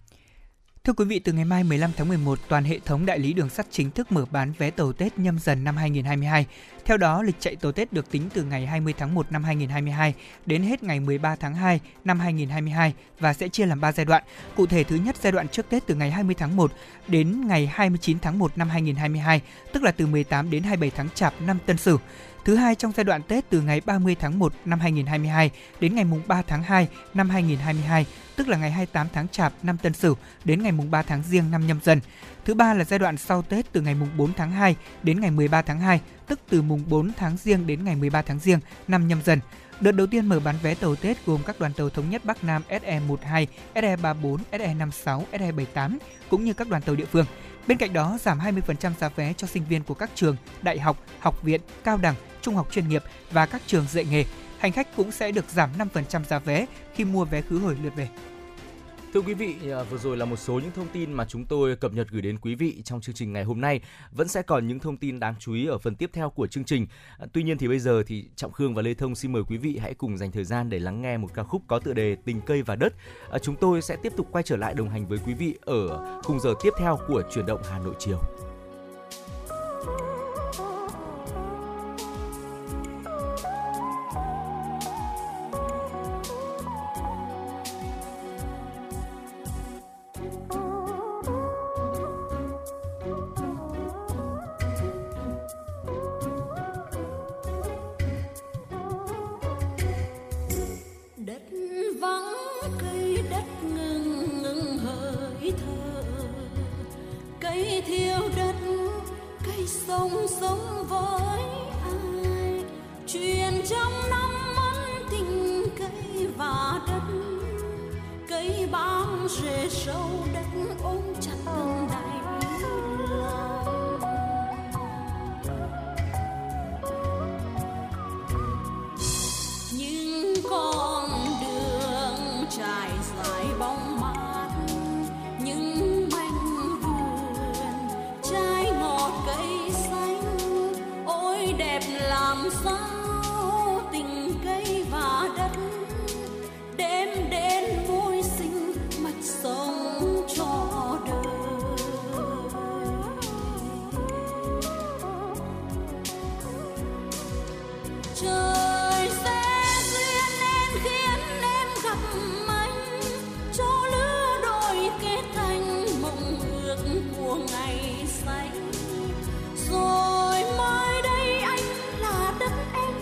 Thưa quý vị, từ ngày mai mười lăm tháng mười một, toàn hệ thống đại lý đường sắt chính thức mở bán vé tàu Tết Nhâm Dần năm hai nghìn không trăm hai mươi hai. Theo đó, lịch chạy tàu Tết được tính từ ngày hai mươi tháng một năm hai nghìn không trăm hai mươi hai đến hết ngày mười ba tháng hai năm hai nghìn không trăm hai mươi hai và sẽ chia làm ba giai đoạn. Cụ thể, thứ nhất, giai đoạn trước Tết từ ngày hai mươi tháng một đến ngày hai mươi chín tháng một năm hai nghìn không trăm hai mươi hai, tức là từ mười tám đến hai mươi bảy tháng Chạp năm Tân Sửu. Thứ hai, trong giai đoạn Tết từ ngày ba mươi tháng một năm hai nghìn không trăm hai mươi hai đến ngày ba tháng hai năm hai nghìn không trăm hai mươi hai, tức là ngày hai mươi tám tháng Chạp năm Tân Sửu đến ngày ba tháng Giêng năm Nhâm Dần. Thứ ba là giai đoạn sau Tết từ ngày bốn tháng hai đến ngày mười ba tháng hai, tức từ bốn tháng Giêng đến ngày mười ba tháng Giêng năm Nhâm Dần. Đợt đầu tiên mở bán vé tàu Tết gồm các đoàn tàu thống nhất Bắc Nam S E mười hai, S E ba mươi bốn, S E năm mươi sáu, S E bảy mươi tám cũng như các đoàn tàu địa phương. Bên cạnh đó, giảm hai mươi phần trăm giá vé cho sinh viên của các trường, đại học, học viện, cao đẳng, trung học chuyên nghiệp và các trường dạy nghề. Hành khách cũng sẽ được giảm năm phần trăm giá vé khi mua vé khứ hồi lượt về. Thưa quý vị, vừa rồi là một số những thông tin mà chúng tôi cập nhật gửi đến quý vị trong chương trình ngày hôm nay. Vẫn sẽ còn những thông tin đáng chú ý ở phần tiếp theo của chương trình. Tuy nhiên thì bây giờ thì Trọng Khương và Lê Thông xin mời quý vị hãy cùng dành thời gian để lắng nghe một ca khúc có tựa đề Tình Cây và Đất. Chúng tôi sẽ tiếp tục quay trở lại đồng hành với quý vị ở khung giờ tiếp theo của Chuyển động Hà Nội chiều. Rồi mai đây anh là đất em.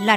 Là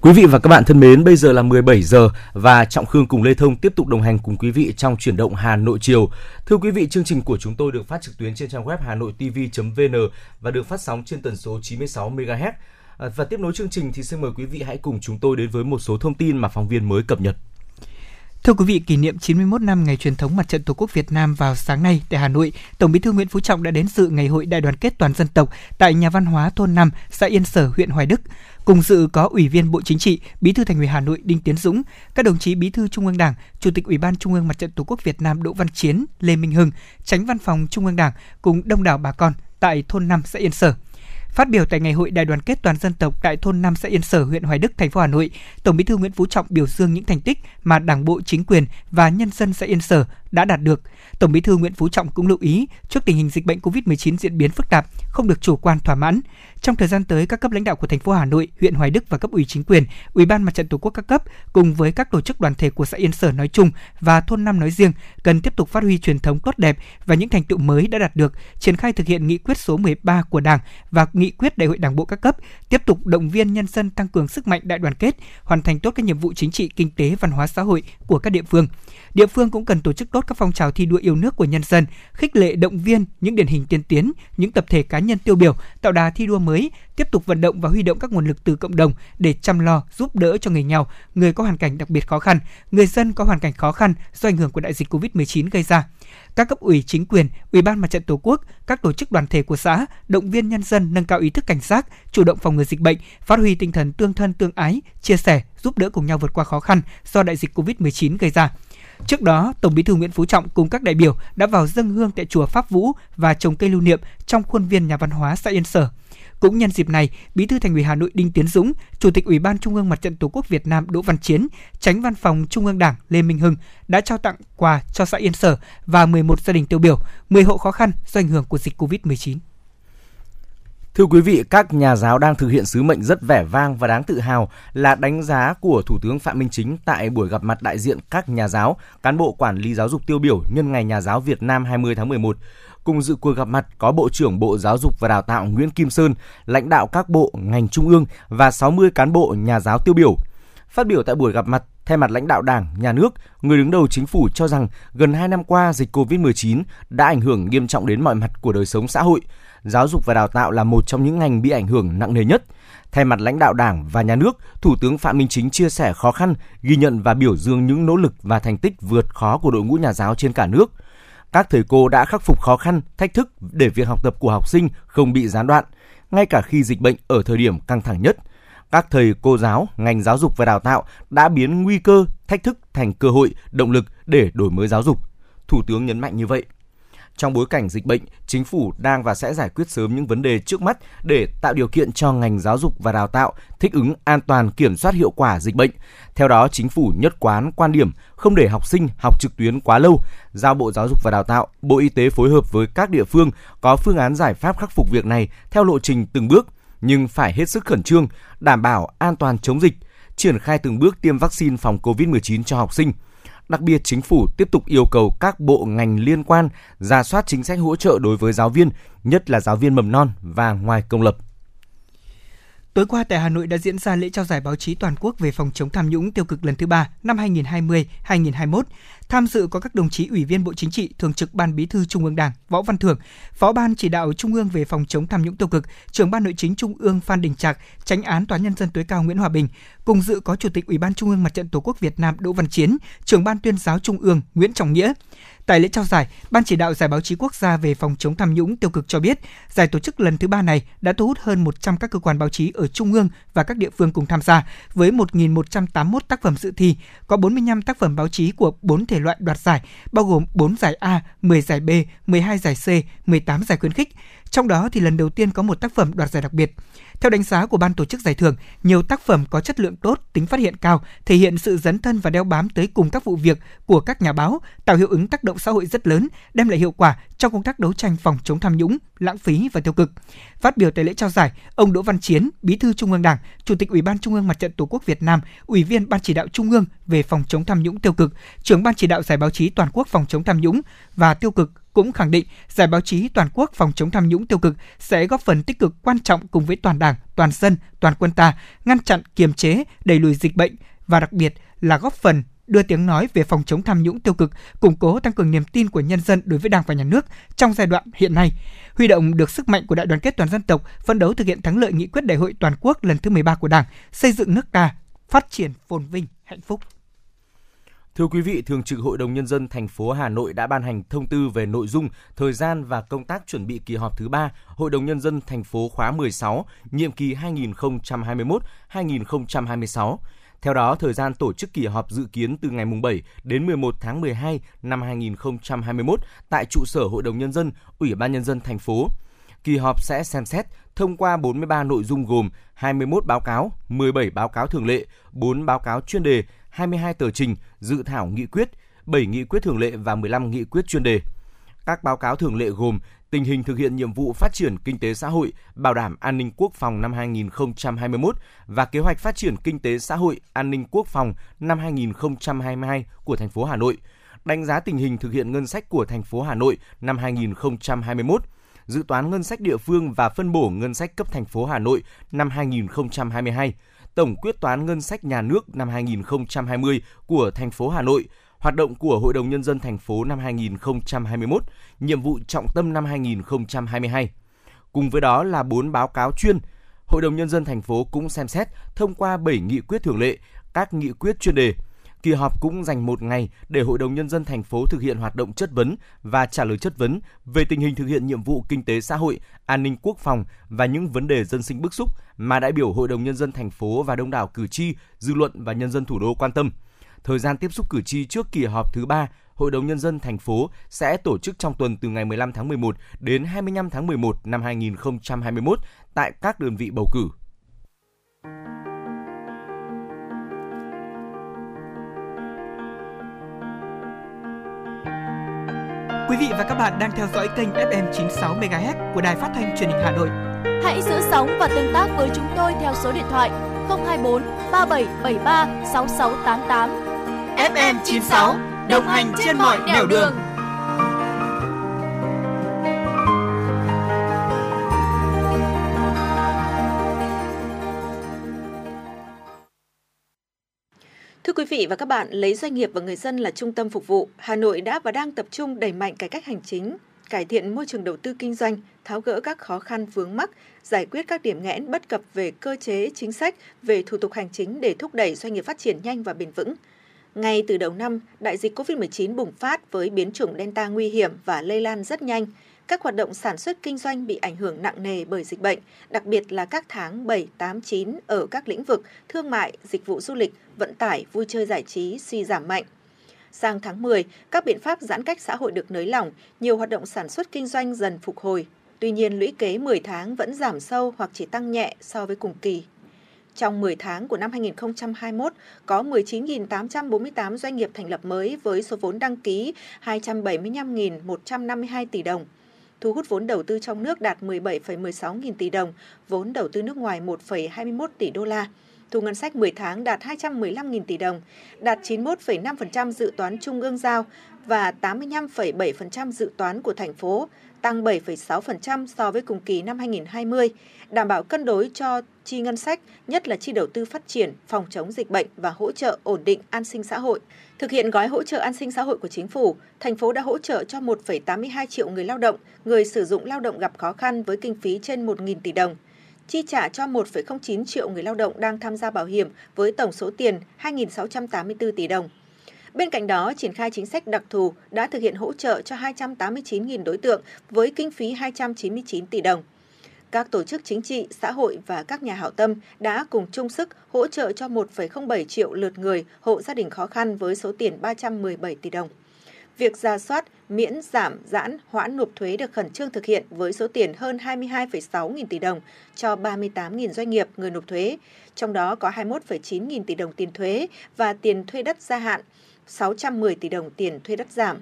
Quý vị và các bạn thân mến, bây giờ là mười bảy giờ và Trọng Khương cùng Lê Thông tiếp tục đồng hành cùng quý vị trong Chuyển động Hà Nội chiều. Thưa quý vị, chương trình của chúng tôi được phát trực tuyến trên trang web hanoitv chấm vn và được phát sóng trên tần số chín mươi sáu mê ga héc. Và tiếp nối chương trình thì xin mời quý vị hãy cùng chúng tôi đến với một số thông tin mà phóng viên mới cập nhật. Thưa quý vị, kỷ niệm chín mươi mốt năm ngày truyền thống Mặt trận Tổ quốc Việt Nam vào sáng nay tại Hà Nội, Tổng Bí thư Nguyễn Phú Trọng đã đến dự ngày hội đại đoàn kết toàn dân tộc tại nhà văn hóa thôn năm, xã Yên Sở, huyện Hoài Đức. Cùng dự có Ủy viên Bộ Chính trị, Bí thư Thành ủy Hà Nội Đinh Tiến Dũng, các đồng chí Bí thư Trung ương Đảng, Chủ tịch Ủy ban Trung ương Mặt trận Tổ quốc Việt Nam Đỗ Văn Chiến, Lê Minh Hưng, Chánh Văn phòng Trung ương Đảng cùng đông đảo bà con tại thôn năm, xã Yên Sở. Phát biểu tại ngày hội đại đoàn kết toàn dân tộc tại thôn năm, xã Yên Sở, huyện Hoài Đức, thành phố Hà Nội, Tổng Bí thư Nguyễn Phú Trọng biểu dương những thành tích mà Đảng bộ, chính quyền và nhân dân xã Yên Sở đã đạt được. Tổng Bí thư Nguyễn Phú Trọng cũng lưu ý, trước tình hình dịch bệnh cô vít mười chín diễn biến phức tạp, không được chủ quan thỏa mãn. Trong thời gian tới, các cấp lãnh đạo của thành phố Hà Nội, huyện Hoài Đức và cấp ủy chính quyền, Ủy ban Mặt trận Tổ quốc các cấp cùng với các tổ chức đoàn thể của xã Yên Sở nói chung và thôn năm nói riêng cần tiếp tục phát huy truyền thống tốt đẹp và những thành tựu mới đã đạt được, triển khai thực hiện nghị quyết số mười ba của Đảng và nghị quyết Đại hội Đảng bộ các cấp, tiếp tục động viên nhân dân tăng cường sức mạnh đại đoàn kết, hoàn thành tốt các nhiệm vụ chính trị, kinh tế, văn hóa xã hội của các địa phương. Địa phương cũng cần tổ chức tốt các phong trào thi đua yêu nước của nhân dân, khích lệ động viên những điển hình tiên tiến, những tập thể cá nhân tiêu biểu, tạo đà thi đua mới, tiếp tục vận động và huy động các nguồn lực từ cộng đồng để chăm lo, giúp đỡ cho người nghèo, người có hoàn cảnh đặc biệt khó khăn, người dân có hoàn cảnh khó khăn do ảnh hưởng của đại dịch cô vít mười chín gây ra. Các cấp ủy chính quyền, Ủy ban Mặt trận Tổ quốc, các tổ chức đoàn thể của xã động viên nhân dân nâng cao ý thức cảnh giác, chủ động phòng ngừa dịch bệnh, phát huy tinh thần tương thân tương ái, chia sẻ, giúp đỡ cùng nhau vượt qua khó khăn do đại dịch cô vít mười chín gây ra. Trước đó, Tổng Bí thư Nguyễn Phú Trọng cùng các đại biểu đã vào dâng hương tại chùa Pháp Vũ và trồng cây lưu niệm trong khuôn viên nhà văn hóa xã Yên Sở. Cũng nhân dịp này, Bí thư Thành ủy Hà Nội Đinh Tiến Dũng, Chủ tịch Ủy ban Trung ương Mặt trận Tổ quốc Việt Nam Đỗ Văn Chiến, Chánh Văn phòng Trung ương Đảng Lê Minh Hưng đã trao tặng quà cho xã Yên Sở và mười một gia đình tiêu biểu, mười hộ khó khăn do ảnh hưởng của dịch cô vít mười chín. Thưa quý vị, các nhà giáo đang thực hiện sứ mệnh rất vẻ vang và đáng tự hào là đánh giá của Thủ tướng Phạm Minh Chính tại buổi gặp mặt đại diện các nhà giáo, cán bộ quản lý giáo dục tiêu biểu nhân Ngày Nhà giáo Việt Nam hai mươi tháng mười một. Cùng dự cuộc gặp mặt có Bộ trưởng Bộ Giáo dục và Đào tạo Nguyễn Kim Sơn, lãnh đạo các bộ, ngành trung ương và sáu mươi cán bộ nhà giáo tiêu biểu. Phát biểu tại buổi gặp mặt, thay mặt lãnh đạo Đảng, Nhà nước, người đứng đầu Chính phủ cho rằng gần hai năm qua dịch cô vít mười chín đã ảnh hưởng nghiêm trọng đến mọi mặt của đời sống xã hội. giáo dục và đào tạo là một trong những ngành bị ảnh hưởng nặng nề nhất. Thay mặt lãnh đạo Đảng và Nhà nước, Thủ tướng Phạm Minh Chính chia sẻ khó khăn, ghi nhận và biểu dương những nỗ lực và thành tích vượt khó của đội ngũ nhà giáo trên cả nước. Các thầy cô đã khắc phục khó khăn, thách thức để việc học tập của học sinh không bị gián đoạn, ngay cả khi dịch bệnh ở thời điểm căng thẳng nhất. Các thầy cô giáo, ngành giáo dục và đào tạo đã biến nguy cơ, thách thức thành cơ hội, động lực để đổi mới giáo dục. Thủ tướng nhấn mạnh như vậy. Trong bối cảnh dịch bệnh, chính phủ đang và sẽ giải quyết sớm những vấn đề trước mắt để tạo điều kiện cho ngành giáo dục và đào tạo thích ứng an toàn, kiểm soát hiệu quả dịch bệnh. Theo đó, chính phủ nhất quán quan điểm không để học sinh học trực tuyến quá lâu, giao Bộ Giáo dục và Đào tạo, Bộ Y tế phối hợp với các địa phương có phương án giải pháp khắc phục việc này theo lộ trình từng bước, nhưng phải hết sức khẩn trương, đảm bảo an toàn chống dịch, triển khai từng bước tiêm vaccine phòng covid mười chín cho học sinh. Đặc biệt, chính phủ tiếp tục yêu cầu các bộ ngành liên quan rà soát chính sách hỗ trợ đối với giáo viên, nhất là giáo viên mầm non và ngoài công lập. Tối qua tại Hà Nội đã diễn ra lễ trao giải báo chí toàn quốc về phòng chống tham nhũng tiêu cực lần thứ ba năm hai nghìn không trăm hai mươi đến hai nghìn không trăm hai mươi mốt. Tham dự có các đồng chí Ủy viên Bộ Chính trị, Thường trực Ban Bí thư Trung ương Đảng Võ Văn Thưởng, Phó Ban Chỉ đạo Trung ương về phòng chống tham nhũng tiêu cực, Trưởng Ban Nội chính Trung ương Phan Đình Trạc, Chánh án Tòa án Nhân dân tối cao Nguyễn Hòa Bình. Cùng dự có Chủ tịch Ủy ban Trung ương Mặt trận Tổ quốc Việt Nam Đỗ Văn Chiến, Trưởng Ban Tuyên giáo Trung ương Nguyễn Trọng Nghĩa. Tại lễ trao giải, Ban Chỉ đạo Giải báo chí quốc gia về phòng chống tham nhũng tiêu cực cho biết, giải tổ chức lần thứ ba này đã thu hút hơn một trăm các cơ quan báo chí ở Trung ương và các địa phương cùng tham gia, với một nghìn một trăm tám mươi mốt tác phẩm dự thi, có bốn mươi lăm tác phẩm báo chí của bốn thể loại đoạt giải, bao gồm bốn giải A, mười giải B, mười hai giải C, mười tám giải khuyến khích. Trong đó thì lần đầu tiên có một tác phẩm đoạt giải đặc biệt. Theo đánh giá của ban tổ chức giải thưởng, nhiều tác phẩm có chất lượng tốt, tính phát hiện cao, thể hiện sự dấn thân và đeo bám tới cùng các vụ việc của các nhà báo, tạo hiệu ứng tác động xã hội rất lớn, đem lại hiệu quả trong công tác đấu tranh phòng chống tham nhũng, lãng phí và tiêu cực. Phát biểu tại lễ trao giải, ông Đỗ Văn Chiến, Bí thư Trung ương Đảng, Chủ tịch Ủy ban Trung ương Mặt trận Tổ quốc Việt Nam, Ủy viên Ban Chỉ đạo Trung ương về phòng chống tham nhũng tiêu cực, Trưởng Ban Chỉ đạo Giải báo chí toàn quốc phòng chống tham nhũng và tiêu cực cũng khẳng định Giải báo chí toàn quốc phòng chống tham nhũng tiêu cực sẽ góp phần tích cực quan trọng cùng với toàn Đảng, toàn dân, toàn quân ta ngăn chặn, kiềm chế, đẩy lùi dịch bệnh và đặc biệt là góp phần đưa tiếng nói về phòng chống tham nhũng tiêu cực, củng cố tăng cường niềm tin của nhân dân đối với Đảng và Nhà nước trong giai đoạn hiện nay, huy động được sức mạnh của đại đoàn kết toàn dân tộc, phấn đấu thực hiện thắng lợi nghị quyết Đại hội toàn quốc lần thứ mười ba của Đảng, xây dựng nước ta phát triển phồn vinh, hạnh phúc. Thưa quý vị, Thường trực Hội đồng Nhân dân thành phố Hà Nội đã ban hành thông tư về nội dung, thời gian và công tác chuẩn bị kỳ họp thứ ba Hội đồng Nhân dân thành phố khóa mười sáu, nhiệm kỳ hai nghìn không trăm hai mươi mốt đến hai nghìn không trăm hai mươi sáu. Theo đó, thời gian tổ chức kỳ họp dự kiến từ ngày bảy đến mười một tháng mười hai năm hai nghìn không trăm hai mươi mốt tại trụ sở Hội đồng Nhân dân, Ủy ban Nhân dân thành phố. Kỳ họp sẽ xem xét thông qua bốn mươi ba nội dung gồm hai mươi mốt báo cáo, mười bảy báo cáo thường lệ, bốn báo cáo chuyên đề, hai mươi hai tờ trình, dự thảo nghị quyết, bảy nghị quyết thường lệ và mười lăm nghị quyết chuyên đề. Các báo cáo thường lệ gồm tình hình thực hiện nhiệm vụ phát triển kinh tế xã hội, bảo đảm an ninh quốc phòng năm hai nghìn không trăm hai mươi mốt và kế hoạch phát triển kinh tế xã hội, an ninh quốc phòng năm hai nghìn không trăm hai mươi hai của thành phố Hà Nội, đánh giá tình hình thực hiện ngân sách của thành phố Hà Nội năm hai nghìn không trăm hai mươi mốt, dự toán ngân sách địa phương và phân bổ ngân sách cấp thành phố Hà Nội năm hai nghìn không trăm hai mươi hai, tổng quyết toán ngân sách nhà nước năm hai nghìn không trăm hai mươi của thành phố Hà Nội, hoạt động của Hội đồng Nhân dân thành phố năm hai nghìn không trăm hai mươi mốt, nhiệm vụ trọng tâm năm hai nghìn không trăm hai mươi hai. Cùng với đó là bốn báo cáo chuyên. Hội đồng Nhân dân thành phố cũng xem xét thông qua bảy nghị quyết thường lệ, các nghị quyết chuyên đề. Kỳ họp cũng dành một ngày để Hội đồng Nhân dân thành phố thực hiện hoạt động chất vấn và trả lời chất vấn về tình hình thực hiện nhiệm vụ kinh tế xã hội, an ninh quốc phòng và những vấn đề dân sinh bức xúc mà đại biểu Hội đồng Nhân dân thành phố và đông đảo cử tri, dư luận và nhân dân thủ đô quan tâm. Thời gian tiếp xúc cử tri trước kỳ họp thứ ba, Hội đồng Nhân dân thành phố sẽ tổ chức trong tuần từ ngày mười lăm tháng mười một đến hai mươi lăm tháng mười một năm hai nghìn không trăm hai mươi mốt tại các đơn vị bầu cử. Quý vị và các bạn đang theo dõi kênh ép em chín mươi sáu mê ga héc của Đài Phát Thanh Truyền hình Hà Nội. Hãy giữ sóng và tương tác với chúng tôi theo số điện thoại không hai bốn ba bảy bảy ba sáu sáu tám tám. ép em chín mươi sáu, đồng hành trên mọi nẻo đường. Thưa quý vị và các bạn, lấy doanh nghiệp và người dân là trung tâm phục vụ, Hà Nội đã và đang tập trung đẩy mạnh cải cách hành chính, cải thiện môi trường đầu tư kinh doanh, tháo gỡ các khó khăn vướng mắc, giải quyết các điểm nghẽn bất cập về cơ chế, chính sách, về thủ tục hành chính để thúc đẩy doanh nghiệp phát triển nhanh và bền vững. Ngay từ đầu năm, đại dịch cô vít mười chín bùng phát với biến chủng Delta nguy hiểm và lây lan rất nhanh. Các hoạt động sản xuất kinh doanh bị ảnh hưởng nặng nề bởi dịch bệnh, đặc biệt là các tháng bảy, tám, chín ở các lĩnh vực thương mại, dịch vụ du lịch, vận tải, vui chơi giải trí suy giảm mạnh. Sang tháng mười, các biện pháp giãn cách xã hội được nới lỏng, nhiều hoạt động sản xuất kinh doanh dần phục hồi. Tuy nhiên, lũy kế mười tháng vẫn giảm sâu hoặc chỉ tăng nhẹ so với cùng kỳ. Trong mười tháng của năm hai nghìn không trăm hai mươi mốt, có mười chín nghìn tám trăm bốn mươi tám doanh nghiệp thành lập mới với số vốn đăng ký hai trăm bảy mươi lăm nghìn một trăm năm mươi hai tỷ đồng. Thu hút vốn đầu tư trong nước đạt mười bảy phẩy mười sáu nghìn tỷ đồng, vốn đầu tư nước ngoài một phẩy hai mươi mốt tỷ đô la. Thu ngân sách mười tháng đạt hai trăm mười lăm nghìn tỷ đồng, đạt chín mươi mốt phẩy năm phần trăm dự toán trung ương giao và tám mươi lăm phẩy bảy phần trăm dự toán của thành phố, tăng bảy phẩy sáu phần trăm so với cùng kỳ năm hai nghìn không trăm hai mươi, đảm bảo cân đối cho chi ngân sách, nhất là chi đầu tư phát triển, phòng chống dịch bệnh và hỗ trợ ổn định an sinh xã hội. Thực hiện gói hỗ trợ an sinh xã hội của chính phủ, thành phố đã hỗ trợ cho một phẩy tám mươi hai triệu người lao động, người sử dụng lao động gặp khó khăn với kinh phí trên một nghìn tỷ đồng. Chi trả cho một phẩy không chín triệu người lao động đang tham gia bảo hiểm với tổng số tiền hai nghìn sáu trăm tám mươi tư tỷ đồng. Bên cạnh đó, triển khai chính sách đặc thù đã thực hiện hỗ trợ cho hai trăm tám mươi chín nghìn đối tượng với kinh phí hai trăm chín mươi chín tỷ đồng. Các tổ chức chính trị, xã hội và các nhà hảo tâm đã cùng chung sức hỗ trợ cho một phẩy không bảy triệu lượt người, hộ gia đình khó khăn với số tiền ba trăm mười bảy tỷ đồng. Việc ra soát, miễn, giảm, giãn, hoãn nộp thuế được khẩn trương thực hiện với số tiền hơn hai mươi hai phẩy sáu nghìn tỷ đồng cho ba mươi tám nghìn doanh nghiệp người nộp thuế, trong đó có hai mươi mốt phẩy chín nghìn tỷ đồng tiền thuế và tiền thuê đất gia hạn, sáu trăm mười tỷ đồng tiền thuê đất giảm.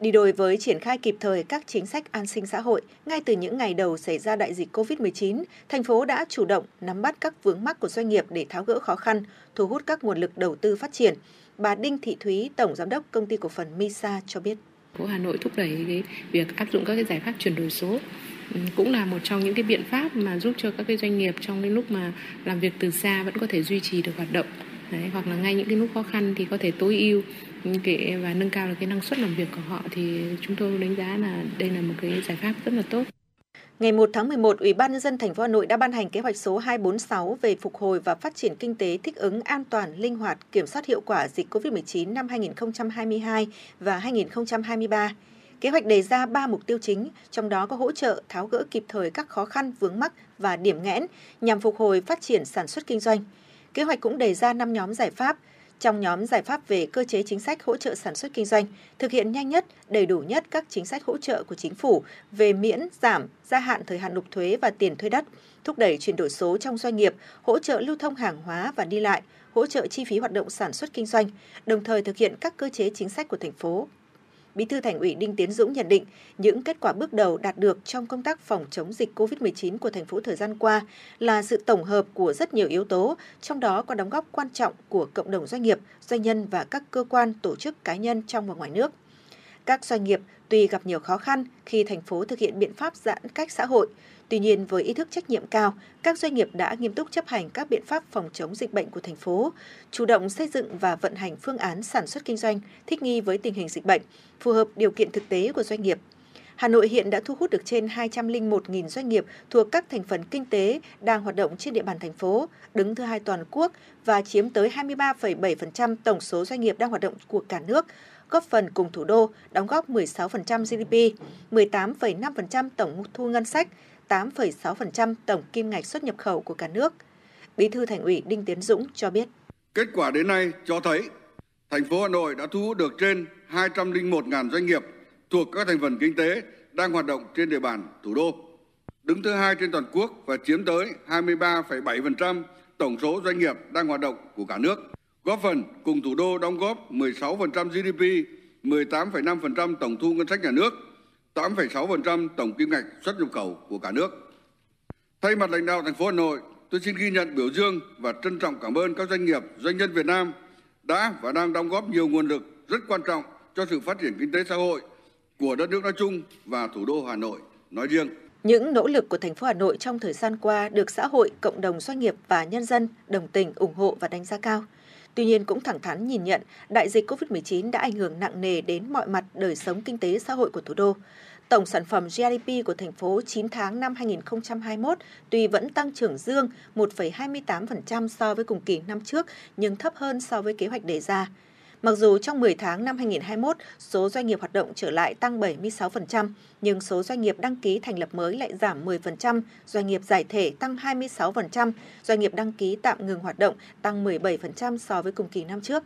Đi đôi với triển khai kịp thời các chính sách an sinh xã hội, ngay từ những ngày đầu xảy ra đại dịch cô vít mười chín, thành phố đã chủ động nắm bắt các vướng mắc của doanh nghiệp để tháo gỡ khó khăn, thu hút các nguồn lực đầu tư phát triển. Bà Đinh Thị Thúy, Tổng Giám đốc Công ty Cổ phần Misa cho biết. Phố Hà Nội thúc đẩy cái việc áp dụng các cái giải pháp chuyển đổi số cũng là một trong những cái biện pháp mà giúp cho các cái doanh nghiệp trong cái lúc mà làm việc từ xa vẫn có thể duy trì được hoạt động. Đấy, hoặc là ngay những cái lúc khó khăn thì có thể tối ưu cái và nâng cao được cái năng suất làm việc của họ, thì chúng tôi đánh giá là đây là một cái giải pháp rất là tốt. Ngày mùng một tháng mười một, Ủy ban nhân dân thành phố Hà Nội đã ban hành kế hoạch số hai trăm bốn mươi sáu về phục hồi và phát triển kinh tế thích ứng an toàn, linh hoạt, kiểm soát hiệu quả dịch cô vít mười chín năm hai nghìn không trăm hai mươi hai và hai nghìn không trăm hai mươi ba. Kế hoạch đề ra ba mục tiêu chính, trong đó có hỗ trợ tháo gỡ kịp thời các khó khăn vướng mắc và điểm nghẽn nhằm phục hồi phát triển sản xuất kinh doanh. Kế hoạch cũng đề ra năm nhóm giải pháp. Trong nhóm giải pháp về cơ chế chính sách hỗ trợ sản xuất kinh doanh, thực hiện nhanh nhất, đầy đủ nhất các chính sách hỗ trợ của chính phủ về miễn, giảm, gia hạn thời hạn nộp thuế và tiền thuê đất, thúc đẩy chuyển đổi số trong doanh nghiệp, hỗ trợ lưu thông hàng hóa và đi lại, hỗ trợ chi phí hoạt động sản xuất kinh doanh, đồng thời thực hiện các cơ chế chính sách của thành phố. Bí thư Thành ủy Đinh Tiến Dũng nhận định, những kết quả bước đầu đạt được trong công tác phòng chống dịch cô vít mười chín của thành phố thời gian qua là sự tổng hợp của rất nhiều yếu tố, trong đó có đóng góp quan trọng của cộng đồng doanh nghiệp, doanh nhân và các cơ quan, tổ chức, cá nhân trong và ngoài nước. Các doanh nghiệp tuy gặp nhiều khó khăn khi thành phố thực hiện biện pháp giãn cách xã hội, tuy nhiên với ý thức trách nhiệm cao, các doanh nghiệp đã nghiêm túc chấp hành các biện pháp phòng chống dịch bệnh của thành phố, chủ động xây dựng và vận hành phương án sản xuất kinh doanh thích nghi với tình hình dịch bệnh, phù hợp điều kiện thực tế của doanh nghiệp. Hà Nội hiện đã thu hút được trên hai trăm lẻ một nghìn doanh nghiệp thuộc các thành phần kinh tế đang hoạt động trên địa bàn thành phố, đứng thứ hai toàn quốc và chiếm tới hai mươi ba phẩy bảy phần trăm tổng số doanh nghiệp đang hoạt động của cả nước, góp phần cùng thủ đô đóng góp mười sáu phần trăm giê đê pê, mười tám phẩy năm phần trăm tổng thu ngân sách, tám phẩy sáu phần trăm tổng kim ngạch xuất nhập khẩu của cả nước. Bí thư Thành ủy Đinh Tiến Dũng cho biết. Kết quả đến nay cho thấy thành phố Hà Nội đã thu hút được trên hai trăm lẻ một nghìn doanh nghiệp thuộc các thành phần kinh tế đang hoạt động trên địa bàn thủ đô, đứng thứ hai trên toàn quốc và chiếm tới hai mươi ba phẩy bảy phần trăm tổng số doanh nghiệp đang hoạt động của cả nước, góp phần cùng thủ đô đóng góp mười sáu phần trăm giê đê pê, mười tám phẩy năm phần trăm tổng thu ngân sách nhà nước, tám phẩy sáu phần trăm tổng kim ngạch xuất nhập khẩu của cả nước. Thay mặt lãnh đạo thành phố Hà Nội, tôi xin ghi nhận, biểu dương và trân trọng cảm ơn các doanh nghiệp, doanh nhân Việt Nam đã và đang đóng góp nhiều nguồn lực rất quan trọng cho sự phát triển kinh tế xã hội của đất nước nói chung và thủ đô Hà Nội nói riêng. Những nỗ lực của thành phố Hà Nội trong thời gian qua được xã hội, cộng đồng doanh nghiệp và nhân dân đồng tình, ủng hộ và đánh giá cao. Tuy nhiên cũng thẳng thắn nhìn nhận, đại dịch cô vít mười chín đã ảnh hưởng nặng nề đến mọi mặt đời sống kinh tế xã hội của thủ đô. Tổng sản phẩm G D P của thành phố chín tháng năm hai nghìn không trăm hai mươi mốt tuy vẫn tăng trưởng dương một phẩy hai mươi tám phần trăm so với cùng kỳ năm trước nhưng thấp hơn so với kế hoạch đề ra. Mặc dù trong mười tháng năm hai nghìn không trăm hai mươi mốt, số doanh nghiệp hoạt động trở lại tăng bảy mươi sáu phần trăm, nhưng số doanh nghiệp đăng ký thành lập mới lại giảm mười phần trăm, doanh nghiệp giải thể tăng hai mươi sáu phần trăm, doanh nghiệp đăng ký tạm ngừng hoạt động tăng mười bảy phần trăm so với cùng kỳ năm trước.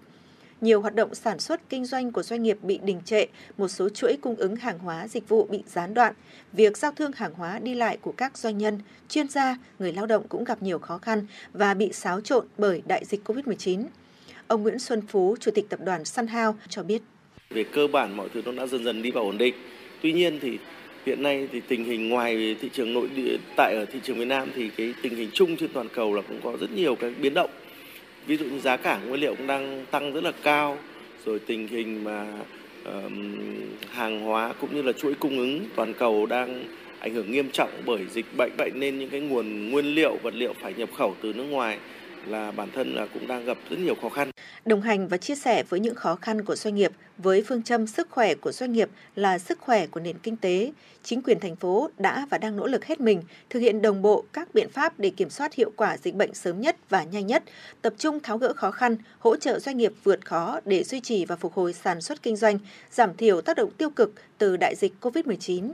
Nhiều hoạt động sản xuất kinh doanh của doanh nghiệp bị đình trệ, một số chuỗi cung ứng hàng hóa dịch vụ bị gián đoạn. Việc giao thương hàng hóa đi lại của các doanh nhân, chuyên gia, người lao động cũng gặp nhiều khó khăn và bị xáo trộn bởi đại dịch Covid mười chín. Ông Nguyễn Xuân Phú, Chủ tịch Tập đoàn Sun House cho biết. Về cơ bản mọi thứ nó đã dần dần đi vào ổn định. Tuy nhiên thì hiện nay thì tình hình ngoài thị trường nội địa, tại ở thị trường Việt Nam thì cái tình hình chung trên toàn cầu là cũng có rất nhiều các biến động. Ví dụ như giá cả nguyên liệu cũng đang tăng rất là cao, rồi tình hình mà uh, hàng hóa cũng như là chuỗi cung ứng toàn cầu đang ảnh hưởng nghiêm trọng bởi dịch bệnh. Vậy nên những cái nguồn nguyên liệu, vật liệu phải nhập khẩu từ nước ngoài là bản thân là cũng đang gặp rất nhiều khó khăn. Đồng hành và chia sẻ với những khó khăn của doanh nghiệp, với phương châm sức khỏe của doanh nghiệp là sức khỏe của nền kinh tế, chính quyền thành phố đã và đang nỗ lực hết mình thực hiện đồng bộ các biện pháp để kiểm soát hiệu quả dịch bệnh sớm nhất và nhanh nhất, tập trung tháo gỡ khó khăn, hỗ trợ doanh nghiệp vượt khó để duy trì và phục hồi sản xuất kinh doanh, giảm thiểu tác động tiêu cực từ đại dịch Covid mười chín.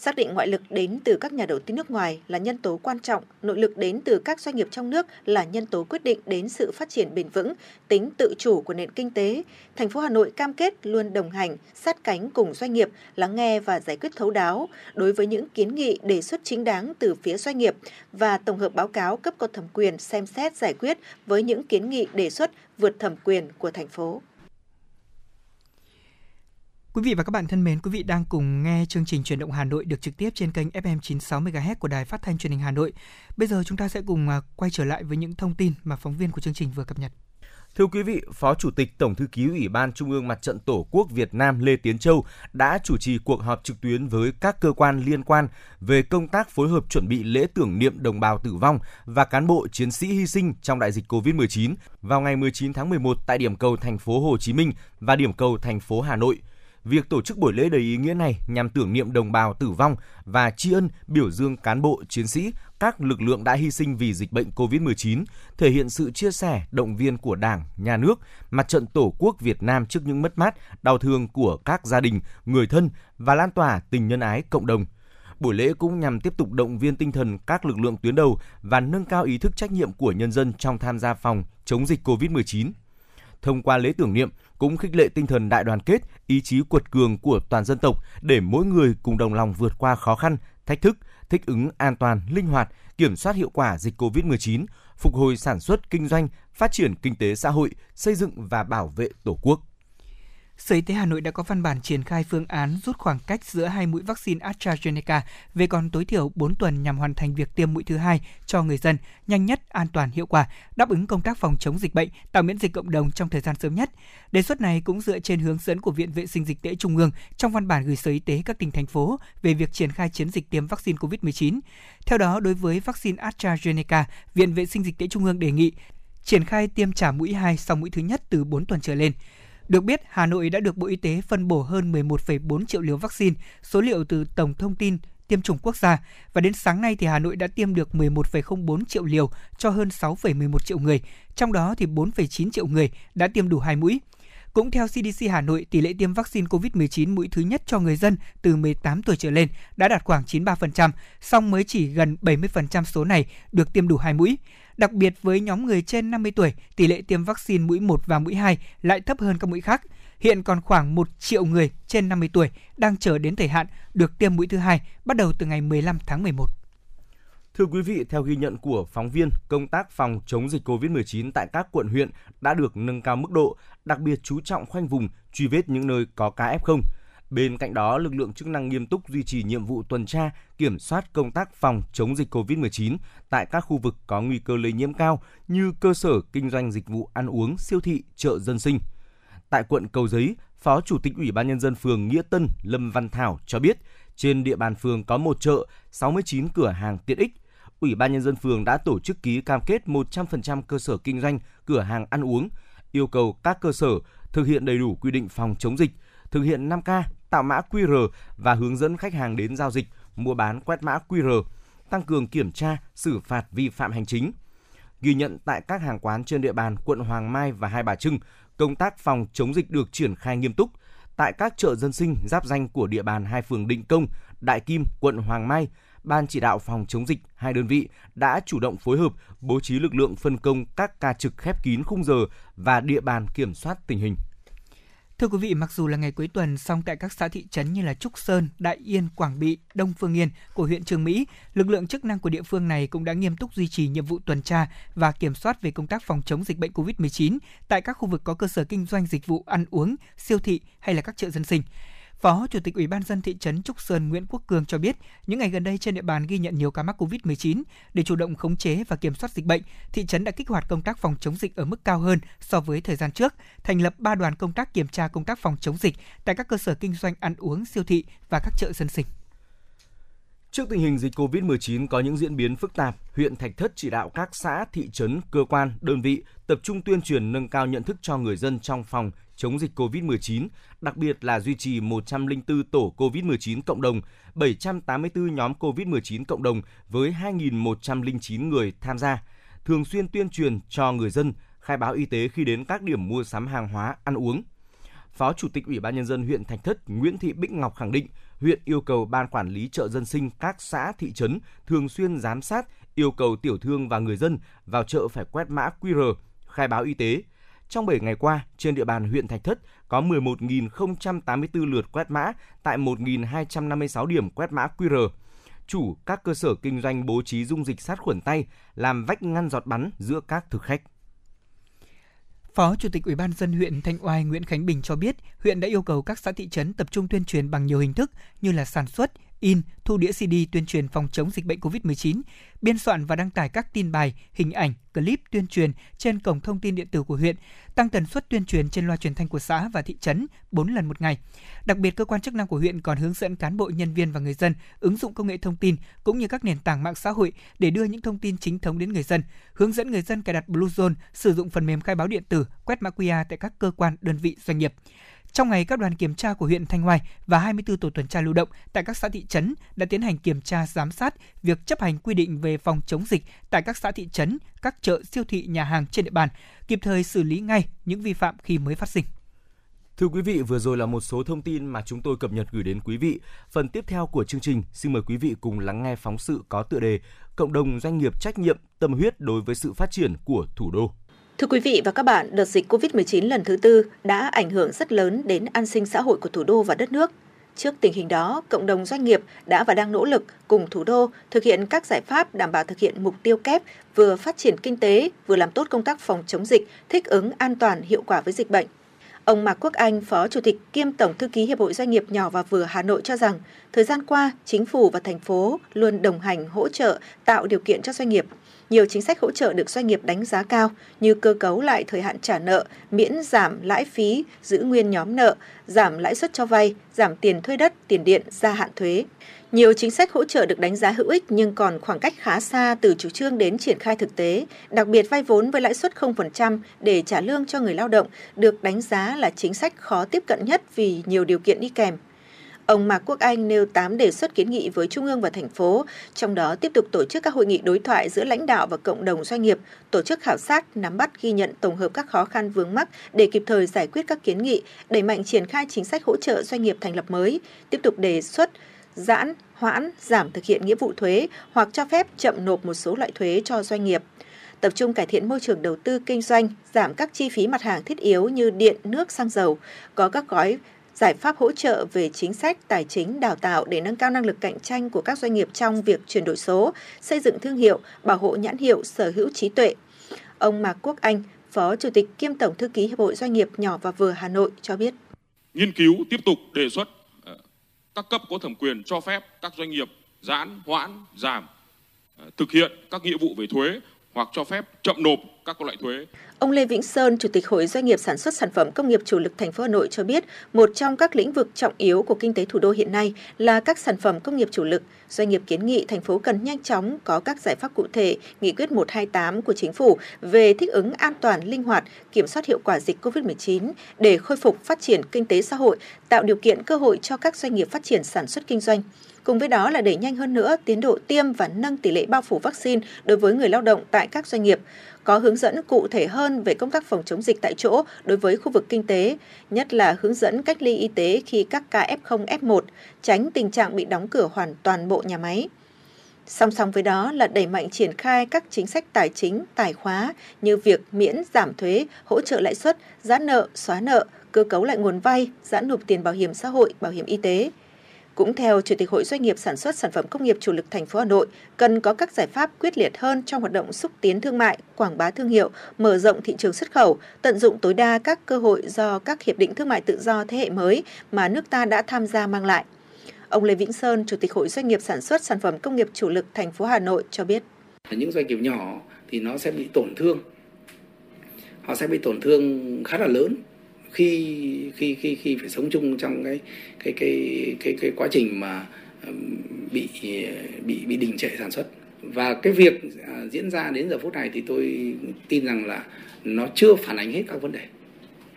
Xác định ngoại lực đến từ các nhà đầu tư nước ngoài là nhân tố quan trọng, nội lực đến từ các doanh nghiệp trong nước là nhân tố quyết định đến sự phát triển bền vững, tính tự chủ của nền kinh tế, thành phố Hà Nội cam kết luôn đồng hành, sát cánh cùng doanh nghiệp, lắng nghe và giải quyết thấu đáo đối với những kiến nghị đề xuất chính đáng từ phía doanh nghiệp và tổng hợp báo cáo cấp có thẩm quyền xem xét giải quyết với những kiến nghị đề xuất vượt thẩm quyền của thành phố. Quý vị và các bạn thân mến, quý vị đang cùng nghe chương trình Chuyển động Hà Nội được trực tiếp trên kênh ép em chín mươi sáu mê ga héc của Đài Phát Thanh Truyền hình Hà Nội. Bây giờ chúng ta sẽ cùng quay trở lại với những thông tin mà phóng viên của chương trình vừa cập nhật. Thưa quý vị, Phó Chủ tịch Tổng thư ký Ủy ban Trung ương Mặt trận Tổ quốc Việt Nam Lê Tiến Châu đã chủ trì cuộc họp trực tuyến với các cơ quan liên quan về công tác phối hợp chuẩn bị lễ tưởng niệm đồng bào tử vong và cán bộ chiến sĩ hy sinh trong đại dịch Covid mười chín vào ngày mười chín tháng mười một tại điểm cầu thành phố Hồ Chí Minh và điểm cầu thành phố Hà Nội. Việc tổ chức buổi lễ đầy ý nghĩa này nhằm tưởng niệm đồng bào tử vong và tri ân biểu dương cán bộ, chiến sĩ, các lực lượng đã hy sinh vì dịch bệnh Covid mười chín, thể hiện sự chia sẻ, động viên của Đảng, Nhà nước, Mặt trận Tổ quốc Việt Nam trước những mất mát, đau thương của các gia đình, người thân và lan tỏa tình nhân ái cộng đồng. Buổi lễ cũng nhằm tiếp tục động viên tinh thần các lực lượng tuyến đầu và nâng cao ý thức trách nhiệm của nhân dân trong tham gia phòng chống dịch Covid mười chín. Thông qua lễ tưởng niệm cũng khích lệ tinh thần đại đoàn kết, ý chí quật cường của toàn dân tộc để mỗi người cùng đồng lòng vượt qua khó khăn, thách thức, thích ứng an toàn, linh hoạt, kiểm soát hiệu quả dịch Covid mười chín, phục hồi sản xuất, kinh doanh, phát triển kinh tế xã hội, xây dựng và bảo vệ Tổ quốc. Sở Y tế Hà Nội đã có văn bản triển khai phương án rút khoảng cách giữa hai mũi vaccine AstraZeneca về còn tối thiểu bốn tuần nhằm hoàn thành việc tiêm mũi thứ hai cho người dân nhanh nhất, an toàn, hiệu quả, đáp ứng công tác phòng chống dịch bệnh, tạo miễn dịch cộng đồng trong thời gian sớm nhất. Đề xuất này cũng dựa trên hướng dẫn của Viện Vệ sinh Dịch tễ Trung ương trong văn bản gửi Sở Y tế các tỉnh, thành phố về việc triển khai chiến dịch tiêm vaccine Covid mười chín. Theo đó, đối với vaccine AstraZeneca, Viện Vệ sinh Dịch tễ Trung ương đề nghị triển khai tiêm trả mũi hai sau mũi thứ nhất từ bốn tuần trở lên. Được biết, Hà Nội đã được Bộ Y tế phân bổ hơn mười một phẩy bốn triệu liều vaccine, số liệu từ Tổng thông tin tiêm chủng quốc gia. Và đến sáng nay, thì Hà Nội đã tiêm được mười một phẩy không bốn triệu liều cho hơn sáu phẩy mười một triệu người, trong đó thì bốn phẩy chín triệu người đã tiêm đủ hai mũi. Cũng theo xê đê xê Hà Nội, tỷ lệ tiêm vaccine Covid mười chín mũi thứ nhất cho người dân từ mười tám tuổi trở lên đã đạt khoảng chín mươi ba phần trăm, song mới chỉ gần bảy mươi phần trăm số này được tiêm đủ hai mũi. Đặc biệt với nhóm người trên năm mươi tuổi, tỷ lệ tiêm vaccine mũi một và mũi hai lại thấp hơn các mũi khác. Hiện còn khoảng một triệu người trên năm mươi tuổi đang chờ đến thời hạn được tiêm mũi thứ hai bắt đầu từ ngày mười lăm tháng mười một. Thưa quý vị, theo ghi nhận của phóng viên, công tác phòng chống dịch Covid mười chín tại các quận huyện đã được nâng cao mức độ, đặc biệt chú trọng khoanh vùng, truy vết những nơi có ca ép không. Bên cạnh đó, lực lượng chức năng nghiêm túc duy trì nhiệm vụ tuần tra, kiểm soát công tác phòng chống dịch Covid mười chín tại các khu vực có nguy cơ lây nhiễm cao như cơ sở kinh doanh dịch vụ ăn uống, siêu thị, chợ dân sinh. Tại quận Cầu Giấy, Phó Chủ tịch Ủy ban Nhân dân phường Nghĩa Tân Lâm Văn Thảo cho biết, trên địa bàn phường có một chợ, sáu mươi chín cửa hàng tiện ích. Ủy ban Nhân dân phường đã tổ chức ký cam kết một trăm phần trăm cơ sở kinh doanh, cửa hàng ăn uống, yêu cầu các cơ sở thực hiện đầy đủ quy định phòng chống dịch, thực hiện năm K, tạo mã quy rờ và hướng dẫn khách hàng đến giao dịch, mua bán quét mã quy rờ, tăng cường kiểm tra, xử phạt vi phạm hành chính. Ghi nhận tại các hàng quán trên địa bàn quận Hoàng Mai và Hai Bà Trưng, công tác phòng chống dịch được triển khai nghiêm túc. Tại các chợ dân sinh giáp ranh của địa bàn hai phường Định Công, Đại Kim, quận Hoàng Mai, Ban chỉ đạo phòng chống dịch hai đơn vị đã chủ động phối hợp bố trí lực lượng phân công các ca trực khép kín khung giờ và địa bàn kiểm soát tình hình. Thưa quý vị, mặc dù là ngày cuối tuần, song tại các xã thị trấn như là Trúc Sơn, Đại Yên, Quảng Bị, Đông Phương Yên của huyện Trường Mỹ, lực lượng chức năng của địa phương này cũng đã nghiêm túc duy trì nhiệm vụ tuần tra và kiểm soát về công tác phòng chống dịch bệnh covid mười chín tại các khu vực có cơ sở kinh doanh dịch vụ ăn uống, siêu thị hay là các chợ dân sinh. Phó Chủ tịch Ủy ban nhân dân thị trấn Trúc Sơn Nguyễn Quốc Cường cho biết, những ngày gần đây trên địa bàn ghi nhận nhiều ca mắc covid mười chín. Để chủ động khống chế và kiểm soát dịch bệnh, thị trấn đã kích hoạt công tác phòng chống dịch ở mức cao hơn so với thời gian trước, thành lập ba đoàn công tác kiểm tra công tác phòng chống dịch tại các cơ sở kinh doanh ăn uống, siêu thị và các chợ dân sinh. Trước tình hình dịch covid mười chín có những diễn biến phức tạp, huyện Thạch Thất chỉ đạo các xã, thị trấn, cơ quan, đơn vị tập trung tuyên truyền nâng cao nhận thức cho người dân trong phòng chống dịch covid mười chín, đặc biệt là duy trì một trăm lẻ bốn tổ covid mười chín cộng đồng, bảy trăm tám mươi tư nhóm covid mười chín cộng đồng với hai nghìn một trăm lẻ chín người tham gia. Thường xuyên tuyên truyền cho người dân khai báo y tế khi đến các điểm mua sắm hàng hóa, ăn uống. Phó Chủ tịch Ủy ban nhân dân huyện Thạch Thất Nguyễn Thị Bích Ngọc khẳng định, huyện yêu cầu ban quản lý chợ dân sinh các xã, thị trấn thường xuyên giám sát, yêu cầu tiểu thương và người dân vào chợ phải quét mã quy rờ, khai báo y tế. Trong bảy ngày qua, trên địa bàn huyện Thạch Thất có mười một nghìn không trăm tám mươi tư lượt quét mã tại một nghìn hai trăm năm mươi sáu điểm quét mã quy rờ. Chủ các cơ sở kinh doanh bố trí dung dịch sát khuẩn tay, làm vách ngăn giọt bắn giữa các thực khách. Phó Chủ tịch Ủy ban nhân dân huyện Thanh Oai Nguyễn Khánh Bình cho biết, huyện đã yêu cầu các xã thị trấn tập trung tuyên truyền bằng nhiều hình thức như là sản xuất, in, thu đĩa xê đê tuyên truyền phòng chống dịch bệnh covid mười chín, biên soạn và đăng tải các tin bài, hình ảnh, clip tuyên truyền trên cổng thông tin điện tử của huyện, tăng tần suất tuyên truyền trên loa truyền thanh của xã và thị trấn bốn lần một ngày. Đặc biệt, cơ quan chức năng của huyện còn hướng dẫn cán bộ, nhân viên và người dân ứng dụng công nghệ thông tin cũng như các nền tảng mạng xã hội để đưa những thông tin chính thống đến người dân, hướng dẫn người dân cài đặt Bluezone, sử dụng phần mềm khai báo điện tử, quét mã quy rờ tại các cơ quan, đơn vị, doanh nghiệp. Trong ngày, các đoàn kiểm tra của huyện Thanh Oai và hai mươi tư tổ tuần tra lưu động tại các xã thị trấn đã tiến hành kiểm tra, giám sát việc chấp hành quy định về phòng chống dịch tại các xã thị trấn, các chợ, siêu thị, nhà hàng trên địa bàn, kịp thời xử lý ngay những vi phạm khi mới phát sinh. Thưa quý vị, vừa rồi là một số thông tin mà chúng tôi cập nhật gửi đến quý vị. Phần tiếp theo của chương trình, xin mời quý vị cùng lắng nghe phóng sự có tựa đề Cộng đồng doanh nghiệp trách nhiệm, tâm huyết đối với sự phát triển của thủ đô. Thưa quý vị và các bạn, đợt dịch covid mười chín lần thứ tư đã ảnh hưởng rất lớn đến an sinh xã hội của thủ đô và đất nước. Trước tình hình đó, cộng đồng doanh nghiệp đã và đang nỗ lực cùng thủ đô thực hiện các giải pháp đảm bảo thực hiện mục tiêu kép vừa phát triển kinh tế, vừa làm tốt công tác phòng chống dịch, thích ứng an toàn, hiệu quả với dịch bệnh. Ông Mạc Quốc Anh, Phó Chủ tịch kiêm Tổng Thư ký Hiệp hội Doanh nghiệp nhỏ và vừa Hà Nội cho rằng, thời gian qua, chính phủ và thành phố luôn đồng hành, hỗ trợ, tạo điều kiện cho doanh nghiệp. Nhiều chính sách hỗ trợ được doanh nghiệp đánh giá cao như cơ cấu lại thời hạn trả nợ, miễn giảm lãi phí, giữ nguyên nhóm nợ, giảm lãi suất cho vay, giảm tiền thuê đất, tiền điện, gia hạn thuế. Nhiều chính sách hỗ trợ được đánh giá hữu ích nhưng còn khoảng cách khá xa từ chủ trương đến triển khai thực tế, đặc biệt vay vốn với lãi suất không phần trăm để trả lương cho người lao động được đánh giá là chính sách khó tiếp cận nhất vì nhiều điều kiện đi kèm. Ông Mạc Quốc Anh nêu tám đề xuất kiến nghị với Trung ương và thành phố, trong đó tiếp tục tổ chức các hội nghị đối thoại giữa lãnh đạo và cộng đồng doanh nghiệp, tổ chức khảo sát, nắm bắt, ghi nhận, tổng hợp các khó khăn vướng mắc để kịp thời giải quyết các kiến nghị, đẩy mạnh triển khai chính sách hỗ trợ doanh nghiệp thành lập mới, tiếp tục đề xuất giãn, hoãn, giảm thực hiện nghĩa vụ thuế hoặc cho phép chậm nộp một số loại thuế cho doanh nghiệp. Tập trung cải thiện môi trường đầu tư kinh doanh, giảm các chi phí mặt hàng thiết yếu như điện, nước, xăng dầu, có các gói giải pháp hỗ trợ về chính sách, tài chính, đào tạo để nâng cao năng lực cạnh tranh của các doanh nghiệp trong việc chuyển đổi số, xây dựng thương hiệu, bảo hộ nhãn hiệu, sở hữu trí tuệ. Ông Mạc Quốc Anh, Phó Chủ tịch kiêm Tổng Thư ký Hiệp hội Doanh nghiệp nhỏ và vừa Hà Nội cho biết. Nghiên cứu tiếp tục đề xuất các cấp có thẩm quyền cho phép các doanh nghiệp giãn, hoãn, giảm, thực hiện các nghĩa vụ về thuế hoặc cho phép chậm nộp các loại thuế. Ông Lê Vĩnh Sơn, Chủ tịch Hội Doanh nghiệp Sản xuất Sản phẩm Công nghiệp Chủ lực thành phố Hà Nội cho biết, một trong các lĩnh vực trọng yếu của kinh tế thủ đô hiện nay là các sản phẩm công nghiệp chủ lực. Doanh nghiệp kiến nghị thành phố cần nhanh chóng có các giải pháp cụ thể, nghị quyết một hai tám của Chính phủ về thích ứng an toàn, linh hoạt, kiểm soát hiệu quả dịch covid mười chín để khôi phục phát triển kinh tế xã hội, tạo điều kiện cơ hội cho các doanh nghiệp phát triển sản xuất kinh doanh. Cùng với đó là đẩy nhanh hơn nữa tiến độ tiêm và nâng tỷ lệ bao phủ vaccine đối với người lao động tại các doanh nghiệp, có hướng dẫn cụ thể hơn về công tác phòng chống dịch tại chỗ đối với khu vực kinh tế, nhất là hướng dẫn cách ly y tế khi các ca ép không, ép một, tránh tình trạng bị đóng cửa hoàn toàn bộ nhà máy. Song song với đó là đẩy mạnh triển khai các chính sách tài chính, tài khóa như việc miễn giảm thuế, hỗ trợ lãi suất, giãn nợ, xóa nợ, cơ cấu lại nguồn vay, giãn nộp tiền bảo hiểm xã hội, bảo hiểm y tế. Cũng theo Chủ tịch Hội Doanh nghiệp Sản xuất Sản phẩm Công nghiệp Chủ lực thành phố Hà Nội, cần có các giải pháp quyết liệt hơn trong hoạt động xúc tiến thương mại, quảng bá thương hiệu, mở rộng thị trường xuất khẩu, tận dụng tối đa các cơ hội do các hiệp định thương mại tự do thế hệ mới mà nước ta đã tham gia mang lại. Ông Lê Vĩnh Sơn, Chủ tịch Hội Doanh nghiệp Sản xuất Sản phẩm Công nghiệp Chủ lực thành phố Hà Nội cho biết. Những doanh nghiệp nhỏ thì nó sẽ bị tổn thương. Họ sẽ bị tổn thương khá là lớn. khi khi khi khi phải sống chung trong cái cái cái cái cái quá trình mà bị bị bị đình trệ sản xuất, và cái việc diễn ra đến giờ phút này thì tôi tin rằng là nó chưa phản ánh hết các vấn đề,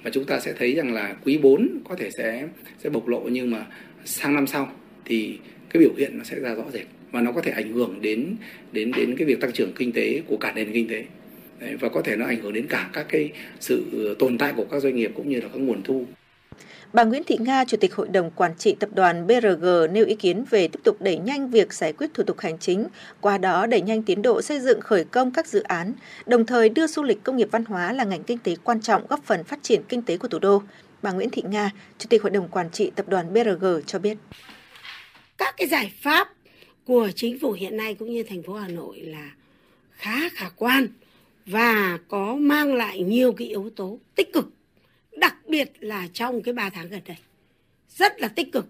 và chúng ta sẽ thấy rằng là quý bốn có thể sẽ sẽ bộc lộ, nhưng mà sang năm sau thì cái biểu hiện nó sẽ ra rõ rệt, và nó có thể ảnh hưởng đến đến đến cái việc tăng trưởng kinh tế của cả nền kinh tế. Và có thể nó ảnh hưởng đến cả các cái sự tồn tại của các doanh nghiệp cũng như là các nguồn thu. Bà Nguyễn Thị Nga, Chủ tịch Hội đồng Quản trị Tập đoàn bê rờ giê nêu ý kiến về tiếp tục đẩy nhanh việc giải quyết thủ tục hành chính, qua đó đẩy nhanh tiến độ xây dựng khởi công các dự án, đồng thời đưa du lịch công nghiệp văn hóa là ngành kinh tế quan trọng góp phần phát triển kinh tế của thủ đô. Bà Nguyễn Thị Nga, Chủ tịch Hội đồng Quản trị Tập đoàn bê rờ giê cho biết. Các cái giải pháp của chính phủ hiện nay cũng như thành phố Hà Nội là khá khả quan, và có mang lại nhiều cái yếu tố tích cực, đặc biệt là trong cái ba tháng gần đây. Rất là tích cực.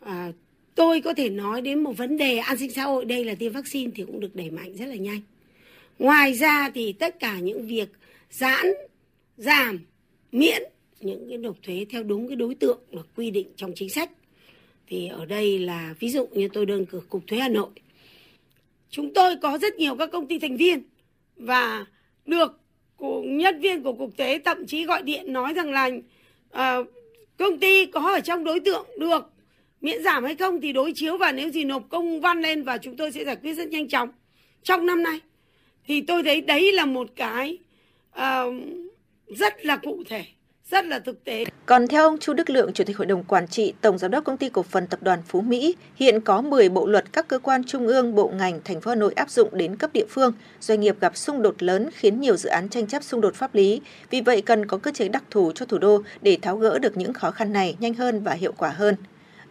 À, tôi có thể nói đến một vấn đề an sinh xã hội, đây là tiêm vaccine thì cũng được đẩy mạnh rất là nhanh. Ngoài ra thì tất cả những việc giãn, giảm, miễn những cái nộp thuế theo đúng cái đối tượng được quy định trong chính sách. Thì ở đây là ví dụ như tôi đơn cử Cục Thuế Hà Nội. Chúng tôi có rất nhiều các công ty thành viên, và được nhân viên của Cục Thuế thậm chí gọi điện nói rằng là uh, công ty có ở trong đối tượng được miễn giảm hay không thì đối chiếu, và nếu gì nộp công văn lên và chúng tôi sẽ giải quyết rất nhanh chóng trong năm nay. Thì tôi thấy đấy là một cái uh, rất là cụ thể, rất là thực tế. Còn theo ông Chu Đức Lượng, Chủ tịch Hội đồng Quản trị, Tổng Giám đốc Công ty Cổ phần Tập đoàn Phú Mỹ, hiện có mười bộ luật các cơ quan trung ương, bộ ngành, thành phố Hà Nội áp dụng đến cấp địa phương. Doanh nghiệp gặp xung đột lớn khiến nhiều dự án tranh chấp xung đột pháp lý. Vì vậy, cần có cơ chế đặc thù cho thủ đô để tháo gỡ được những khó khăn này nhanh hơn và hiệu quả hơn.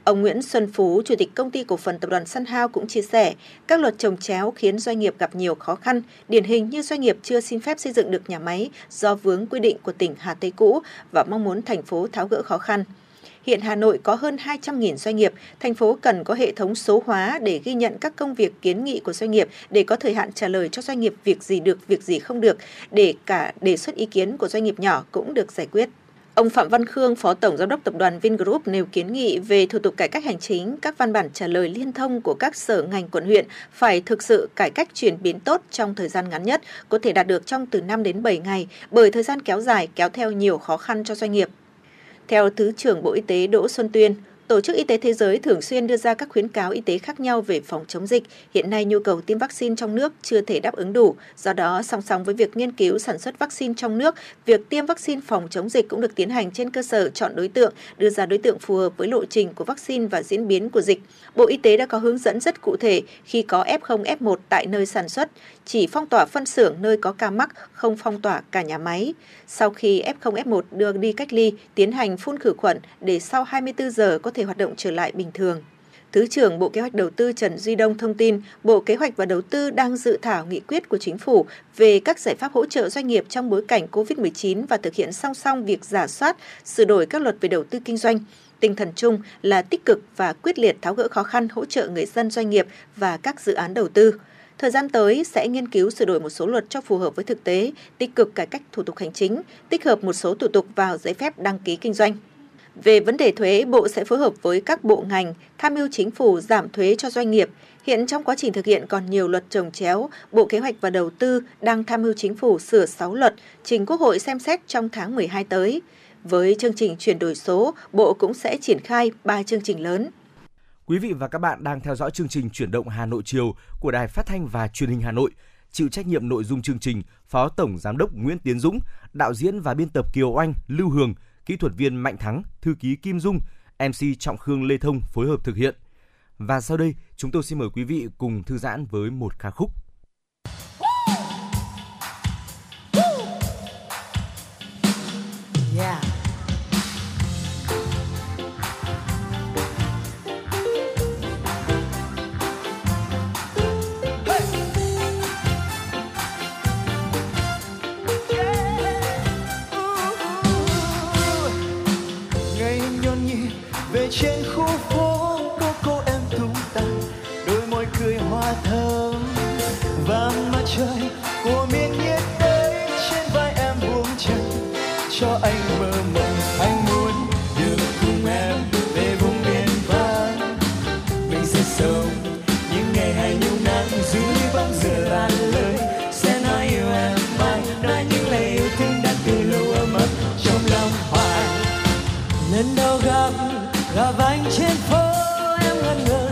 Ông Nguyễn Xuân Phú, Chủ tịch Công ty Cổ phần Tập đoàn Sun House cũng chia sẻ, các luật chồng chéo khiến doanh nghiệp gặp nhiều khó khăn, điển hình như doanh nghiệp chưa xin phép xây dựng được nhà máy do vướng quy định của tỉnh Hà Tây cũ và mong muốn thành phố tháo gỡ khó khăn. Hiện Hà Nội có hơn hai trăm nghìn doanh nghiệp, thành phố cần có hệ thống số hóa để ghi nhận các công việc kiến nghị của doanh nghiệp, để có thời hạn trả lời cho doanh nghiệp việc gì được, việc gì không được, để cả đề xuất ý kiến của doanh nghiệp nhỏ cũng được giải quyết. Ông Phạm Văn Khương, Phó Tổng Giám đốc Tập đoàn Vingroup nêu kiến nghị về thủ tục cải cách hành chính, các văn bản trả lời liên thông của các sở ngành quận huyện phải thực sự cải cách chuyển biến tốt trong thời gian ngắn nhất, có thể đạt được trong từ năm đến bảy ngày, bởi thời gian kéo dài kéo theo nhiều khó khăn cho doanh nghiệp. Theo Thứ trưởng Bộ Y tế Đỗ Xuân Tuyên, Tổ chức Y tế Thế giới thường xuyên đưa ra các khuyến cáo y tế khác nhau về phòng chống dịch. Hiện nay, nhu cầu tiêm vaccine trong nước chưa thể đáp ứng đủ. Do đó, song song với việc nghiên cứu sản xuất vaccine trong nước, việc tiêm vaccine phòng chống dịch cũng được tiến hành trên cơ sở chọn đối tượng, đưa ra đối tượng phù hợp với lộ trình của vaccine và diễn biến của dịch. Bộ Y tế đã có hướng dẫn rất cụ thể khi có ép không, ép một tại nơi sản xuất, chỉ phong tỏa phân xưởng nơi có ca mắc, không phong tỏa cả nhà máy. Sau khi ép không, ép một đưa đi cách ly, tiến hành phun khử khuẩn để sau hai mươi bốn giờ có thể hoạt động trở lại bình thường. Thứ trưởng Bộ Kế hoạch Đầu tư Trần Duy Đông thông tin, Bộ Kế hoạch và Đầu tư đang dự thảo nghị quyết của Chính phủ về các giải pháp hỗ trợ doanh nghiệp trong bối cảnh covid mười chín và thực hiện song song việc rà soát, sửa đổi các luật về đầu tư kinh doanh. Tinh thần chung là tích cực và quyết liệt tháo gỡ khó khăn hỗ trợ người dân, doanh nghiệp và các dự án đầu tư. Thời gian tới sẽ nghiên cứu sửa đổi một số luật cho phù hợp với thực tế, tích cực cải cách thủ tục hành chính, tích hợp một số thủ tục vào giấy phép đăng ký kinh doanh. Về vấn đề thuế, Bộ sẽ phối hợp với các bộ ngành, tham mưu Chính phủ giảm thuế cho doanh nghiệp. Hiện trong quá trình thực hiện còn nhiều luật chồng chéo, Bộ Kế hoạch và Đầu tư đang tham mưu Chính phủ sửa sáu luật, trình Quốc hội xem xét trong tháng mười hai tới. Với chương trình chuyển đổi số, Bộ cũng sẽ triển khai ba chương trình lớn. Quý vị và các bạn đang theo dõi chương trình Chuyển động Hà Nội chiều của Đài Phát thanh và Truyền hình Hà Nội. Chịu trách nhiệm nội dung chương trình, Phó Tổng Giám đốc Nguyễn Tiến Dũng, đạo diễn và biên tập Kiều Oanh, Lưu Hường, kỹ thuật viên Mạnh Thắng, thư ký Kim Dung, em xê Trọng Khương, Lê Thông phối hợp thực hiện. Và sau đây, chúng tôi xin mời quý vị cùng thư giãn với một ca khúc. Yeah. Trên khu phố có cô em tung tăng, đôi môi cười hoa thơm và mặt trời của miền nhiệt đới trên vai em buông chân cho anh mơ mộng. Anh muốn được cùng em về vùng miền vắng, mình sẽ sống những ngày hay nhung nắng dưới bóng dừa lan lời sẽ nói yêu em mãi, nói những lời yêu thương đã từ lâu ấm ấm trong lòng hoài. Lần đầu gặp là vành trên phố em ngẩn ngơ thân thờ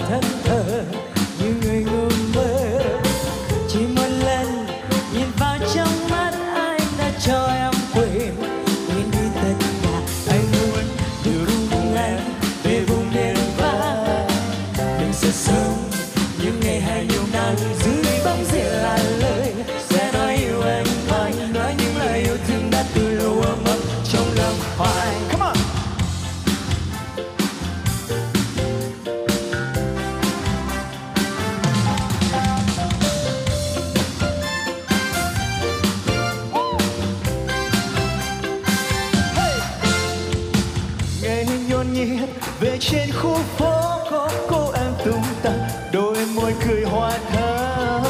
như người ngơ mơ, chỉ một lần nhìn vào trong mắt anh đã cho em quên quên đi tất cả. Anh muốn được cùng em về vùng miền vắng, mình sẽ sống những ngày hè nhiều nắng dưới bóng dịu là lời sẽ nói yêu em mãi, nói những lời yêu thương đã từ lâu ấm ấm trong lòng hoài. Trên khu phố có cô em tung tăng, đôi môi cười hoa thắm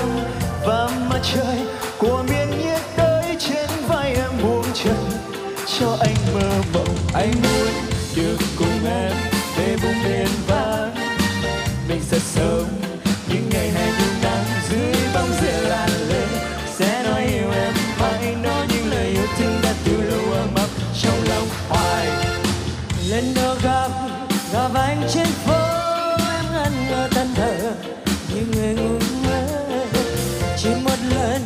và mặt trời của miền nhiệt đới trên vai em buông chân cho anh mơ mộng. Anh muốn được cùng em về vùng miền vắng, mình sẽ sống những ngày hè những nắng dưới bóng dịu là lời sẽ nói yêu em mãi, nói những lời yêu thương đã từ lâu ấm ấm trong lòng hoài. Lần đầu gặp gà vàng trên phố em ngẩn ngơ tan thở như người ngu ngơ, chỉ một lần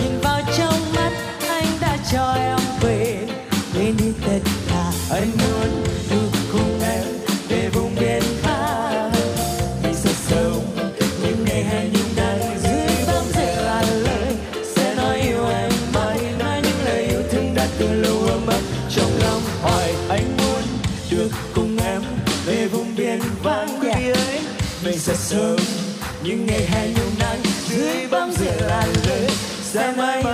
nhìn vào trong mắt anh đã cho em quên quên đi tất cả. Anh muốn được cùng em về vùng biên vắng, mình sẽ sống những ngày hè những nắng dưới bóng dịu là lời sẽ nói yêu em mãi, nói những lời yêu thương đã từ lâu ấm ấm trong lòng hoài. Anh muốn được cùng em về vùng biển vang quý ấy, mình sẽ sớm những ngày hè nhiều nắng dưới bóng dịu là lời sẽ mãi yêu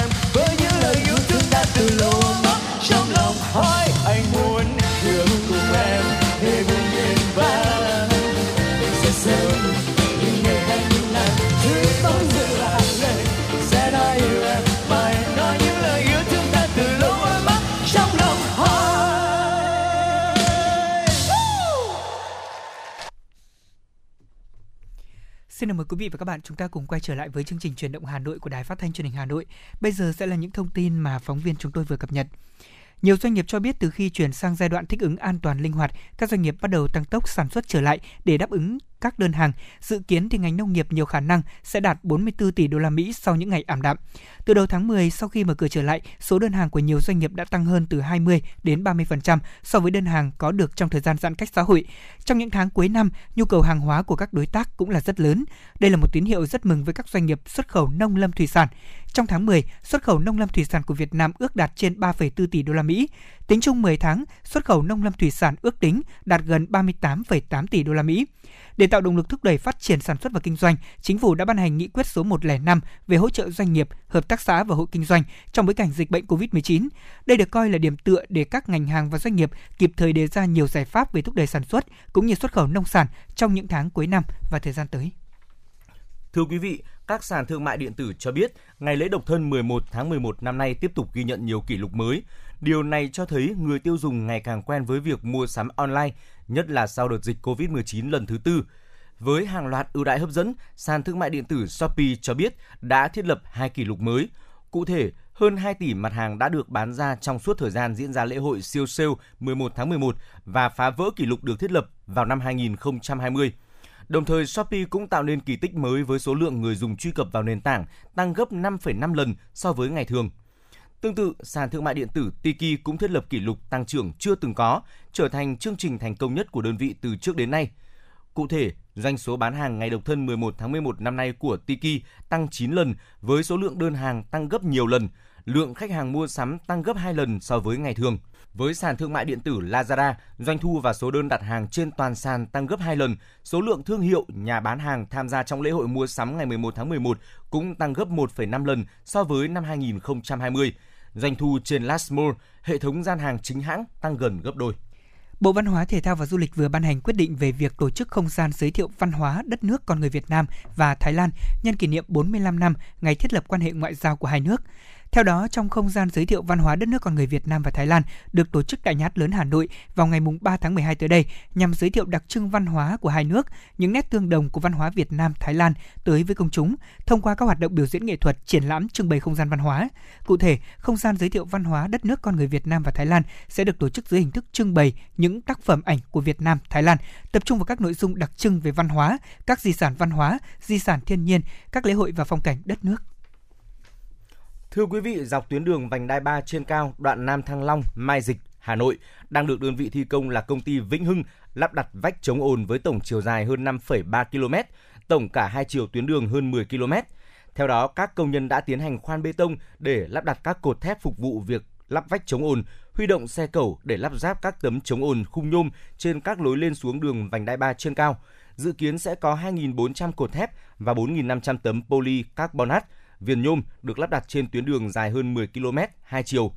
em với những lời yêu thương đã từ lâu ấm trong lòng hỏi. Anh muốn được cùng em về vùng biển vang, mình sẽ sớm những ngày hè nhiều nắng dưới bóng dịu là lời sẽ nói yêu em mãi, nói những lời yêu thương đã từ lâu ấm trong lòng hỏi. Xin mời quý vị và các bạn, chúng ta cùng quay trở lại với chương trình Chuyển động Hà Nội của Đài Phát thanh Truyền hình Hà Nội. Bây giờ sẽ là những thông tin mà phóng viên chúng tôi vừa cập nhật. Nhiều doanh nghiệp cho biết từ khi chuyển sang giai đoạn thích ứng an toàn linh hoạt, các doanh nghiệp bắt đầu tăng tốc sản xuất trở lại để đáp ứng các đơn hàng. Dự kiến thì ngành nông nghiệp nhiều khả năng sẽ đạt bốn mươi tư tỷ đô la Mỹ sau những ngày ảm đạm. Từ đầu tháng mười, sau khi mở cửa trở lại, số đơn hàng của nhiều doanh nghiệp đã tăng hơn từ hai mươi đến ba mươi phần trăm so với đơn hàng có được trong thời gian giãn cách xã hội. Trong những tháng cuối năm, nhu cầu hàng hóa của các đối tác cũng là rất lớn. Đây là một tín hiệu rất mừng với các doanh nghiệp xuất khẩu nông lâm thủy sản. Trong tháng mười, xuất khẩu nông lâm thủy sản của Việt Nam ước đạt trên ba phẩy bốn tỷ đô la Mỹ. Tính chung mười tháng, xuất khẩu nông lâm thủy sản ước tính đạt gần ba mươi tám phẩy tám tỷ đô la Mỹ. Để tạo động lực thúc đẩy phát triển sản xuất và kinh doanh, Chính phủ đã ban hành nghị quyết số một không năm về hỗ trợ doanh nghiệp, hợp tác xã và hộ kinh doanh trong bối cảnh dịch bệnh covid mười chín. Đây được coi là điểm tựa để các ngành hàng và doanh nghiệp kịp thời đề ra nhiều giải pháp về thúc đẩy sản xuất cũng như xuất khẩu nông sản trong những tháng cuối năm và thời gian tới. Thưa quý vị, các sàn thương mại điện tử cho biết ngày lễ độc thân mười một tháng mười một năm nay tiếp tục ghi nhận nhiều kỷ lục mới. Điều này cho thấy người tiêu dùng ngày càng quen với việc mua sắm online, nhất là sau đợt dịch cô vít mười chín lần thứ tư. Với hàng loạt ưu đãi hấp dẫn, sàn thương mại điện tử Shopee cho biết đã thiết lập hai kỷ lục mới. Cụ thể, hơn hai tỷ mặt hàng đã được bán ra trong suốt thời gian diễn ra lễ hội siêu sale mười một tháng mười một và phá vỡ kỷ lục được thiết lập vào năm hai nghìn không trăm hai mươi. Đồng thời, Shopee cũng tạo nên kỳ tích mới với số lượng người dùng truy cập vào nền tảng tăng gấp năm phẩy năm lần so với ngày thường. Tương tự, sàn thương mại điện tử Tiki cũng thiết lập kỷ lục tăng trưởng chưa từng có, trở thành chương trình thành công nhất của đơn vị từ trước đến nay. Cụ thể, doanh số bán hàng ngày độc thân mười một tháng mười một năm nay của Tiki tăng chín lần với số lượng đơn hàng tăng gấp nhiều lần, lượng khách hàng mua sắm tăng gấp hai lần so với ngày thường. Với sàn thương mại điện tử Lazada, doanh thu và số đơn đặt hàng trên toàn sàn tăng gấp hai lần, số lượng thương hiệu, nhà bán hàng tham gia trong lễ hội mua sắm ngày mười một tháng mười một cũng tăng gấp một phẩy năm lần so với năm hai nghìn không trăm hai mươi. Doanh thu trên Lastmall, hệ thống gian hàng chính hãng tăng gần gấp đôi. Bộ Văn hóa, Thể thao và Du lịch vừa ban hành quyết định về việc tổ chức không gian giới thiệu văn hóa đất nước con người Việt Nam và Thái Lan nhân kỷ niệm bốn mươi lăm năm ngày thiết lập quan hệ ngoại giao của hai nước. Theo đó, trong không gian giới thiệu văn hóa đất nước con người Việt Nam và Thái Lan được tổ chức tại Nhà hát lớn Hà Nội vào ngày ba tháng mười hai tới đây nhằm giới thiệu đặc trưng văn hóa của hai nước, những nét tương đồng của văn hóa Việt Nam, Thái Lan tới với công chúng thông qua các hoạt động biểu diễn nghệ thuật, triển lãm, trưng bày không gian văn hóa. Cụ thể, không gian giới thiệu văn hóa đất nước con người Việt Nam và Thái Lan sẽ được tổ chức dưới hình thức trưng bày những tác phẩm ảnh của Việt Nam, Thái Lan, tập trung vào các nội dung đặc trưng về văn hóa, các di sản văn hóa, di sản thiên nhiên, các lễ hội và phong cảnh đất nước. Thưa quý vị, dọc tuyến đường vành đai ba trên cao, đoạn Nam Thăng Long, Mai Dịch, Hà Nội đang được đơn vị thi công là công ty Vĩnh Hưng lắp đặt vách chống ồn với tổng chiều dài hơn năm phẩy ba ki lô mét, tổng cả hai chiều tuyến đường hơn mười ki lô mét. Theo đó, các công nhân đã tiến hành khoan bê tông để lắp đặt các cột thép phục vụ việc lắp vách chống ồn, huy động xe cẩu để lắp ráp các tấm chống ồn khung nhôm trên các lối lên xuống đường vành đai ba trên cao. Dự kiến sẽ có hai nghìn bốn trăm cột thép và bốn nghìn năm trăm tấm polycarbonate viền nhôm được lắp đặt trên tuyến đường dài hơn mười ki lô mét, hai chiều.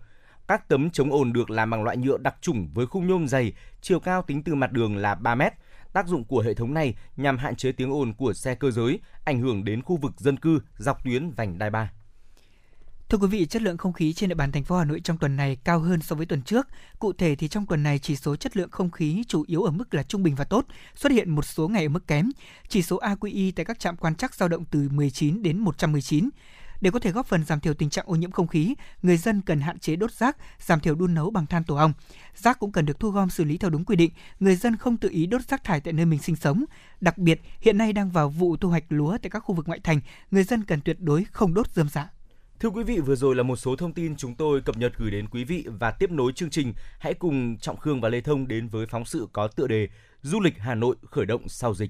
Các tấm chống ồn được làm bằng loại nhựa đặc chủng với khung nhôm dày, chiều cao tính từ mặt đường là ba mét. Tác dụng của hệ thống này nhằm hạn chế tiếng ồn của xe cơ giới, ảnh hưởng đến khu vực dân cư dọc tuyến vành đai ba. Thưa quý vị, chất lượng không khí trên địa bàn thành phố Hà Nội trong tuần này cao hơn so với tuần trước. Cụ thể thì trong tuần này chỉ số chất lượng không khí chủ yếu ở mức là trung bình và tốt, xuất hiện một số ngày ở mức kém. Chỉ số a quy i tại các trạm quan trắc dao động từ mười chín đến một trăm mười chín. Để có thể góp phần giảm thiểu tình trạng ô nhiễm không khí, người dân cần hạn chế đốt rác, giảm thiểu đun nấu bằng than tổ ong. Rác cũng cần được thu gom xử lý theo đúng quy định, người dân không tự ý đốt rác thải tại nơi mình sinh sống. Đặc biệt, hiện nay đang vào vụ thu hoạch lúa tại các khu vực ngoại thành, người dân cần tuyệt đối không đốt rơm rạ. Thưa quý vị, vừa rồi là một số thông tin chúng tôi cập nhật gửi đến quý vị và tiếp nối chương trình. Hãy cùng Trọng Khương và Lê Thông đến với phóng sự có tựa đề Du lịch Hà Nội khởi động sau dịch.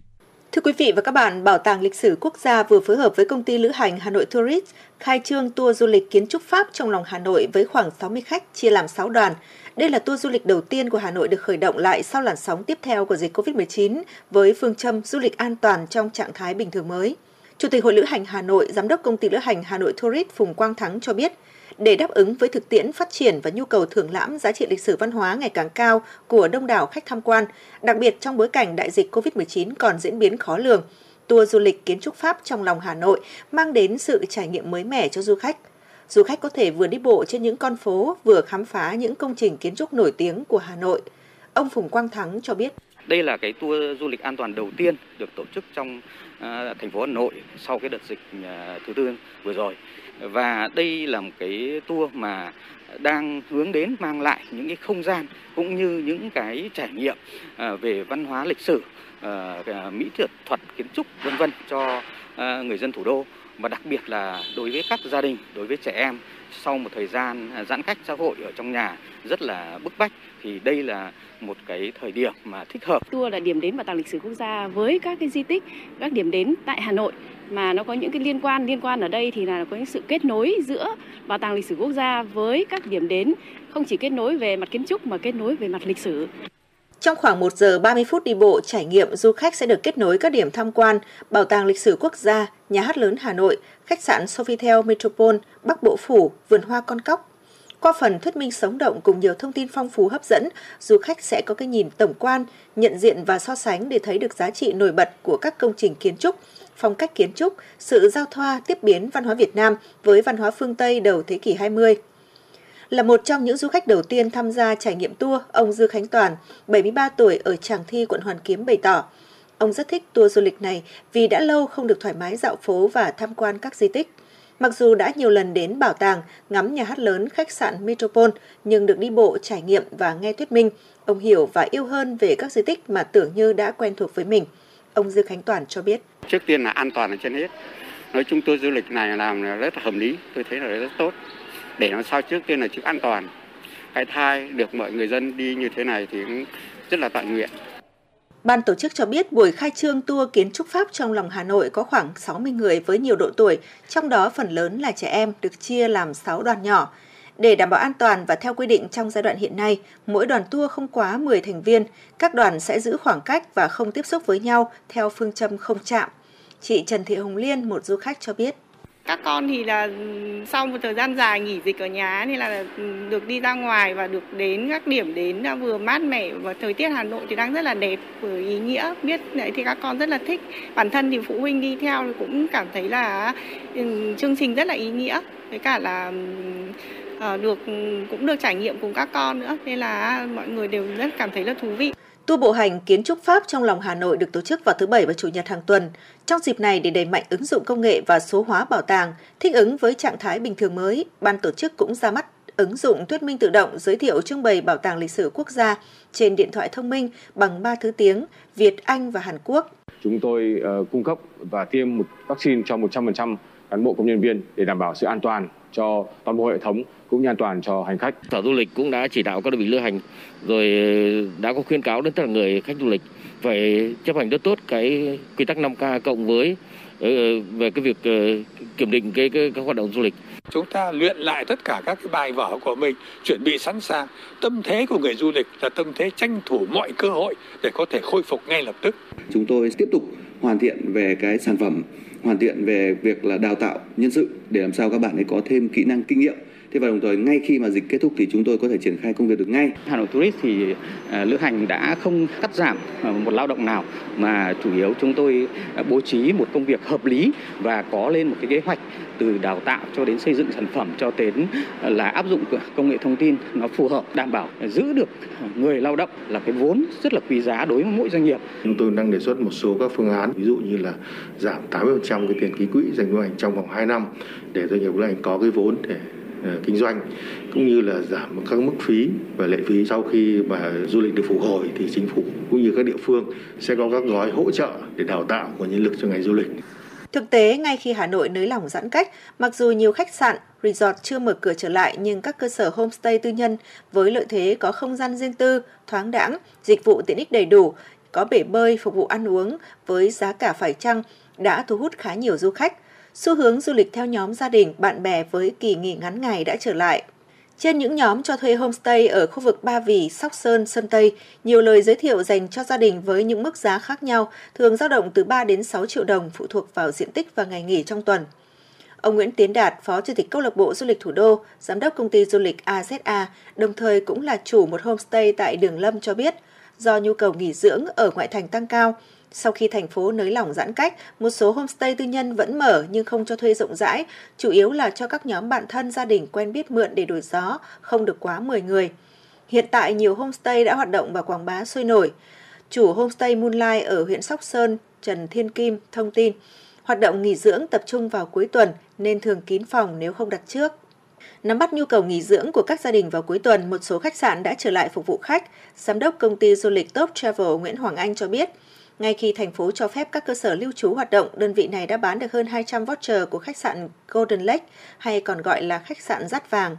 Thưa quý vị và các bạn, Bảo tàng Lịch sử Quốc gia vừa phối hợp với công ty lữ hành Hà Nội Tourist khai trương tour du lịch kiến trúc Pháp trong lòng Hà Nội với khoảng sáu mươi khách chia làm sáu đoàn. Đây là tour du lịch đầu tiên của Hà Nội được khởi động lại sau làn sóng tiếp theo của dịch cô vít mười chín với phương châm du lịch an toàn trong trạng thái bình thường mới. Chủ tịch Hội Lữ hành Hà Nội, Giám đốc Công ty Lữ hành Hà Nội Tourist Phùng Quang Thắng cho biết, để đáp ứng với thực tiễn phát triển và nhu cầu thưởng lãm giá trị lịch sử văn hóa ngày càng cao của đông đảo khách tham quan, đặc biệt trong bối cảnh đại dịch cô vít mười chín còn diễn biến khó lường, tour du lịch kiến trúc Pháp trong lòng Hà Nội mang đến sự trải nghiệm mới mẻ cho du khách. Du khách có thể vừa đi bộ trên những con phố, vừa khám phá những công trình kiến trúc nổi tiếng của Hà Nội. Ông Phùng Quang Thắng cho biết, đây là cái tour du lịch an toàn đầu tiên được tổ chức trong uh, thành phố Hà Nội sau cái đợt dịch uh, thứ tư vừa rồi. Và đây là một cái tour mà đang hướng đến mang lại những cái không gian cũng như những cái trải nghiệm uh, về văn hóa lịch sử, uh, mỹ thuật, kiến trúc vân vân cho uh, người dân thủ đô. Và đặc biệt là đối với các gia đình, đối với trẻ em, sau một thời gian giãn cách xã hội ở trong nhà rất là bức bách thì đây là một cái thời điểm mà thích hợp. Tour là điểm đến bảo tàng lịch sử quốc gia với các cái di tích, các điểm đến tại Hà Nội mà nó có những cái liên quan liên quan ở đây thì là có những sự kết nối giữa bảo tàng lịch sử quốc gia với các điểm đến, không chỉ kết nối về mặt kiến trúc mà kết nối về mặt lịch sử. Trong khoảng một giờ ba mươi phút đi bộ trải nghiệm, du khách sẽ được kết nối các điểm tham quan, Bảo tàng Lịch sử Quốc gia, Nhà hát lớn Hà Nội, khách sạn Sofitel Metropole, Bắc Bộ Phủ, Vườn Hoa Con Cóc. Qua phần thuyết minh sống động cùng nhiều thông tin phong phú hấp dẫn, du khách sẽ có cái nhìn tổng quan, nhận diện và so sánh để thấy được giá trị nổi bật của các công trình kiến trúc, phong cách kiến trúc, sự giao thoa tiếp biến văn hóa Việt Nam với văn hóa phương Tây đầu thế kỷ hai mươi. Là một trong những du khách đầu tiên tham gia trải nghiệm tour, ông Dư Khánh Toàn, bảy mươi ba tuổi ở Tràng Thi, quận Hoàn Kiếm bày tỏ, ông rất thích tour du lịch này vì đã lâu không được thoải mái dạo phố và tham quan các di tích. Mặc dù đã nhiều lần đến bảo tàng, ngắm nhà hát lớn, khách sạn Metropole, nhưng được đi bộ, trải nghiệm và nghe thuyết minh, ông hiểu và yêu hơn về các di tích mà tưởng như đã quen thuộc với mình. Ông Dư Khánh Toàn cho biết. Trước tiên là an toàn là trên hết. Nói chung tour du lịch này làm rất là hợp lý, tôi thấy là rất tốt. Để làm sao trước tiên là chữ an toàn. Cái thai được mọi người dân đi như thế này thì cũng rất là tận nguyện. Ban tổ chức cho biết buổi khai trương tour kiến trúc Pháp trong lòng Hà Nội có khoảng sáu mươi người với nhiều độ tuổi, trong đó phần lớn là trẻ em, được chia làm sáu đoàn nhỏ. Để đảm bảo an toàn và theo quy định trong giai đoạn hiện nay, mỗi đoàn tour không quá mười thành viên, các đoàn sẽ giữ khoảng cách và không tiếp xúc với nhau theo phương châm không chạm. Chị Trần Thị Hồng Liên, một du khách cho biết. Các con thì là sau một thời gian dài nghỉ dịch ở nhà nên là được đi ra ngoài và được đến các điểm đến vừa mát mẻ, và thời tiết Hà Nội thì đang rất là đẹp, vừa ý nghĩa, biết đấy thì các con rất là thích. Bản thân thì phụ huynh đi theo cũng cảm thấy là chương trình rất là ý nghĩa, với cả là được cũng được trải nghiệm cùng các con nữa, nên là mọi người đều rất cảm thấy là thú vị. Tour bộ hành kiến trúc Pháp trong lòng Hà Nội được tổ chức vào thứ Bảy và Chủ nhật hàng tuần. Trong dịp này, để đẩy mạnh ứng dụng công nghệ và số hóa bảo tàng, thích ứng với trạng thái bình thường mới, ban tổ chức cũng ra mắt ứng dụng thuyết minh tự động giới thiệu trưng bày bảo tàng lịch sử quốc gia trên điện thoại thông minh bằng ba thứ tiếng Việt, Anh và Hàn Quốc. Chúng tôi uh, cung cấp và tiêm một vaccine cho một trăm phần trăm cán bộ công nhân viên để đảm bảo sự an toàn cho toàn bộ hệ thống, cũng như an toàn cho hành khách. Sở Du lịch cũng đã chỉ đạo các đơn vị lữ hành, rồi đã có khuyến cáo đến tất cả người khách du lịch phải chấp hành rất tốt cái quy tắc năm K cộng với về cái việc kiểm định cái, cái các hoạt động du lịch. Chúng ta luyện lại tất cả các cái bài vở của mình, chuẩn bị sẵn sàng. Tâm thế của người du lịch là tâm thế tranh thủ mọi cơ hội để có thể khôi phục ngay lập tức. Chúng tôi tiếp tục hoàn thiện về cái sản phẩm, hoàn thiện về việc là đào tạo nhân sự để làm sao các bạn ấy có thêm kỹ năng, kinh nghiệm. Thế và đồng thời ngay khi mà dịch kết thúc thì chúng tôi có thể triển khai công việc được ngay. Hà Nội Tourist thì uh, lữ hành đã không cắt giảm uh, một lao động nào, mà chủ yếu chúng tôi uh, bố trí một công việc hợp lý và có lên một cái kế hoạch từ đào tạo cho đến xây dựng sản phẩm cho đến uh, là áp dụng công nghệ thông tin nó phù hợp, đảm bảo uh, giữ được người lao động là cái vốn rất là quý giá đối với mỗi doanh nghiệp. Chúng tôi đang đề xuất một số các phương án, ví dụ như là giảm tám mươi phần trăm cái tiền ký quỹ dành cho hành trong vòng hai năm để doanh nghiệp lữ hành có cái vốn để kinh doanh, cũng như là giảm các mức phí và lệ phí. Sau khi mà du lịch được phục hồi thì chính phủ cũng như các địa phương sẽ có các gói hỗ trợ để đào tạo nguồn nhân lực cho ngành du lịch. Thực tế, ngay khi Hà Nội nới lỏng giãn cách, mặc dù nhiều khách sạn, resort chưa mở cửa trở lại, nhưng các cơ sở homestay tư nhân với lợi thế có không gian riêng tư, thoáng đãng, dịch vụ tiện ích đầy đủ, có bể bơi, phục vụ ăn uống với giá cả phải chăng đã thu hút khá nhiều du khách. Xu hướng du lịch theo nhóm gia đình, bạn bè với kỳ nghỉ ngắn ngày đã trở lại. Trên những nhóm cho thuê homestay ở khu vực Ba Vì, Sóc Sơn, Sơn Tây, nhiều lời giới thiệu dành cho gia đình với những mức giá khác nhau, thường dao động từ ba đến sáu triệu đồng phụ thuộc vào diện tích và ngày nghỉ trong tuần. Ông Nguyễn Tiến Đạt, Phó Chủ tịch Câu lạc bộ Du lịch Thủ đô, Giám đốc Công ty Du lịch a ét a, đồng thời cũng là chủ một homestay tại Đường Lâm cho biết, do nhu cầu nghỉ dưỡng ở ngoại thành tăng cao, sau khi thành phố nới lỏng giãn cách, một số homestay tư nhân vẫn mở nhưng không cho thuê rộng rãi, chủ yếu là cho các nhóm bạn thân, gia đình quen biết mượn để đổi gió, không được quá mười người. Hiện tại, nhiều homestay đã hoạt động và quảng bá sôi nổi. Chủ homestay Moonlight ở huyện Sóc Sơn, Trần Thiên Kim, thông tin, hoạt động nghỉ dưỡng tập trung vào cuối tuần nên thường kín phòng nếu không đặt trước. Nắm bắt nhu cầu nghỉ dưỡng của các gia đình vào cuối tuần, một số khách sạn đã trở lại phục vụ khách. Giám đốc Công ty Du lịch Top Travel Nguyễn Hoàng Anh cho biết, ngay khi thành phố cho phép các cơ sở lưu trú hoạt động, đơn vị này đã bán được hơn hai trăm voucher của khách sạn Golden Lake, hay còn gọi là khách sạn Dát Vàng.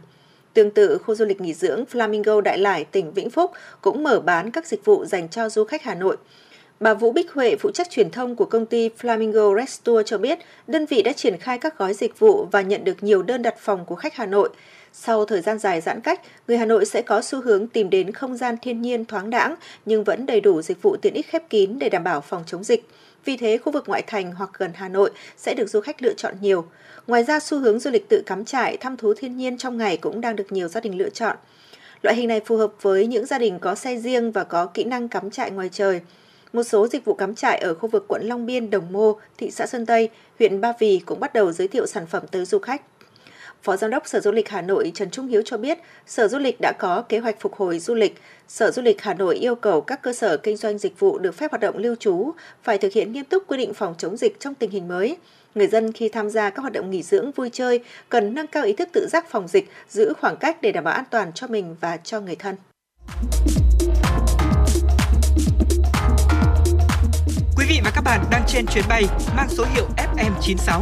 Tương tự, khu du lịch nghỉ dưỡng Flamingo Đại Lải, tỉnh Vĩnh Phúc cũng mở bán các dịch vụ dành cho du khách Hà Nội. Bà Vũ Bích Huệ, phụ trách truyền thông của công ty Flamingo Red Tour cho biết, đơn vị đã triển khai các gói dịch vụ và nhận được nhiều đơn đặt phòng của khách Hà Nội. Sau thời gian dài giãn cách, người Hà Nội sẽ có xu hướng tìm đến không gian thiên nhiên thoáng đãng nhưng vẫn đầy đủ dịch vụ tiện ích khép kín để đảm bảo phòng chống dịch. Vì thế, khu vực ngoại thành hoặc gần Hà Nội sẽ được du khách lựa chọn nhiều. Ngoài ra, xu hướng du lịch tự cắm trại, thăm thú thiên nhiên trong ngày cũng đang được nhiều gia đình lựa chọn. Loại hình này phù hợp với những gia đình có xe riêng và có kỹ năng cắm trại ngoài trời. Một số dịch vụ cắm trại ở khu vực quận Long Biên, Đồng Mô, thị xã Sơn Tây, huyện Ba Vì cũng bắt đầu giới thiệu sản phẩm tới du khách. Phó Giám đốc Sở Du lịch Hà Nội Trần Trung Hiếu cho biết, Sở Du lịch đã có kế hoạch phục hồi du lịch. Sở Du lịch Hà Nội yêu cầu các cơ sở kinh doanh dịch vụ được phép hoạt động lưu trú phải thực hiện nghiêm túc quy định phòng chống dịch trong tình hình mới. Người dân khi tham gia các hoạt động nghỉ dưỡng vui chơi cần nâng cao ý thức tự giác phòng dịch, giữ khoảng cách để đảm bảo an toàn cho mình và cho người thân. Quý vị và các bạn đang trên chuyến bay mang số hiệu F M chín sáu.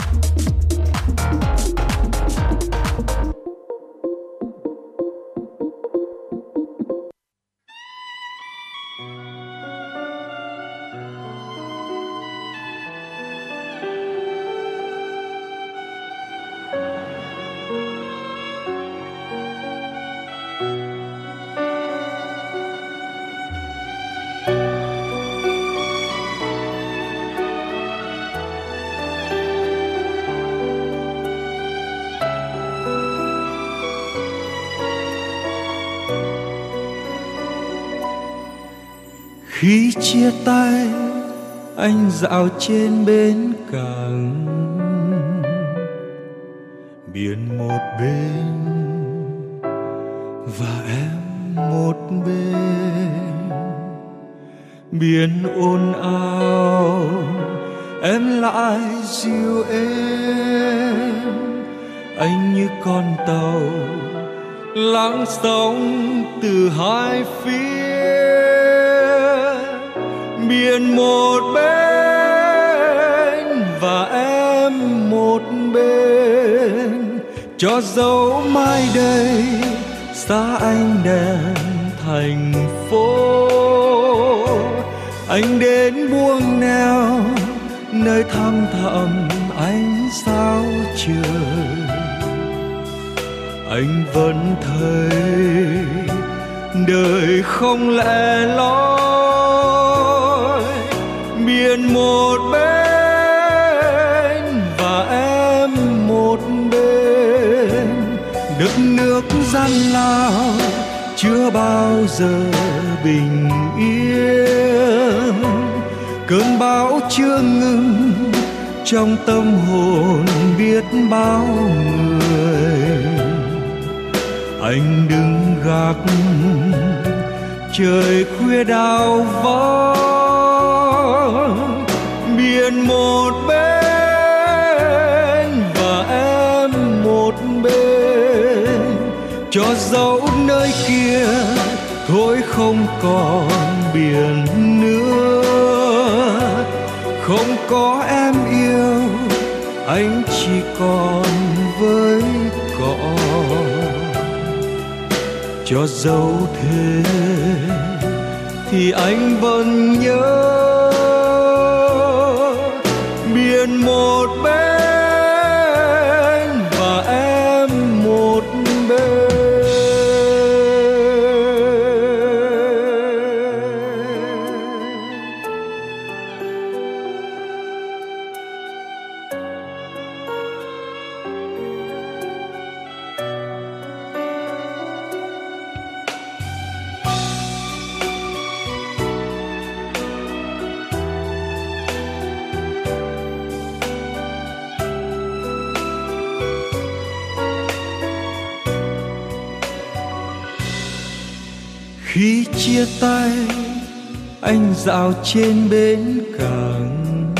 Khi chia tay anh dạo trên bến cảng, biển một bên và em một bên. Biển ồn ào em lại dịu êm, anh như con tàu lắng sóng từ hai phía. Biển một bên và em một bên, cho dấu mai đây xa anh đèn thành phố. Anh đến buông neo nơi thăm thẳm ánh sao trời, anh vẫn thấy đời không lẻ loi. Biển một bên và em một bên, đất nước gian lao chưa bao giờ bình yên. Cơn bão chưa ngừng trong tâm hồn biết bao người, anh đứng gác trời khuya đau vó. Biển một bên và em một bên, cho dẫu nơi kia thôi không còn biển nữa. Không có em yêu anh chỉ còn với cỏ, cho dẫu thế thì anh vẫn nhớ. Biển một bên và em một bên. Khi chia tay anh dạo trên bến cảng,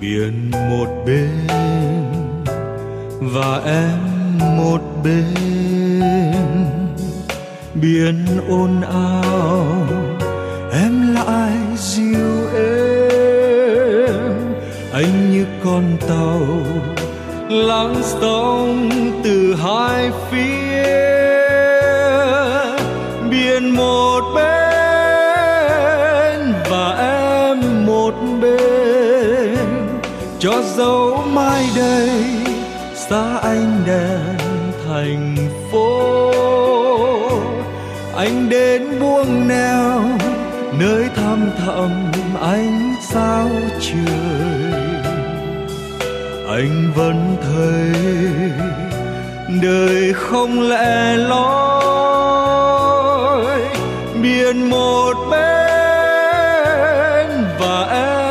biển một bên và em một bên. Biển ồn ào em lại dịu êm, anh như con tàu lắng sóng từ hai phía. Biển một bên và em một bên, cho dấu mai đây xa anh đèn thành phố. Anh đến buông neo nơi thăm thẳm ánh sao trời, anh vẫn thấy đời không lẻ loi, biển một bên và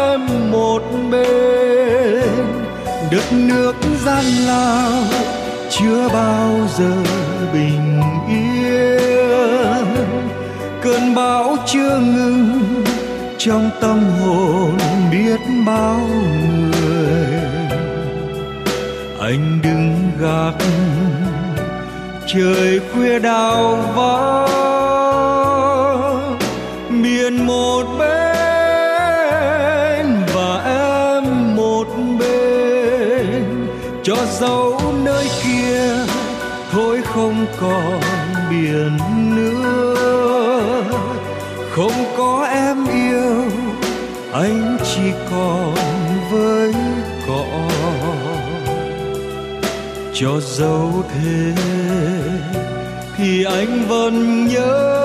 em một bên, đất nước gian lao chưa bao giờ bình yên, cơn bão chưa ngừng trong tâm hồn biết bao người. Anh đứng gác trời khuya đào vắng, biển một bên và em một bên, cho dẫu nơi kia thôi không còn biển nữa, không có em yêu anh chỉ còn với cỏ. Cho dẫu thế thì anh vẫn nhớ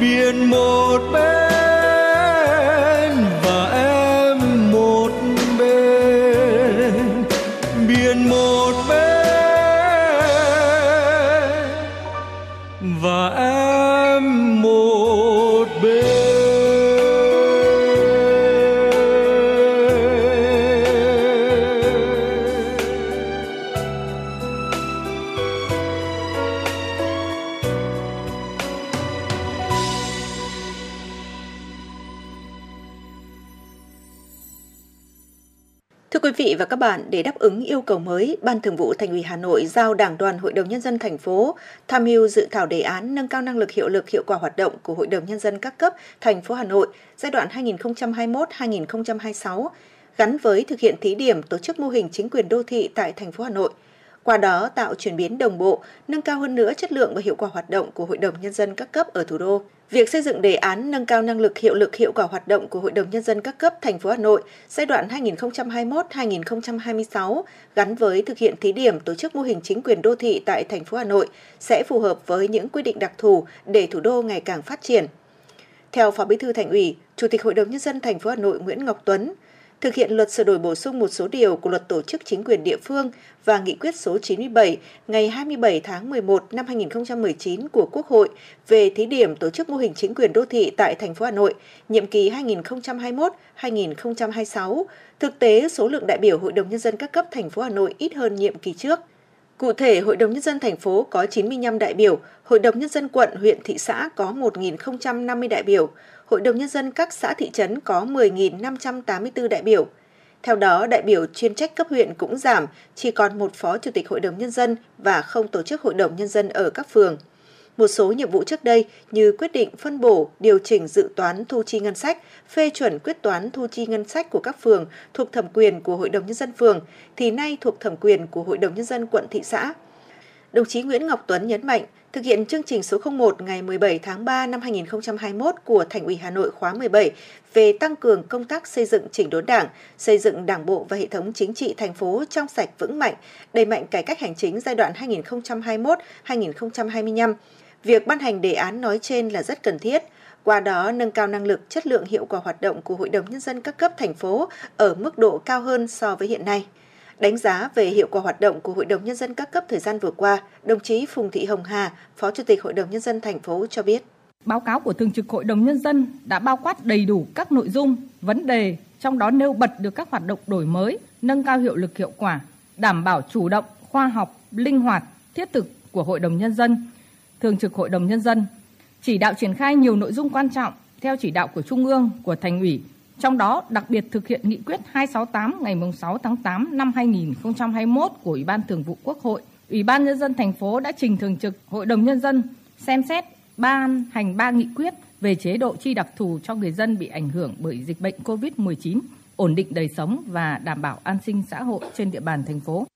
biển một bên và em một bên, biển một bên và em một bên. Quý vị và các bạn, để đáp ứng yêu cầu mới, Ban Thường vụ Thành ủy Hà Nội giao Đảng đoàn Hội đồng Nhân dân thành phố tham mưu dự thảo đề án nâng cao năng lực hiệu lực hiệu quả hoạt động của Hội đồng Nhân dân các cấp thành phố Hà Nội giai đoạn hai nghìn không trăm hai mươi mốt đến hai nghìn không trăm hai mươi sáu, gắn với thực hiện thí điểm tổ chức mô hình chính quyền đô thị tại thành phố Hà Nội. Qua đó tạo chuyển biến đồng bộ, nâng cao hơn nữa chất lượng và hiệu quả hoạt động của Hội đồng Nhân dân các cấp ở thủ đô. Việc xây dựng đề án nâng cao năng lực hiệu lực hiệu quả hoạt động của Hội đồng Nhân dân các cấp thành phố Hà Nội giai đoạn hai nghìn không trăm hai mươi mốt đến hai nghìn không trăm hai mươi sáu gắn với thực hiện thí điểm tổ chức mô hình chính quyền đô thị tại thành phố Hà Nội sẽ phù hợp với những quy định đặc thù để thủ đô ngày càng phát triển. Theo Phó Bí thư Thành ủy, Chủ tịch Hội đồng Nhân dân thành phố Hà Nội Nguyễn Ngọc Tuấn, thực hiện luật sửa đổi bổ sung một số điều của luật tổ chức chính quyền địa phương và nghị quyết số chín mươi bảy ngày hai mươi bảy tháng mười một năm hai nghìn không trăm mười chín của Quốc hội về thí điểm tổ chức mô hình chính quyền đô thị tại thành phố Hà Nội, nhiệm kỳ hai nghìn không trăm hai mươi mốt đến hai nghìn không trăm hai mươi sáu, thực tế số lượng đại biểu Hội đồng Nhân dân các cấp thành phố Hà Nội ít hơn nhiệm kỳ trước. Cụ thể, Hội đồng Nhân dân thành phố có chín mươi lăm đại biểu, Hội đồng Nhân dân quận, huyện, thị xã có một nghìn không trăm năm mươi đại biểu, Hội đồng Nhân dân các xã thị trấn có mười nghìn năm trăm tám mươi tư đại biểu. Theo đó, đại biểu chuyên trách cấp huyện cũng giảm, chỉ còn một Phó Chủ tịch Hội đồng Nhân dân và không tổ chức Hội đồng Nhân dân ở các phường. Một số nhiệm vụ trước đây như quyết định phân bổ, điều chỉnh dự toán thu chi ngân sách, phê chuẩn quyết toán thu chi ngân sách của các phường thuộc thẩm quyền của Hội đồng Nhân dân phường, thì nay thuộc thẩm quyền của Hội đồng Nhân dân quận, thị xã. Đồng chí Nguyễn Ngọc Tuấn nhấn mạnh, thực hiện chương trình số không một ngày mười bảy tháng ba năm hai nghìn không trăm hai mươi mốt của Thành ủy Hà Nội khóa mười bảy về tăng cường công tác xây dựng chỉnh đốn Đảng, xây dựng Đảng bộ và hệ thống chính trị thành phố trong sạch vững mạnh, đẩy mạnh cải cách hành chính giai đoạn hai nghìn không trăm hai mươi mốt đến hai nghìn không trăm hai mươi lăm. Việc ban hành đề án nói trên là rất cần thiết, qua đó nâng cao năng lực, chất lượng, hiệu quả hoạt động của Hội đồng Nhân dân các cấp thành phố ở mức độ cao hơn so với hiện nay. Đánh giá về hiệu quả hoạt động của Hội đồng Nhân dân các cấp thời gian vừa qua, đồng chí Phùng Thị Hồng Hà, Phó Chủ tịch Hội đồng Nhân dân thành phố cho biết. Báo cáo của Thường trực Hội đồng Nhân dân đã bao quát đầy đủ các nội dung, vấn đề, trong đó nêu bật được các hoạt động đổi mới, nâng cao hiệu lực hiệu quả, đảm bảo chủ động, khoa học, linh hoạt, thiết thực của Hội đồng Nhân dân, Thường trực Hội đồng Nhân dân. Chỉ đạo triển khai nhiều nội dung quan trọng theo chỉ đạo của Trung ương, của Thành ủy, trong đó đặc biệt thực hiện nghị quyết hai trăm sáu mươi tám ngày sáu tháng tám năm hai nghìn không trăm hai mươi mốt của Ủy ban Thường vụ Quốc hội. Ủy ban Nhân dân thành phố đã trình Thường trực Hội đồng Nhân dân xem xét ban hành ba nghị quyết về chế độ chi đặc thù cho người dân bị ảnh hưởng bởi dịch bệnh covid mười chín, ổn định đời sống và đảm bảo an sinh xã hội trên địa bàn thành phố.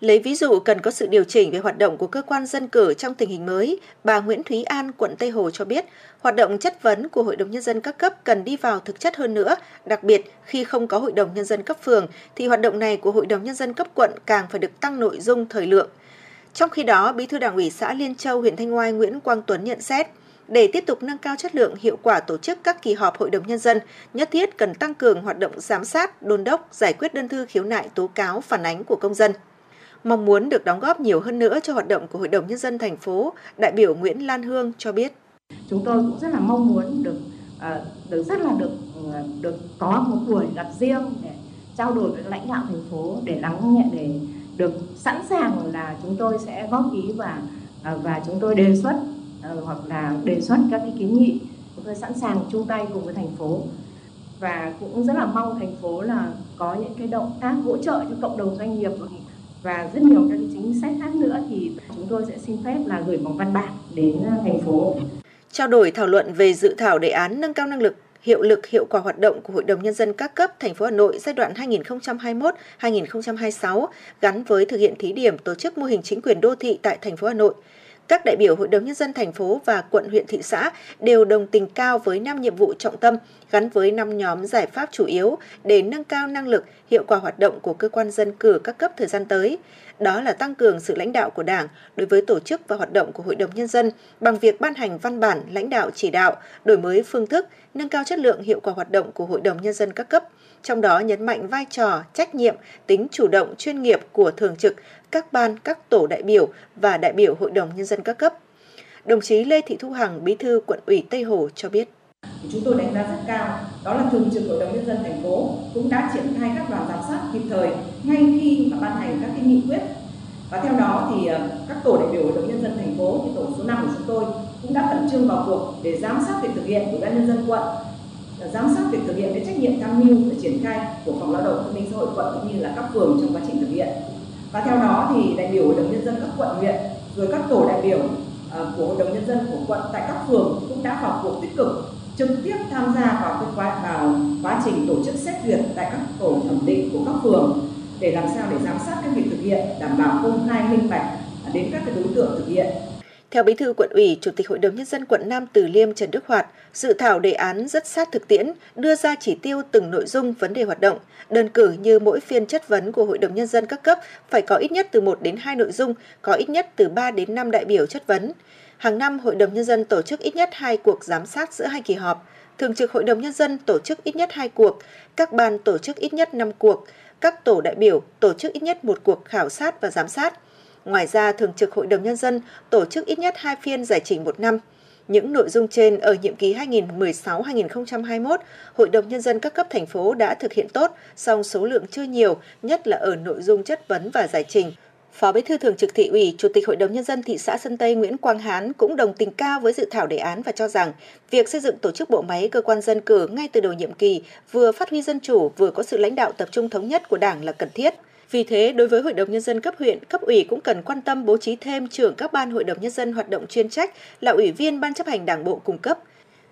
Lấy ví dụ cần có sự điều chỉnh về hoạt động của cơ quan dân cử trong tình hình mới, bà Nguyễn Thúy An, quận Tây Hồ cho biết, hoạt động chất vấn của Hội đồng Nhân dân các cấp cần đi vào thực chất hơn nữa, đặc biệt khi không có Hội đồng Nhân dân cấp phường thì hoạt động này của Hội đồng Nhân dân cấp quận càng phải được tăng nội dung, thời lượng. Trong khi đó, Bí thư Đảng ủy xã Liên Châu, huyện Thanh Oai Nguyễn Quang Tuấn nhận xét, Để tiếp tục nâng cao chất lượng, hiệu quả tổ chức các kỳ họp Hội đồng Nhân dân, nhất thiết cần tăng cường hoạt động giám sát, đôn đốc, giải quyết đơn thư khiếu nại tố cáo phản ánh của công dân. Mong muốn được đóng góp nhiều hơn nữa cho hoạt động của Hội đồng Nhân dân thành phố, đại biểu Nguyễn Lan Hương cho biết. Chúng tôi cũng rất là mong muốn được, được rất là được, được có một buổi gặp riêng để trao đổi với lãnh đạo thành phố, để lắng nghe, để được sẵn sàng là chúng tôi sẽ góp ý và, và chúng tôi đề xuất hoặc là đề xuất các cái kiến nghị. Chúng tôi sẵn sàng chung tay cùng với thành phố và cũng rất là mong thành phố là có những cái động tác hỗ trợ cho cộng đồng doanh nghiệp và rất nhiều các chính sách khác nữa, thì chúng tôi sẽ xin phép là gửi bằng văn bản đến thành phố. Trao đổi thảo luận về dự thảo đề án nâng cao năng lực, hiệu lực, hiệu quả hoạt động của Hội đồng Nhân dân các cấp thành phố Hà Nội giai đoạn hai nghìn không trăm hai mươi mốt đến hai nghìn không trăm hai mươi sáu gắn với thực hiện thí điểm tổ chức mô hình chính quyền đô thị tại thành phố Hà Nội. Các đại biểu Hội đồng Nhân dân thành phố và quận, huyện, thị xã đều đồng tình cao với năm nhiệm vụ trọng tâm gắn với năm nhóm giải pháp chủ yếu để nâng cao năng lực, hiệu quả hoạt động của cơ quan dân cử các cấp thời gian tới. Đó là tăng cường sự lãnh đạo của Đảng đối với tổ chức và hoạt động của Hội đồng Nhân dân bằng việc ban hành văn bản lãnh đạo chỉ đạo, đổi mới phương thức, nâng cao chất lượng hiệu quả hoạt động của Hội đồng Nhân dân các cấp, trong đó nhấn mạnh vai trò, trách nhiệm, tính chủ động, chuyên nghiệp của thường trực, các ban, các tổ đại biểu và đại biểu Hội đồng Nhân dân các cấp. Đồng chí Lê Thị Thu Hằng, Bí thư Quận ủy Tây Hồ cho biết. Chúng tôi đánh giá rất cao, đó là thường trực Hội đồng Nhân dân thành phố cũng đã triển khai các đoàn giám sát kịp thời ngay khi mà ban hành các cái nghị quyết. Và theo đó thì các tổ đại biểu Hội đồng Nhân dân thành phố, thì tổ số năm của chúng tôi cũng đã khẩn trương vào cuộc để giám sát việc thực hiện của Ủy ban Nhân dân quận, giám sát việc thực hiện cái trách nhiệm tham mưu và triển khai của Phòng Lao động Thương binh Xã hội quận cũng như là các phường trong quá trình thực hiện. Và theo đó thì đại biểu Hội đồng Nhân dân các quận huyện rồi các tổ đại biểu của Hội đồng Nhân dân của quận tại các phường cũng đã vào cuộc tích cực, trực tiếp tham gia vào cái quá, vào quá trình tổ chức xét duyệt tại các tổ thẩm định của các phường để làm sao để giám sát các việc thực hiện, đảm bảo công khai minh bạch đến các cái đối tượng thực hiện. Theo Bí thư Quận ủy, Chủ tịch Hội đồng Nhân dân quận Nam Từ Liêm Trần Đức Hoạt, dự thảo đề án rất sát thực tiễn, đưa ra chỉ tiêu từng nội dung vấn đề hoạt động. Đơn cử như mỗi phiên chất vấn của Hội đồng Nhân dân các cấp phải có ít nhất từ một đến hai nội dung, có ít nhất từ ba đến năm đại biểu chất vấn. Hàng năm, Hội đồng Nhân dân tổ chức ít nhất hai cuộc giám sát giữa hai kỳ họp. Thường trực Hội đồng Nhân dân tổ chức ít nhất hai cuộc, các ban tổ chức ít nhất năm cuộc, các tổ đại biểu tổ chức ít nhất một cuộc khảo sát và giám sát. Ngoài ra, Thường trực Hội đồng Nhân dân tổ chức ít nhất hai phiên giải trình một năm. Những nội dung trên ở nhiệm kỳ hai nghìn không trăm mười sáu đến hai nghìn không trăm hai mươi mốt, Hội đồng Nhân dân các cấp thành phố đã thực hiện tốt, song số lượng chưa nhiều, nhất là ở nội dung chất vấn và giải trình. Phó Bí thư Thường trực Thị ủy, Chủ tịch Hội đồng Nhân dân thị xã Sơn Tây Nguyễn Quang Hán cũng đồng tình cao với dự thảo đề án và cho rằng việc xây dựng tổ chức bộ máy cơ quan dân cử ngay từ đầu nhiệm kỳ vừa phát huy dân chủ vừa có sự lãnh đạo tập trung thống nhất của Đảng là cần thiết. Vì thế, đối với Hội đồng Nhân dân cấp huyện, cấp ủy cũng cần quan tâm bố trí thêm trưởng các ban Hội đồng Nhân dân hoạt động chuyên trách là ủy viên Ban chấp hành Đảng bộ cung cấp.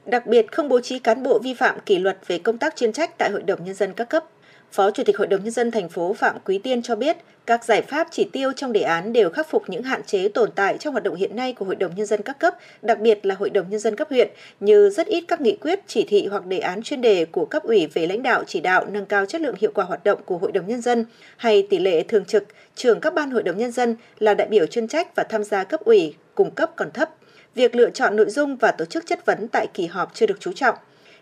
Đặc biệt, không bố trí cán bộ vi phạm kỷ luật về công tác chuyên trách tại Hội đồng Nhân dân các cấp. Phó Chủ tịch Hội đồng Nhân dân thành phố Phạm Quý Tiên cho biết, các giải pháp chỉ tiêu trong đề án đều khắc phục những hạn chế tồn tại trong hoạt động hiện nay của Hội đồng Nhân dân các cấp, đặc biệt là Hội đồng Nhân dân cấp huyện, như rất ít các nghị quyết, chỉ thị hoặc đề án chuyên đề của cấp ủy về lãnh đạo chỉ đạo nâng cao chất lượng hiệu quả hoạt động của Hội đồng Nhân dân, hay tỷ lệ thường trực, trưởng các ban Hội đồng Nhân dân là đại biểu chuyên trách và tham gia cấp ủy, cung cấp còn thấp. Việc lựa chọn nội dung và tổ chức chất vấn tại kỳ họp chưa được chú trọng.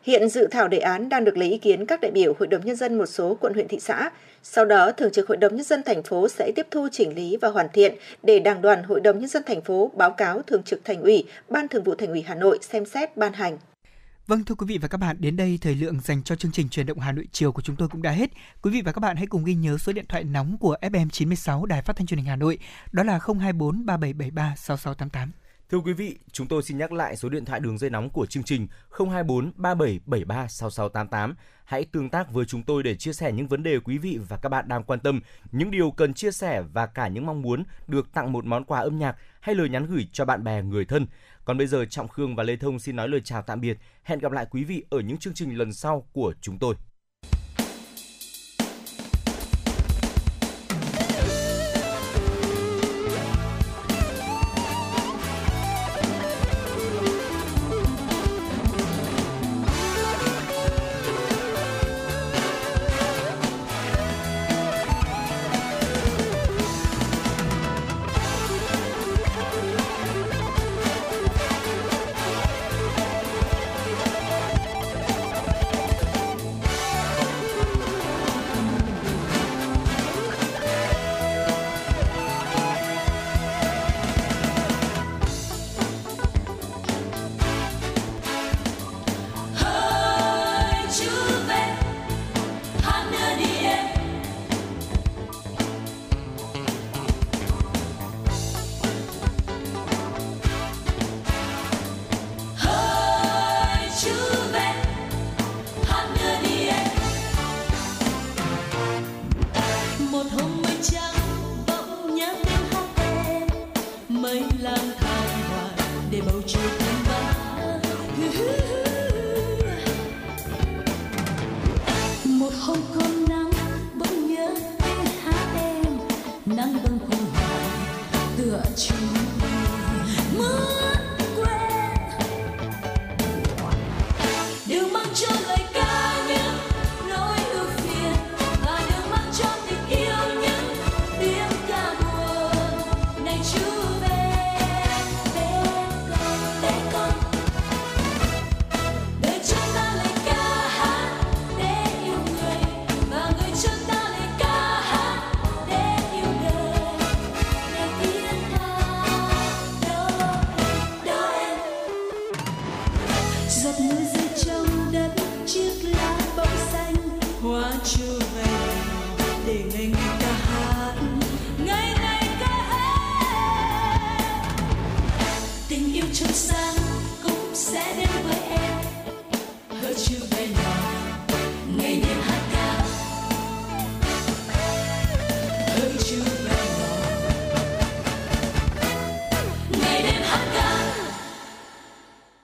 Hiện dự thảo đề án đang được lấy ý kiến các đại biểu Hội đồng Nhân dân một số quận, huyện, thị xã. Sau đó, Thường trực Hội đồng Nhân dân thành phố sẽ tiếp thu chỉnh lý và hoàn thiện để Đảng đoàn Hội đồng Nhân dân thành phố báo cáo Thường trực Thành ủy, Ban Thường vụ Thành ủy Hà Nội xem xét ban hành. Vâng, thưa quý vị và các bạn, đến đây thời lượng dành cho chương trình Chuyển động Hà Nội chiều của chúng tôi cũng đã hết. Quý vị và các bạn hãy cùng ghi nhớ số điện thoại nóng của ép em chín sáu Đài Phát thanh Truyền hình Hà Nội, đó là không hai bốn ba bảy bảy ba sáu sáu tám tám. Thưa quý vị, chúng tôi xin nhắc lại số điện thoại đường dây nóng của chương trình không hai bốn ba bảy bảy ba sáu sáu tám tám. Hãy tương tác với chúng tôi để chia sẻ những vấn đề quý vị và các bạn đang quan tâm, những điều cần chia sẻ và cả những mong muốn được tặng một món quà âm nhạc hay lời nhắn gửi cho bạn bè, người thân. Còn bây giờ, Trọng Khương và Lê Thông xin nói lời chào tạm biệt. Hẹn gặp lại quý vị ở những chương trình lần sau của chúng tôi. mây lang thang hoài để bầu trời thêm vắng. Một hôm cơn nắng vẫn nhớ tiếng hát em, nắng vẫn không hoài tựa chung mưa quên. Điều mang cho lời ca những nỗi ưu phiền và điều mang cho tình yêu những tiếng ca buồn. Này chú về về con, về con. Đời cho ta lời ca hát để yêu người và người cho ta lời ca hát để yêu đời. Này tiếng ca đâu em, đâu em. Giọt mưa rơi trong đất chiếc lá bóng xanh hóa trở về để ngày ngày ca hát, ngày ngày ca hát. Tình yêu trong sáng cũng sẽ đến với em, hỡi chưa về nào ngày đêm hát ca, hỡi chưa